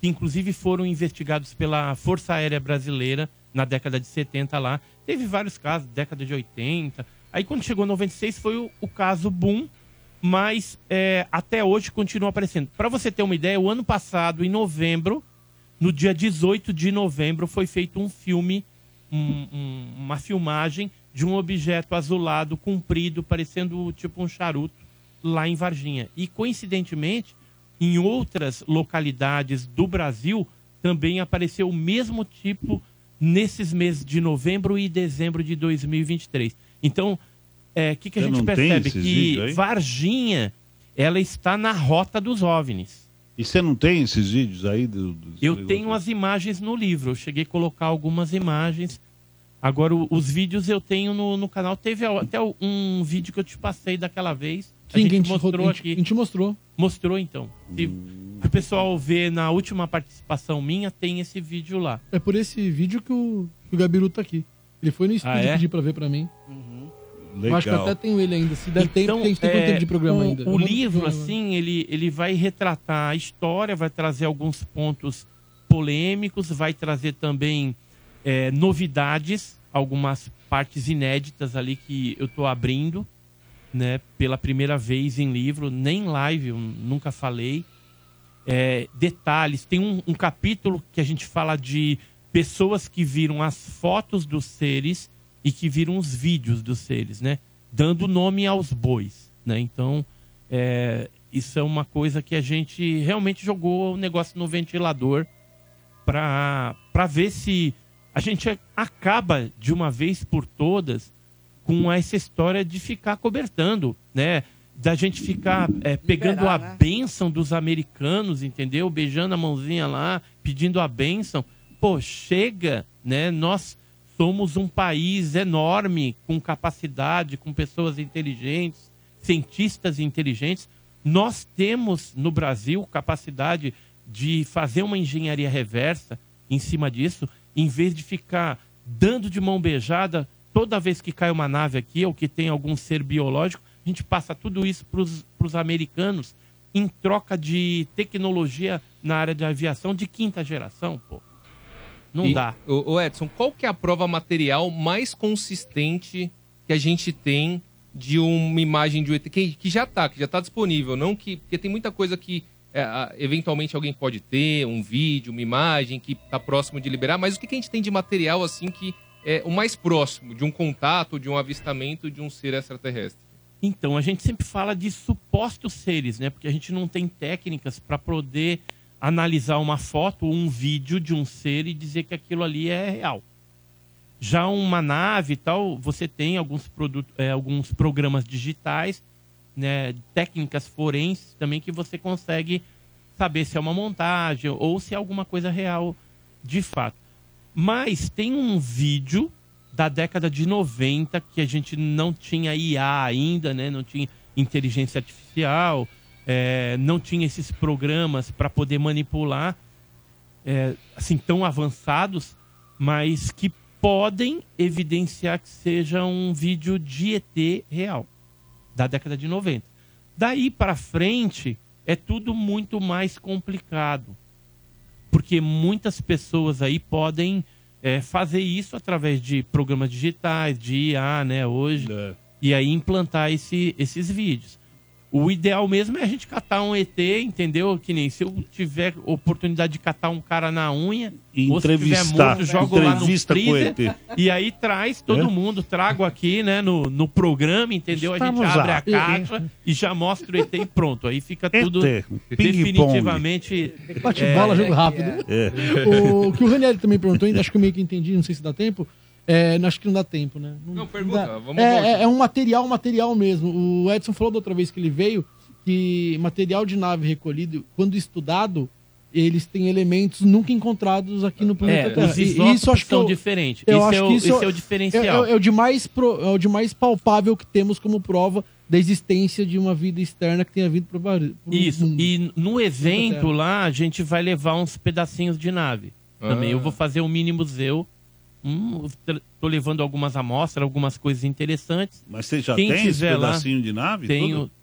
que inclusive foram investigados pela Força Aérea Brasileira na década de 70 lá. Teve vários casos, década de 80. Aí quando chegou em 96 foi o caso boom, mas até hoje continua aparecendo. Para você ter uma ideia, o ano passado, em novembro, no dia 18 de novembro, foi feito um filme, uma filmagem de um objeto azulado, comprido, parecendo tipo um charuto, lá em Varginha. E coincidentemente... em outras localidades do Brasil, também apareceu o mesmo tipo nesses meses de novembro e dezembro de 2023. Então, o que a gente percebe? Que Varginha, ela está na rota dos OVNIs. E você não tem esses vídeos aí? Eu tenho as imagens no livro. Eu cheguei a colocar algumas imagens. Agora, os vídeos eu tenho no canal. Teve até um vídeo que eu te passei daquela vez. A gente mostrou aqui. Mostrou, então. Se o pessoal vê na última participação minha, tem esse vídeo lá. É por esse vídeo que o Gabiru tá aqui. Ele foi no estúdio pedir pra ver pra mim. Uhum. Legal. Eu acho que eu até tenho ele ainda. Se der tempo, tem quanto tempo de programa ainda? O livro, ele vai retratar a história, vai trazer alguns pontos polêmicos, vai trazer também novidades, algumas partes inéditas ali que eu tô abrindo. Né, pela primeira vez em livro, nem live, eu nunca falei. Detalhes, tem um capítulo que a gente fala de pessoas que viram as fotos dos seres e que viram os vídeos dos seres, né? Dando nome aos bois, né? Então, isso é uma coisa que a gente realmente jogou o negócio no ventilador para ver se a gente acaba de uma vez por todas com essa história de ficar cobertando, né? Da gente ficar pegando liberar, a bênção dos americanos, entendeu? Beijando a mãozinha lá, pedindo a bênção. Pô, chega, né? Nós somos um país enorme, com capacidade, com pessoas inteligentes, cientistas inteligentes. Nós temos, no Brasil, capacidade de fazer uma engenharia reversa em cima disso, em vez de ficar dando de mão beijada toda vez que cai uma nave aqui ou que tem algum ser biológico. A gente passa tudo isso para os americanos em troca de tecnologia na área de aviação de quinta geração, pô. Não dá. Ô Edson, qual que é a prova material mais consistente que a gente tem de uma imagem de um ET, que já está disponível? Porque tem muita coisa que eventualmente alguém pode ter, um vídeo, uma imagem que está próximo de liberar, mas o que a gente tem de material assim que é o mais próximo de um contato, de um avistamento de um ser extraterrestre? Então, a gente sempre fala de supostos seres, né? Porque a gente não tem técnicas para poder analisar uma foto ou um vídeo de um ser e dizer que aquilo ali é real. Já uma nave e tal, você tem alguns programas digitais, né? Técnicas forenses também, que você consegue saber se é uma montagem ou se é alguma coisa real de fato. Mas tem um vídeo da década de 90, que a gente não tinha IA ainda, né? Não tinha inteligência artificial, não tinha esses programas para poder manipular, assim, tão avançados, mas que podem evidenciar que seja um vídeo de ET real, da década de 90. Daí para frente, é tudo muito mais complicado, porque muitas pessoas aí podem... fazer isso através de programas digitais, de IA, né, hoje, e aí implantar esses vídeos. O ideal mesmo é a gente catar um ET, entendeu? Que nem se eu tiver oportunidade de catar um cara na unha, ou se tiver morto, jogo lá no freezer, e aí traz todo mundo, trago aqui, né, no programa, entendeu? Estamos a gente abre a caixa e já mostra o ET e pronto. Aí fica tudo definitivamente... Bate-bola, jogo rápido. O que o Ranieri também perguntou, ainda acho que eu meio que entendi, não sei se dá tempo... acho que não dá tempo, né? Não pergunta, vamos lá. É um material mesmo. O Edson falou da outra vez que ele veio que material de nave recolhido, quando estudado, eles têm elementos nunca encontrados aqui no planeta Terra. Os isótopos são diferentes. Esse é o diferencial. É o de mais palpável que temos como prova da existência de uma vida externa que tenha vindo para o isso, e no evento lá, a gente vai levar uns pedacinhos de nave. Também eu vou fazer um mini museu. Tô levando algumas amostras, algumas coisas interessantes. Mas você já tem esse pedacinho lá, de nave?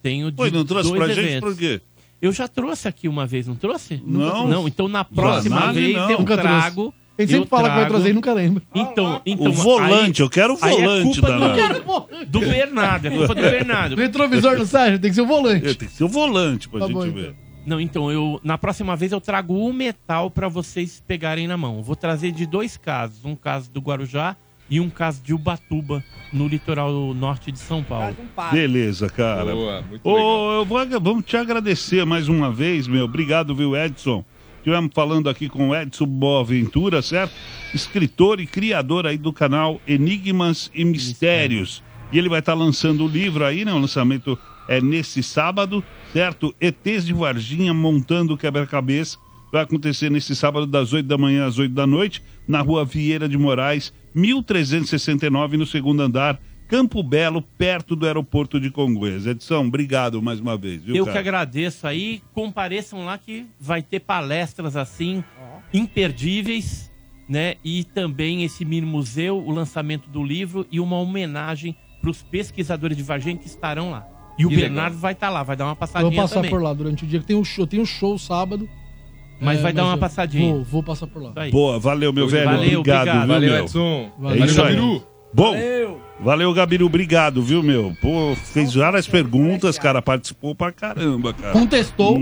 Tenho. Pois não trouxe pra gente por quê? Eu já trouxe aqui uma vez, não trouxe? Não. Então na próxima vez eu trago. Ele sempre fala que vai trazer e nunca lembra. Então o volante, aí, eu quero o volante da nave. Do Bernardo, é culpa do Bernardo. O retrovisor do Sérgio tem que ser o volante. Tem que ser o volante pra gente ver. Não, então na próxima vez eu trago o metal para vocês pegarem na mão. Eu vou trazer de dois casos, um caso do Guarujá e um caso de Ubatuba, no litoral norte de São Paulo. Beleza, cara. Boa, muito vamos te agradecer mais uma vez, meu. Obrigado, viu, Edson? Estivemos falando aqui com o Edson Boaventura, certo? Escritor e criador aí do canal Enigmas e Mistérios. E ele vai estar lançando o livro aí, né? O lançamento é nesse sábado, certo? ETs de Varginha montando o quebra-cabeça. Vai acontecer nesse sábado das 8 da manhã às 8 da noite, na rua Vieira de Moraes, 1369, no segundo andar, Campo Belo, perto do aeroporto de Congonhas. Edson, obrigado mais uma vez, viu, cara? Eu que agradeço aí. Compareçam lá que vai ter palestras assim, imperdíveis, né? E também esse mini museu, o lançamento do livro e uma homenagem para os pesquisadores de Varginha que estarão lá. E o Bernardo vai estar lá, vai dar uma passadinha também. Vou passar por lá durante o dia, que tem um show sábado. Mas vai dar uma passadinha. Vou passar por lá. Boa, valeu, meu velho. Obrigado, valeu, meu. Edson. Valeu, Gabiru. Bom, valeu, Gabiru. Obrigado, viu, meu? Pô, fez várias perguntas, cara. Participou pra caramba, cara. Contestou.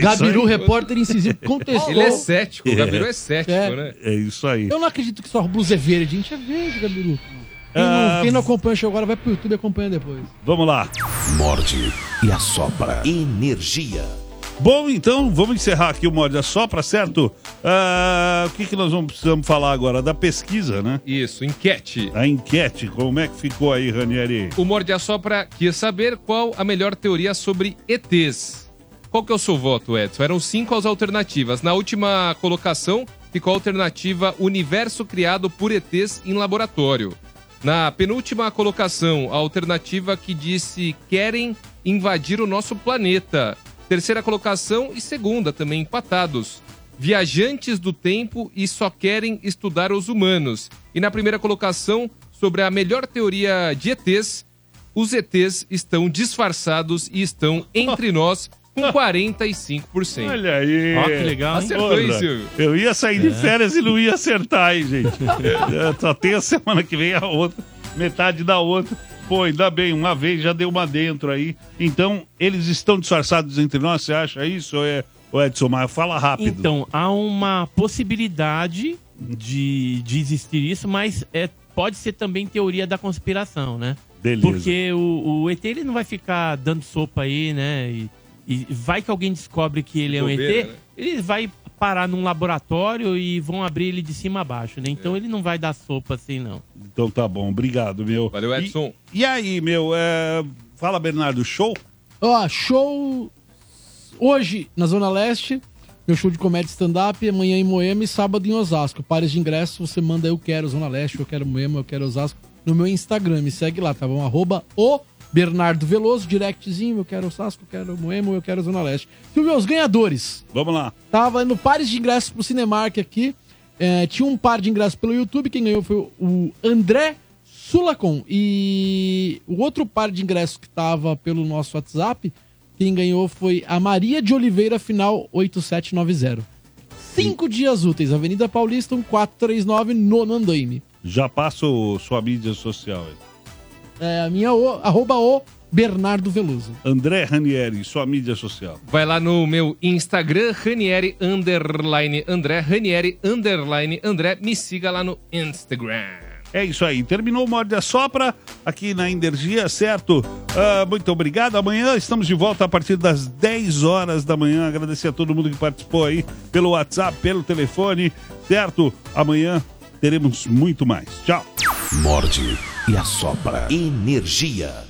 Gabiru, repórter incisivo, contestou. Ele é cético, o Gabiru é cético, né? É isso aí. Eu não acredito que só a blusa é verde. A gente é verde, Gabiru. Quem não acompanha o show agora, vai pro YouTube e acompanha depois. Vamos lá. Morde e assopra. Energia. Bom, então, vamos encerrar aqui o Morde e Sopra, certo? O que nós precisamos falar agora? Da pesquisa, né? Isso, enquete. A enquete, como é que ficou aí, Ranieri? O Morde e Sopra quis saber qual a melhor teoria sobre ETs. Qual que é o seu voto, Edson? Eram 5 as alternativas. Na última colocação, ficou a alternativa universo criado por ETs em laboratório. Na penúltima colocação, a alternativa que disse querem invadir o nosso planeta. Terceira colocação e segunda também empatados. Viajantes do tempo e só querem estudar os humanos. E na primeira colocação, sobre a melhor teoria de ETs, os ETs estão disfarçados e estão entre nós com 45%. Olha aí. Ó, que legal. Acertou, hein, Silvio? Eu ia sair de férias e não ia acertar, hein, gente? Só tem a semana que vem a outra, metade da outra. Pô, ainda bem, uma vez já deu uma dentro aí. Então, eles estão disfarçados entre nós, você acha isso? Ou Edson Maia, fala rápido. Então, há uma possibilidade de existir isso, mas pode ser também teoria da conspiração, né? Beleza. Porque o ET, ele não vai ficar dando sopa aí, né? E vai que alguém descobre que ele é um ET, né? Ele vai parar num laboratório e vão abrir ele de cima a baixo, né? Então ele não vai dar sopa assim, não. Então tá bom, obrigado, meu. Valeu, Edson. E aí, meu, fala, Bernardo, show? Ó, show hoje na Zona Leste, meu show de comédia stand-up, amanhã em Moema e sábado em Osasco. Pares de ingressos, você manda eu quero Zona Leste, eu quero Moema, eu quero Osasco, no meu Instagram, me segue lá, tá bom? @BernardoVeloso, directzinho, eu quero Osasco, eu quero Moema, eu quero Zona Leste. Silvio, os ganhadores. Vamos lá. Tava no pares de ingressos pro Cinemark aqui. Tinha um par de ingressos pelo YouTube, quem ganhou foi o André Sulacon. E o outro par de ingressos que tava pelo nosso WhatsApp, quem ganhou foi a Maria de Oliveira, final 8790. 5 dias úteis, Avenida Paulista, 1439, nono andaime. Já passo sua mídia social aí. A minha @o Bernardo Veloso. André Ranieri, sua mídia social. Vai lá no meu Instagram, Ranieri_André. Me siga lá no Instagram. É isso aí. Terminou o Morde e Sopra aqui na Energia, certo? Muito obrigado. Amanhã estamos de volta a partir das 10 horas da manhã. Agradecer a todo mundo que participou aí pelo WhatsApp, pelo telefone, certo? Amanhã teremos muito mais. Tchau. Morde e Sopra. Energia.